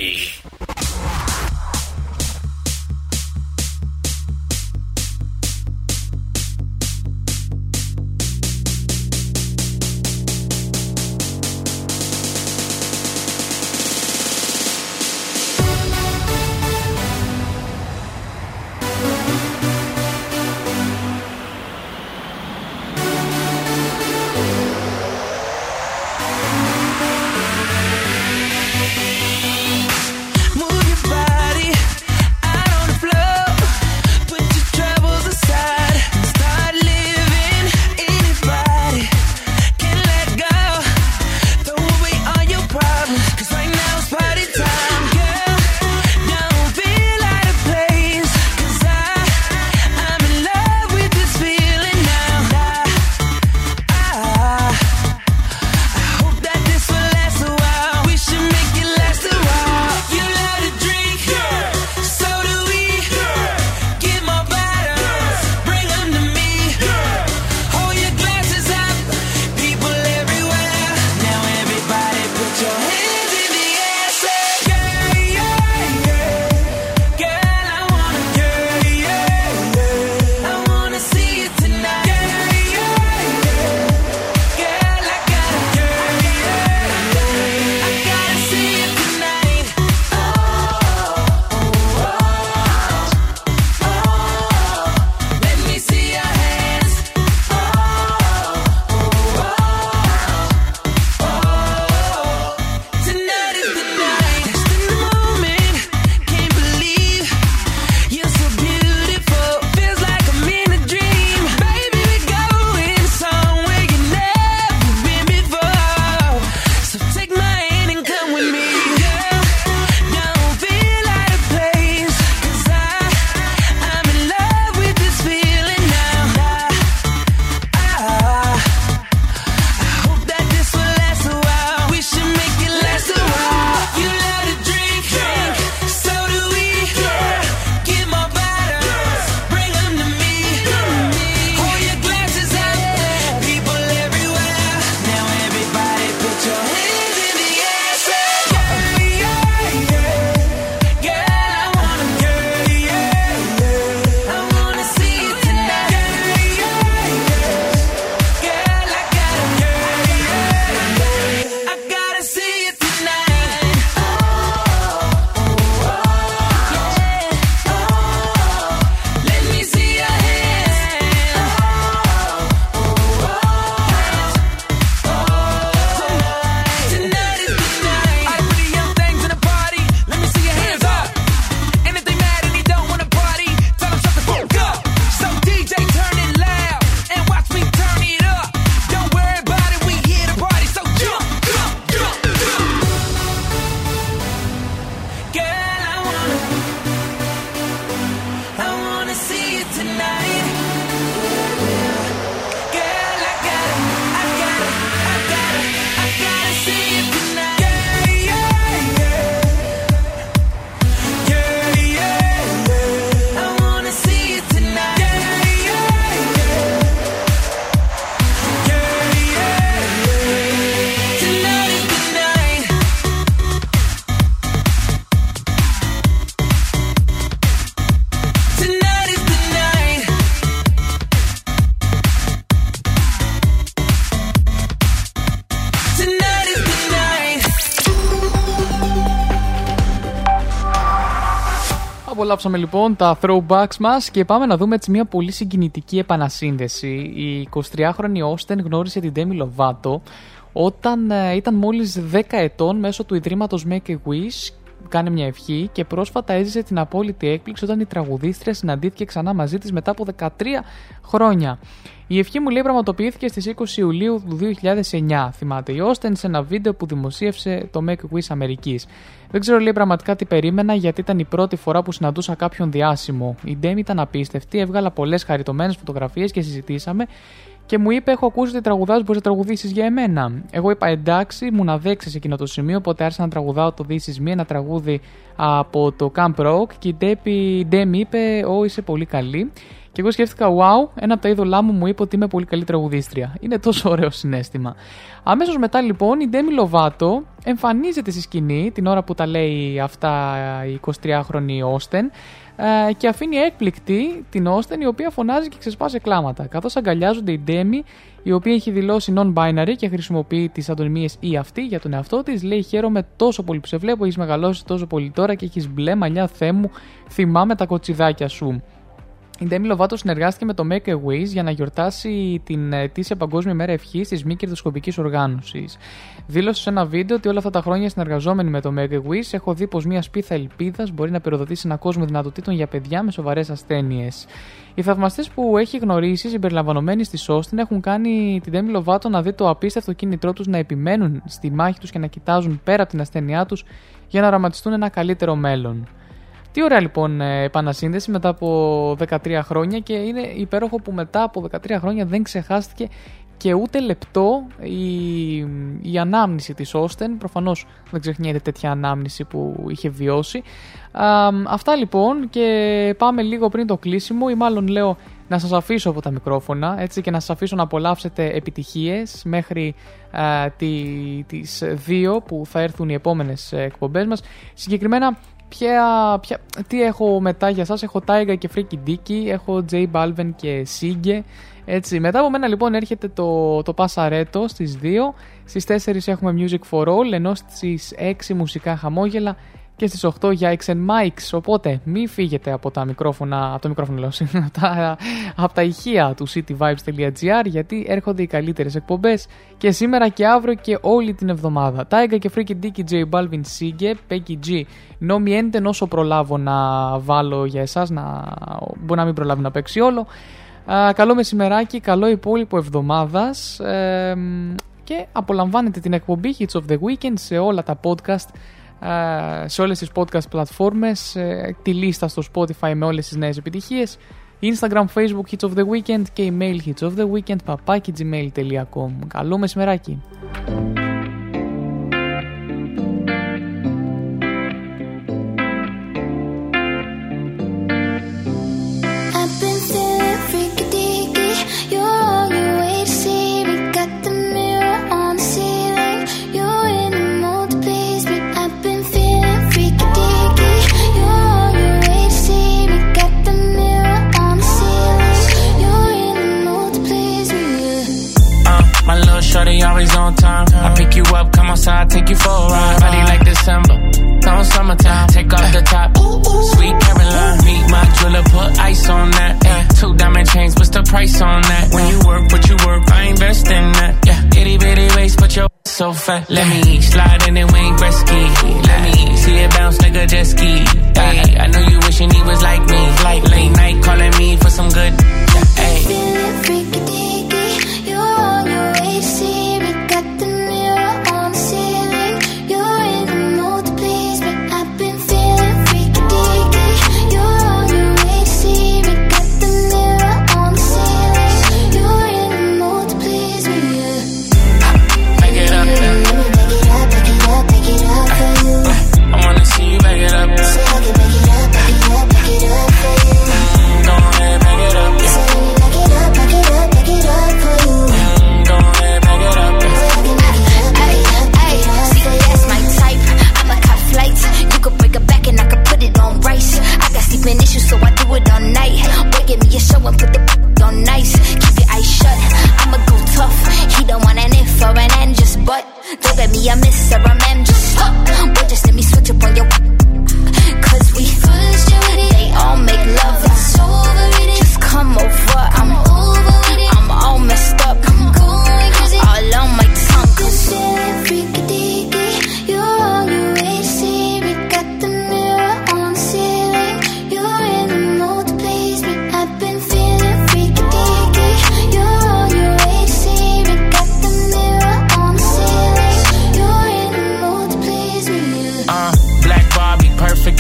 Απολαύσαμε λοιπόν τα throwbacks μας και πάμε να δούμε έτσι μια πολύ συγκινητική επανασύνδεση. Η εικοσιτριάχρονη Όστεν γνώρισε την Demi Lovato όταν ε, ήταν μόλις δέκα ετών μέσω του ιδρύματος Make-A-Wish, κάνε μια ευχή, και πρόσφατα έζησε την απόλυτη έκπληξη όταν η τραγουδίστρια συναντήθηκε ξανά μαζί της μετά από δεκατρία χρόνια. Η ευχή μου λέει πραγματοποιήθηκε στις είκοσι Ιουλίου του δύο χιλιάδες εννιά, θυμάται η Όστεν σε ένα βίντεο που δημοσίευσε το Make-A-Wish Αμερικής. Δεν ξέρω λέει πραγματικά τι περίμενα, γιατί ήταν η πρώτη φορά που συναντούσα κάποιον διάσημο. Η Ντέμι ήταν απίστευτη, έβγαλα πολλές χαριτωμένες φωτογραφίες και συζητήσαμε και μου είπε: έχω ακούσει ότι τραγουδάς, μπορείς να τραγουδήσεις για εμένα. Εγώ είπα εντάξει, μου να δέξει σε εκείνο το σημείο, οπότε άρχισα να τραγουδάω το This Is Me, ένα τραγούδι από το Camp Rock, και η Ντέμι είπε: Ω, είσαι πολύ καλή. Και εγώ σκέφτηκα, wow, ένα από τα είδωλά μου μου είπε ότι είμαι πολύ καλή τραγουδίστρια. Είναι τόσο ωραίο συνέστημα. Αμέσως μετά λοιπόν η Demi Lovato εμφανίζεται στη σκηνή την ώρα που τα λέει αυτά η εικοσιτριάχρονη Όστεν και αφήνει έκπληκτη την Όστεν, η οποία φωνάζει και ξεσπάζει κλάματα. Καθώς αγκαλιάζονται η Demi, η οποία έχει δηλώσει non-binary και χρησιμοποιεί τις αντωνυμίες ή αυτή για τον εαυτό της, λέει: χαίρομαι τόσο πολύ που σε βλέπω, έχεις μεγαλώσει τόσο πολύ τώρα και έχεις μπλε μαλλιά, Θεέ μου, θυμάμαι τα κοτσιδάκια σου. Η Demi Lovato συνεργάστηκε με το Make-A-Wish για να γιορτάσει την ετήσια Παγκόσμια Μέρα Ευχής της μη κερδοσκοπικής οργάνωσης. Δήλωσε σε ένα βίντεο ότι όλα αυτά τα χρόνια συνεργαζόμενοι με το Make-A-Wish έχω δει πως μια σπίθα ελπίδας μπορεί να πυροδοτήσει ένα κόσμο δυνατοτήτων για παιδιά με σοβαρές ασθένειες. Οι θαυμαστές που έχει γνωρίσει, συμπεριλαμβανομένοι στη Όστιν, έχουν κάνει την Demi Lovato να δει το απίστευτο κίνητρό τους να επιμένουν στη μάχη τους και να κοιτάζουν πέρα από την ασθένειά τους για να οραματιστούν ένα καλύτερο μέλλον. Τι ωραία λοιπόν επανασύνδεση μετά από δεκατρία χρόνια, και είναι υπέροχο που μετά από δεκατρία χρόνια δεν ξεχάστηκε και ούτε λεπτό η, η ανάμνηση της Όστεν. Προφανώς δεν ξεχνιέται τέτοια ανάμνηση που είχε βιώσει. Α, αυτά λοιπόν, και πάμε λίγο πριν το κλείσιμο, ή μάλλον λέω να σας αφήσω από τα μικρόφωνα, έτσι, και να σας αφήσω να απολαύσετε επιτυχίες μέχρι α, τη, τις δύο που θα έρθουν οι επόμενες εκπομπές μας. Συγκεκριμένα, Ποια, ποια, τι έχω μετά για σας? Έχω Tiger και Freaky Dicky, έχω J Balvin και Suga. Έτσι, μετά από μένα λοιπόν έρχεται το, το Πασαρέτο στις δύο, στις τέσσερις έχουμε Music for All, ενώ στις έξι μουσικά χαμόγελα και στις οκτώ για X and Mikes. Οπότε μη φύγετε από τα μικρόφωνα, από το μικρόφωνο λέω, τα, από τα ηχεία του cityvibes.gr, γιατί έρχονται οι καλύτερες εκπομπές και σήμερα και αύριο και όλη την εβδομάδα. Tiger και Freaky Dicky, J Balvin, Suga, Peggy G. Νόμιεντε, όσο προλάβω να βάλω για εσάς, να, μπορεί να μην προλάβει να παίξει όλο. Α, καλό μεσημεράκι, καλό υπόλοιπο εβδομάδας, ε, και απολαμβάνετε την εκπομπή Hits of the Weekend σε όλα τα podcast, σε όλες τις podcast πλατφόρμες, τη λίστα στο Spotify με όλες τις νέες επιτυχίες, Instagram, Facebook Hits of the Weekend και email Hits of the Weekend παπάκι τζι μέιλ τελεία κομ. Καλό μεσημεράκι. Shorty always on time. I pick you up, come outside, take you for a ride. Body like December, come summertime. Take off the top, sweet Caroline. Meet my jeweler, put ice on that. Two diamond chains, what's the price on that? When you work, what you work, I invest in that. Yeah, itty bitty waist, but your ass so fat. Let me eat, slide in and Wayne Gretzky. Let me eat, see it bounce like a jet ski. Ay, I know you wishing he was like me. Like late night calling me for some good. Ay. Feel it, freaky deaky, you're on your way to see. So I do it all night. Boy, give me a show and put the b**** on nice. Keep your eyes shut, I'ma go tough. He don't want an if or an end, just but. Don't get me a miss or a man, just stop. Boy, just let me switch up on your cause we first joined it. They all make love, it's over it. Just come over, I'm over with it. I'm all messed up, I'm going crazy. All on my tongue, cause I'm freaky deaky. You're on your way, see we got the mirror on the ceiling.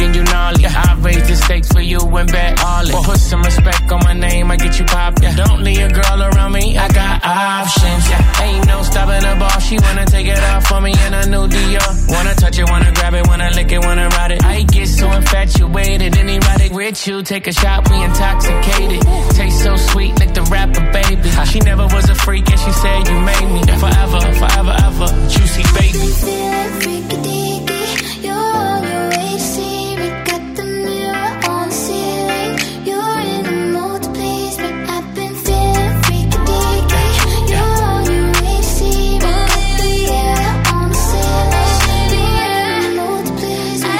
And you gnarly, yeah. I raise the stakes for you and bet all it. Put some respect on my name, I get you popped. Yeah. Don't leave a girl around me, I got options. Yeah. Ain't no stopping the ball, she wanna take it off for me in a new Dior. Wanna touch it, wanna grab it, wanna when I lick it, when I ride it. I get so infatuated and erotic with you. Take a shot, we intoxicated. Taste so sweet, like the rapper, baby. She never was a freak and she said you made me. Forever, forever, ever, juicy baby. Feel like freaky deaky, you're all the way to see me. Got the mirror on the ceiling, you're in the mood to please me. I've been feeling freaky deaky, you're all the way to see me. Got the mirror on the ceiling, you're in the mood to please me.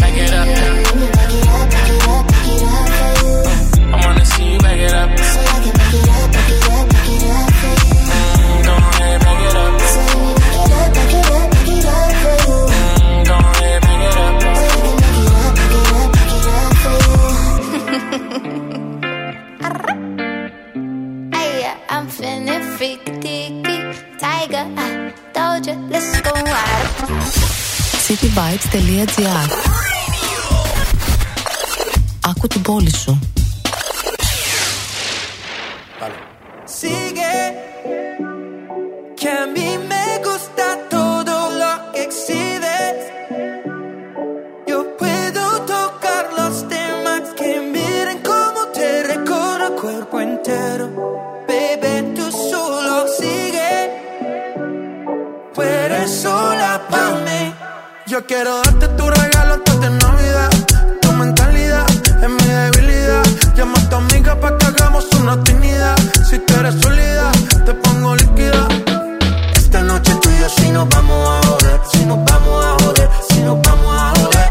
Back it up, back it up, back it up, back it up for you. I wanna see you back it up, so I can back it up, back it up, back it up for you. I'm feeling freaky deaky, tiger, I told you, let's go wild. cityvibes.gr. Άκου την πόλη σου. Sigue, que a mí me gusta todo lo que exhibes. Yo puedo tocar los temas que miren cómo te recorro el cuerpo entero. Baby, tú solo sigue, tú eres sola para mí. Yo quiero darte tu regalo antes de Navidad. Tu mentalidad es mi debilidad. Llama a tu amiga pa' que hagamos una timidez. Si tú eres sólida, te pongo líquida. Esta noche tú y yo si nos vamos a joder, si nos vamos a joder, si nos vamos a joder.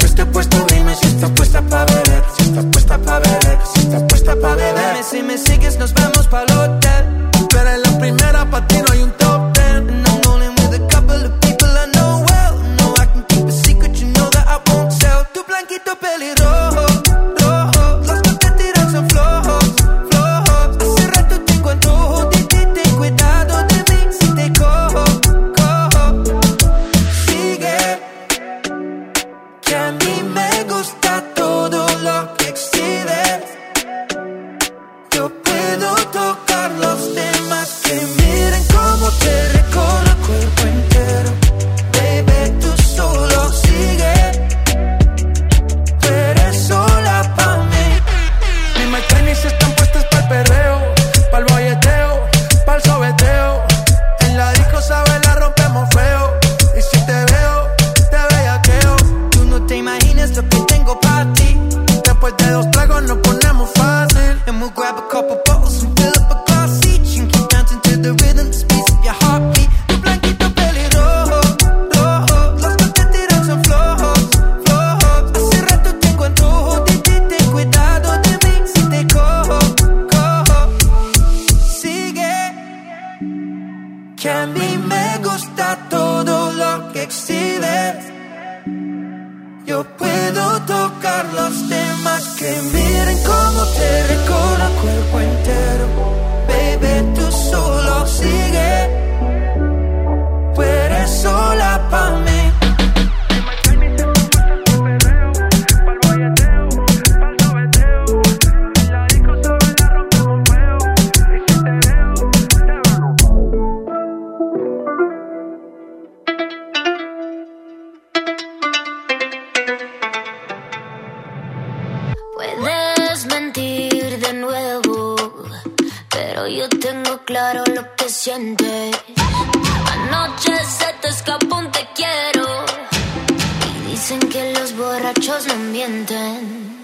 Yo estoy puesto, dime si estás puesta pa' beber, si estás puesta pa' beber, si estás puesta pa' beber. Dime si me sigues, nos vamos pa'l hotel. Tú eres la primera, pa' ti no hay un top ten. And I'm only with a couple of people I know well. No, I can keep a secret, you know that I won't tell. Tu blanquito pelirrojo, rojo, los que te tiran son flojos, flojos. Hace rato te encuentro, jodiste, ten cuidado de mí si te cojo, cojo. Sigue, que a mí me gusta todo lo que exhibes. Yo puedo tocar los temas que miren cómo te recorro el cuerpo entero. Baby, tú solo sigue, tú eres sola pa' mí. Mis maestras están puestas pa'l perreo, pa'l bolleteo, pa'l sobeteo. En la disco, sabes, la rompemos feo. Y si te veo, te bellaqueo. Tú no te imaginas lo que tengo pa' ti. Después de dos tragos nos ponemos fácil. And we'll grab a couple bottles and fill up a car seat. You can keep dancing to the rhythm, this beats of your heartbeat. Tu blanquito pelirrojo, rojo, los que te tiran son flojos, flojos. Hace rato te encuentro, jodiste, ten cuidado de mí si te cojo, cojo. Sigue, que a mí me gusta todo lo que exhibes. Yo puedo tocar los temas que miren cómo te recorro el cuerpo entero. Baby, tú solo sigue, tú eres sola pa' mí. Yo tengo claro lo que sientes. Anoche se te escapó un te quiero. Y dicen que los borrachos no mienten.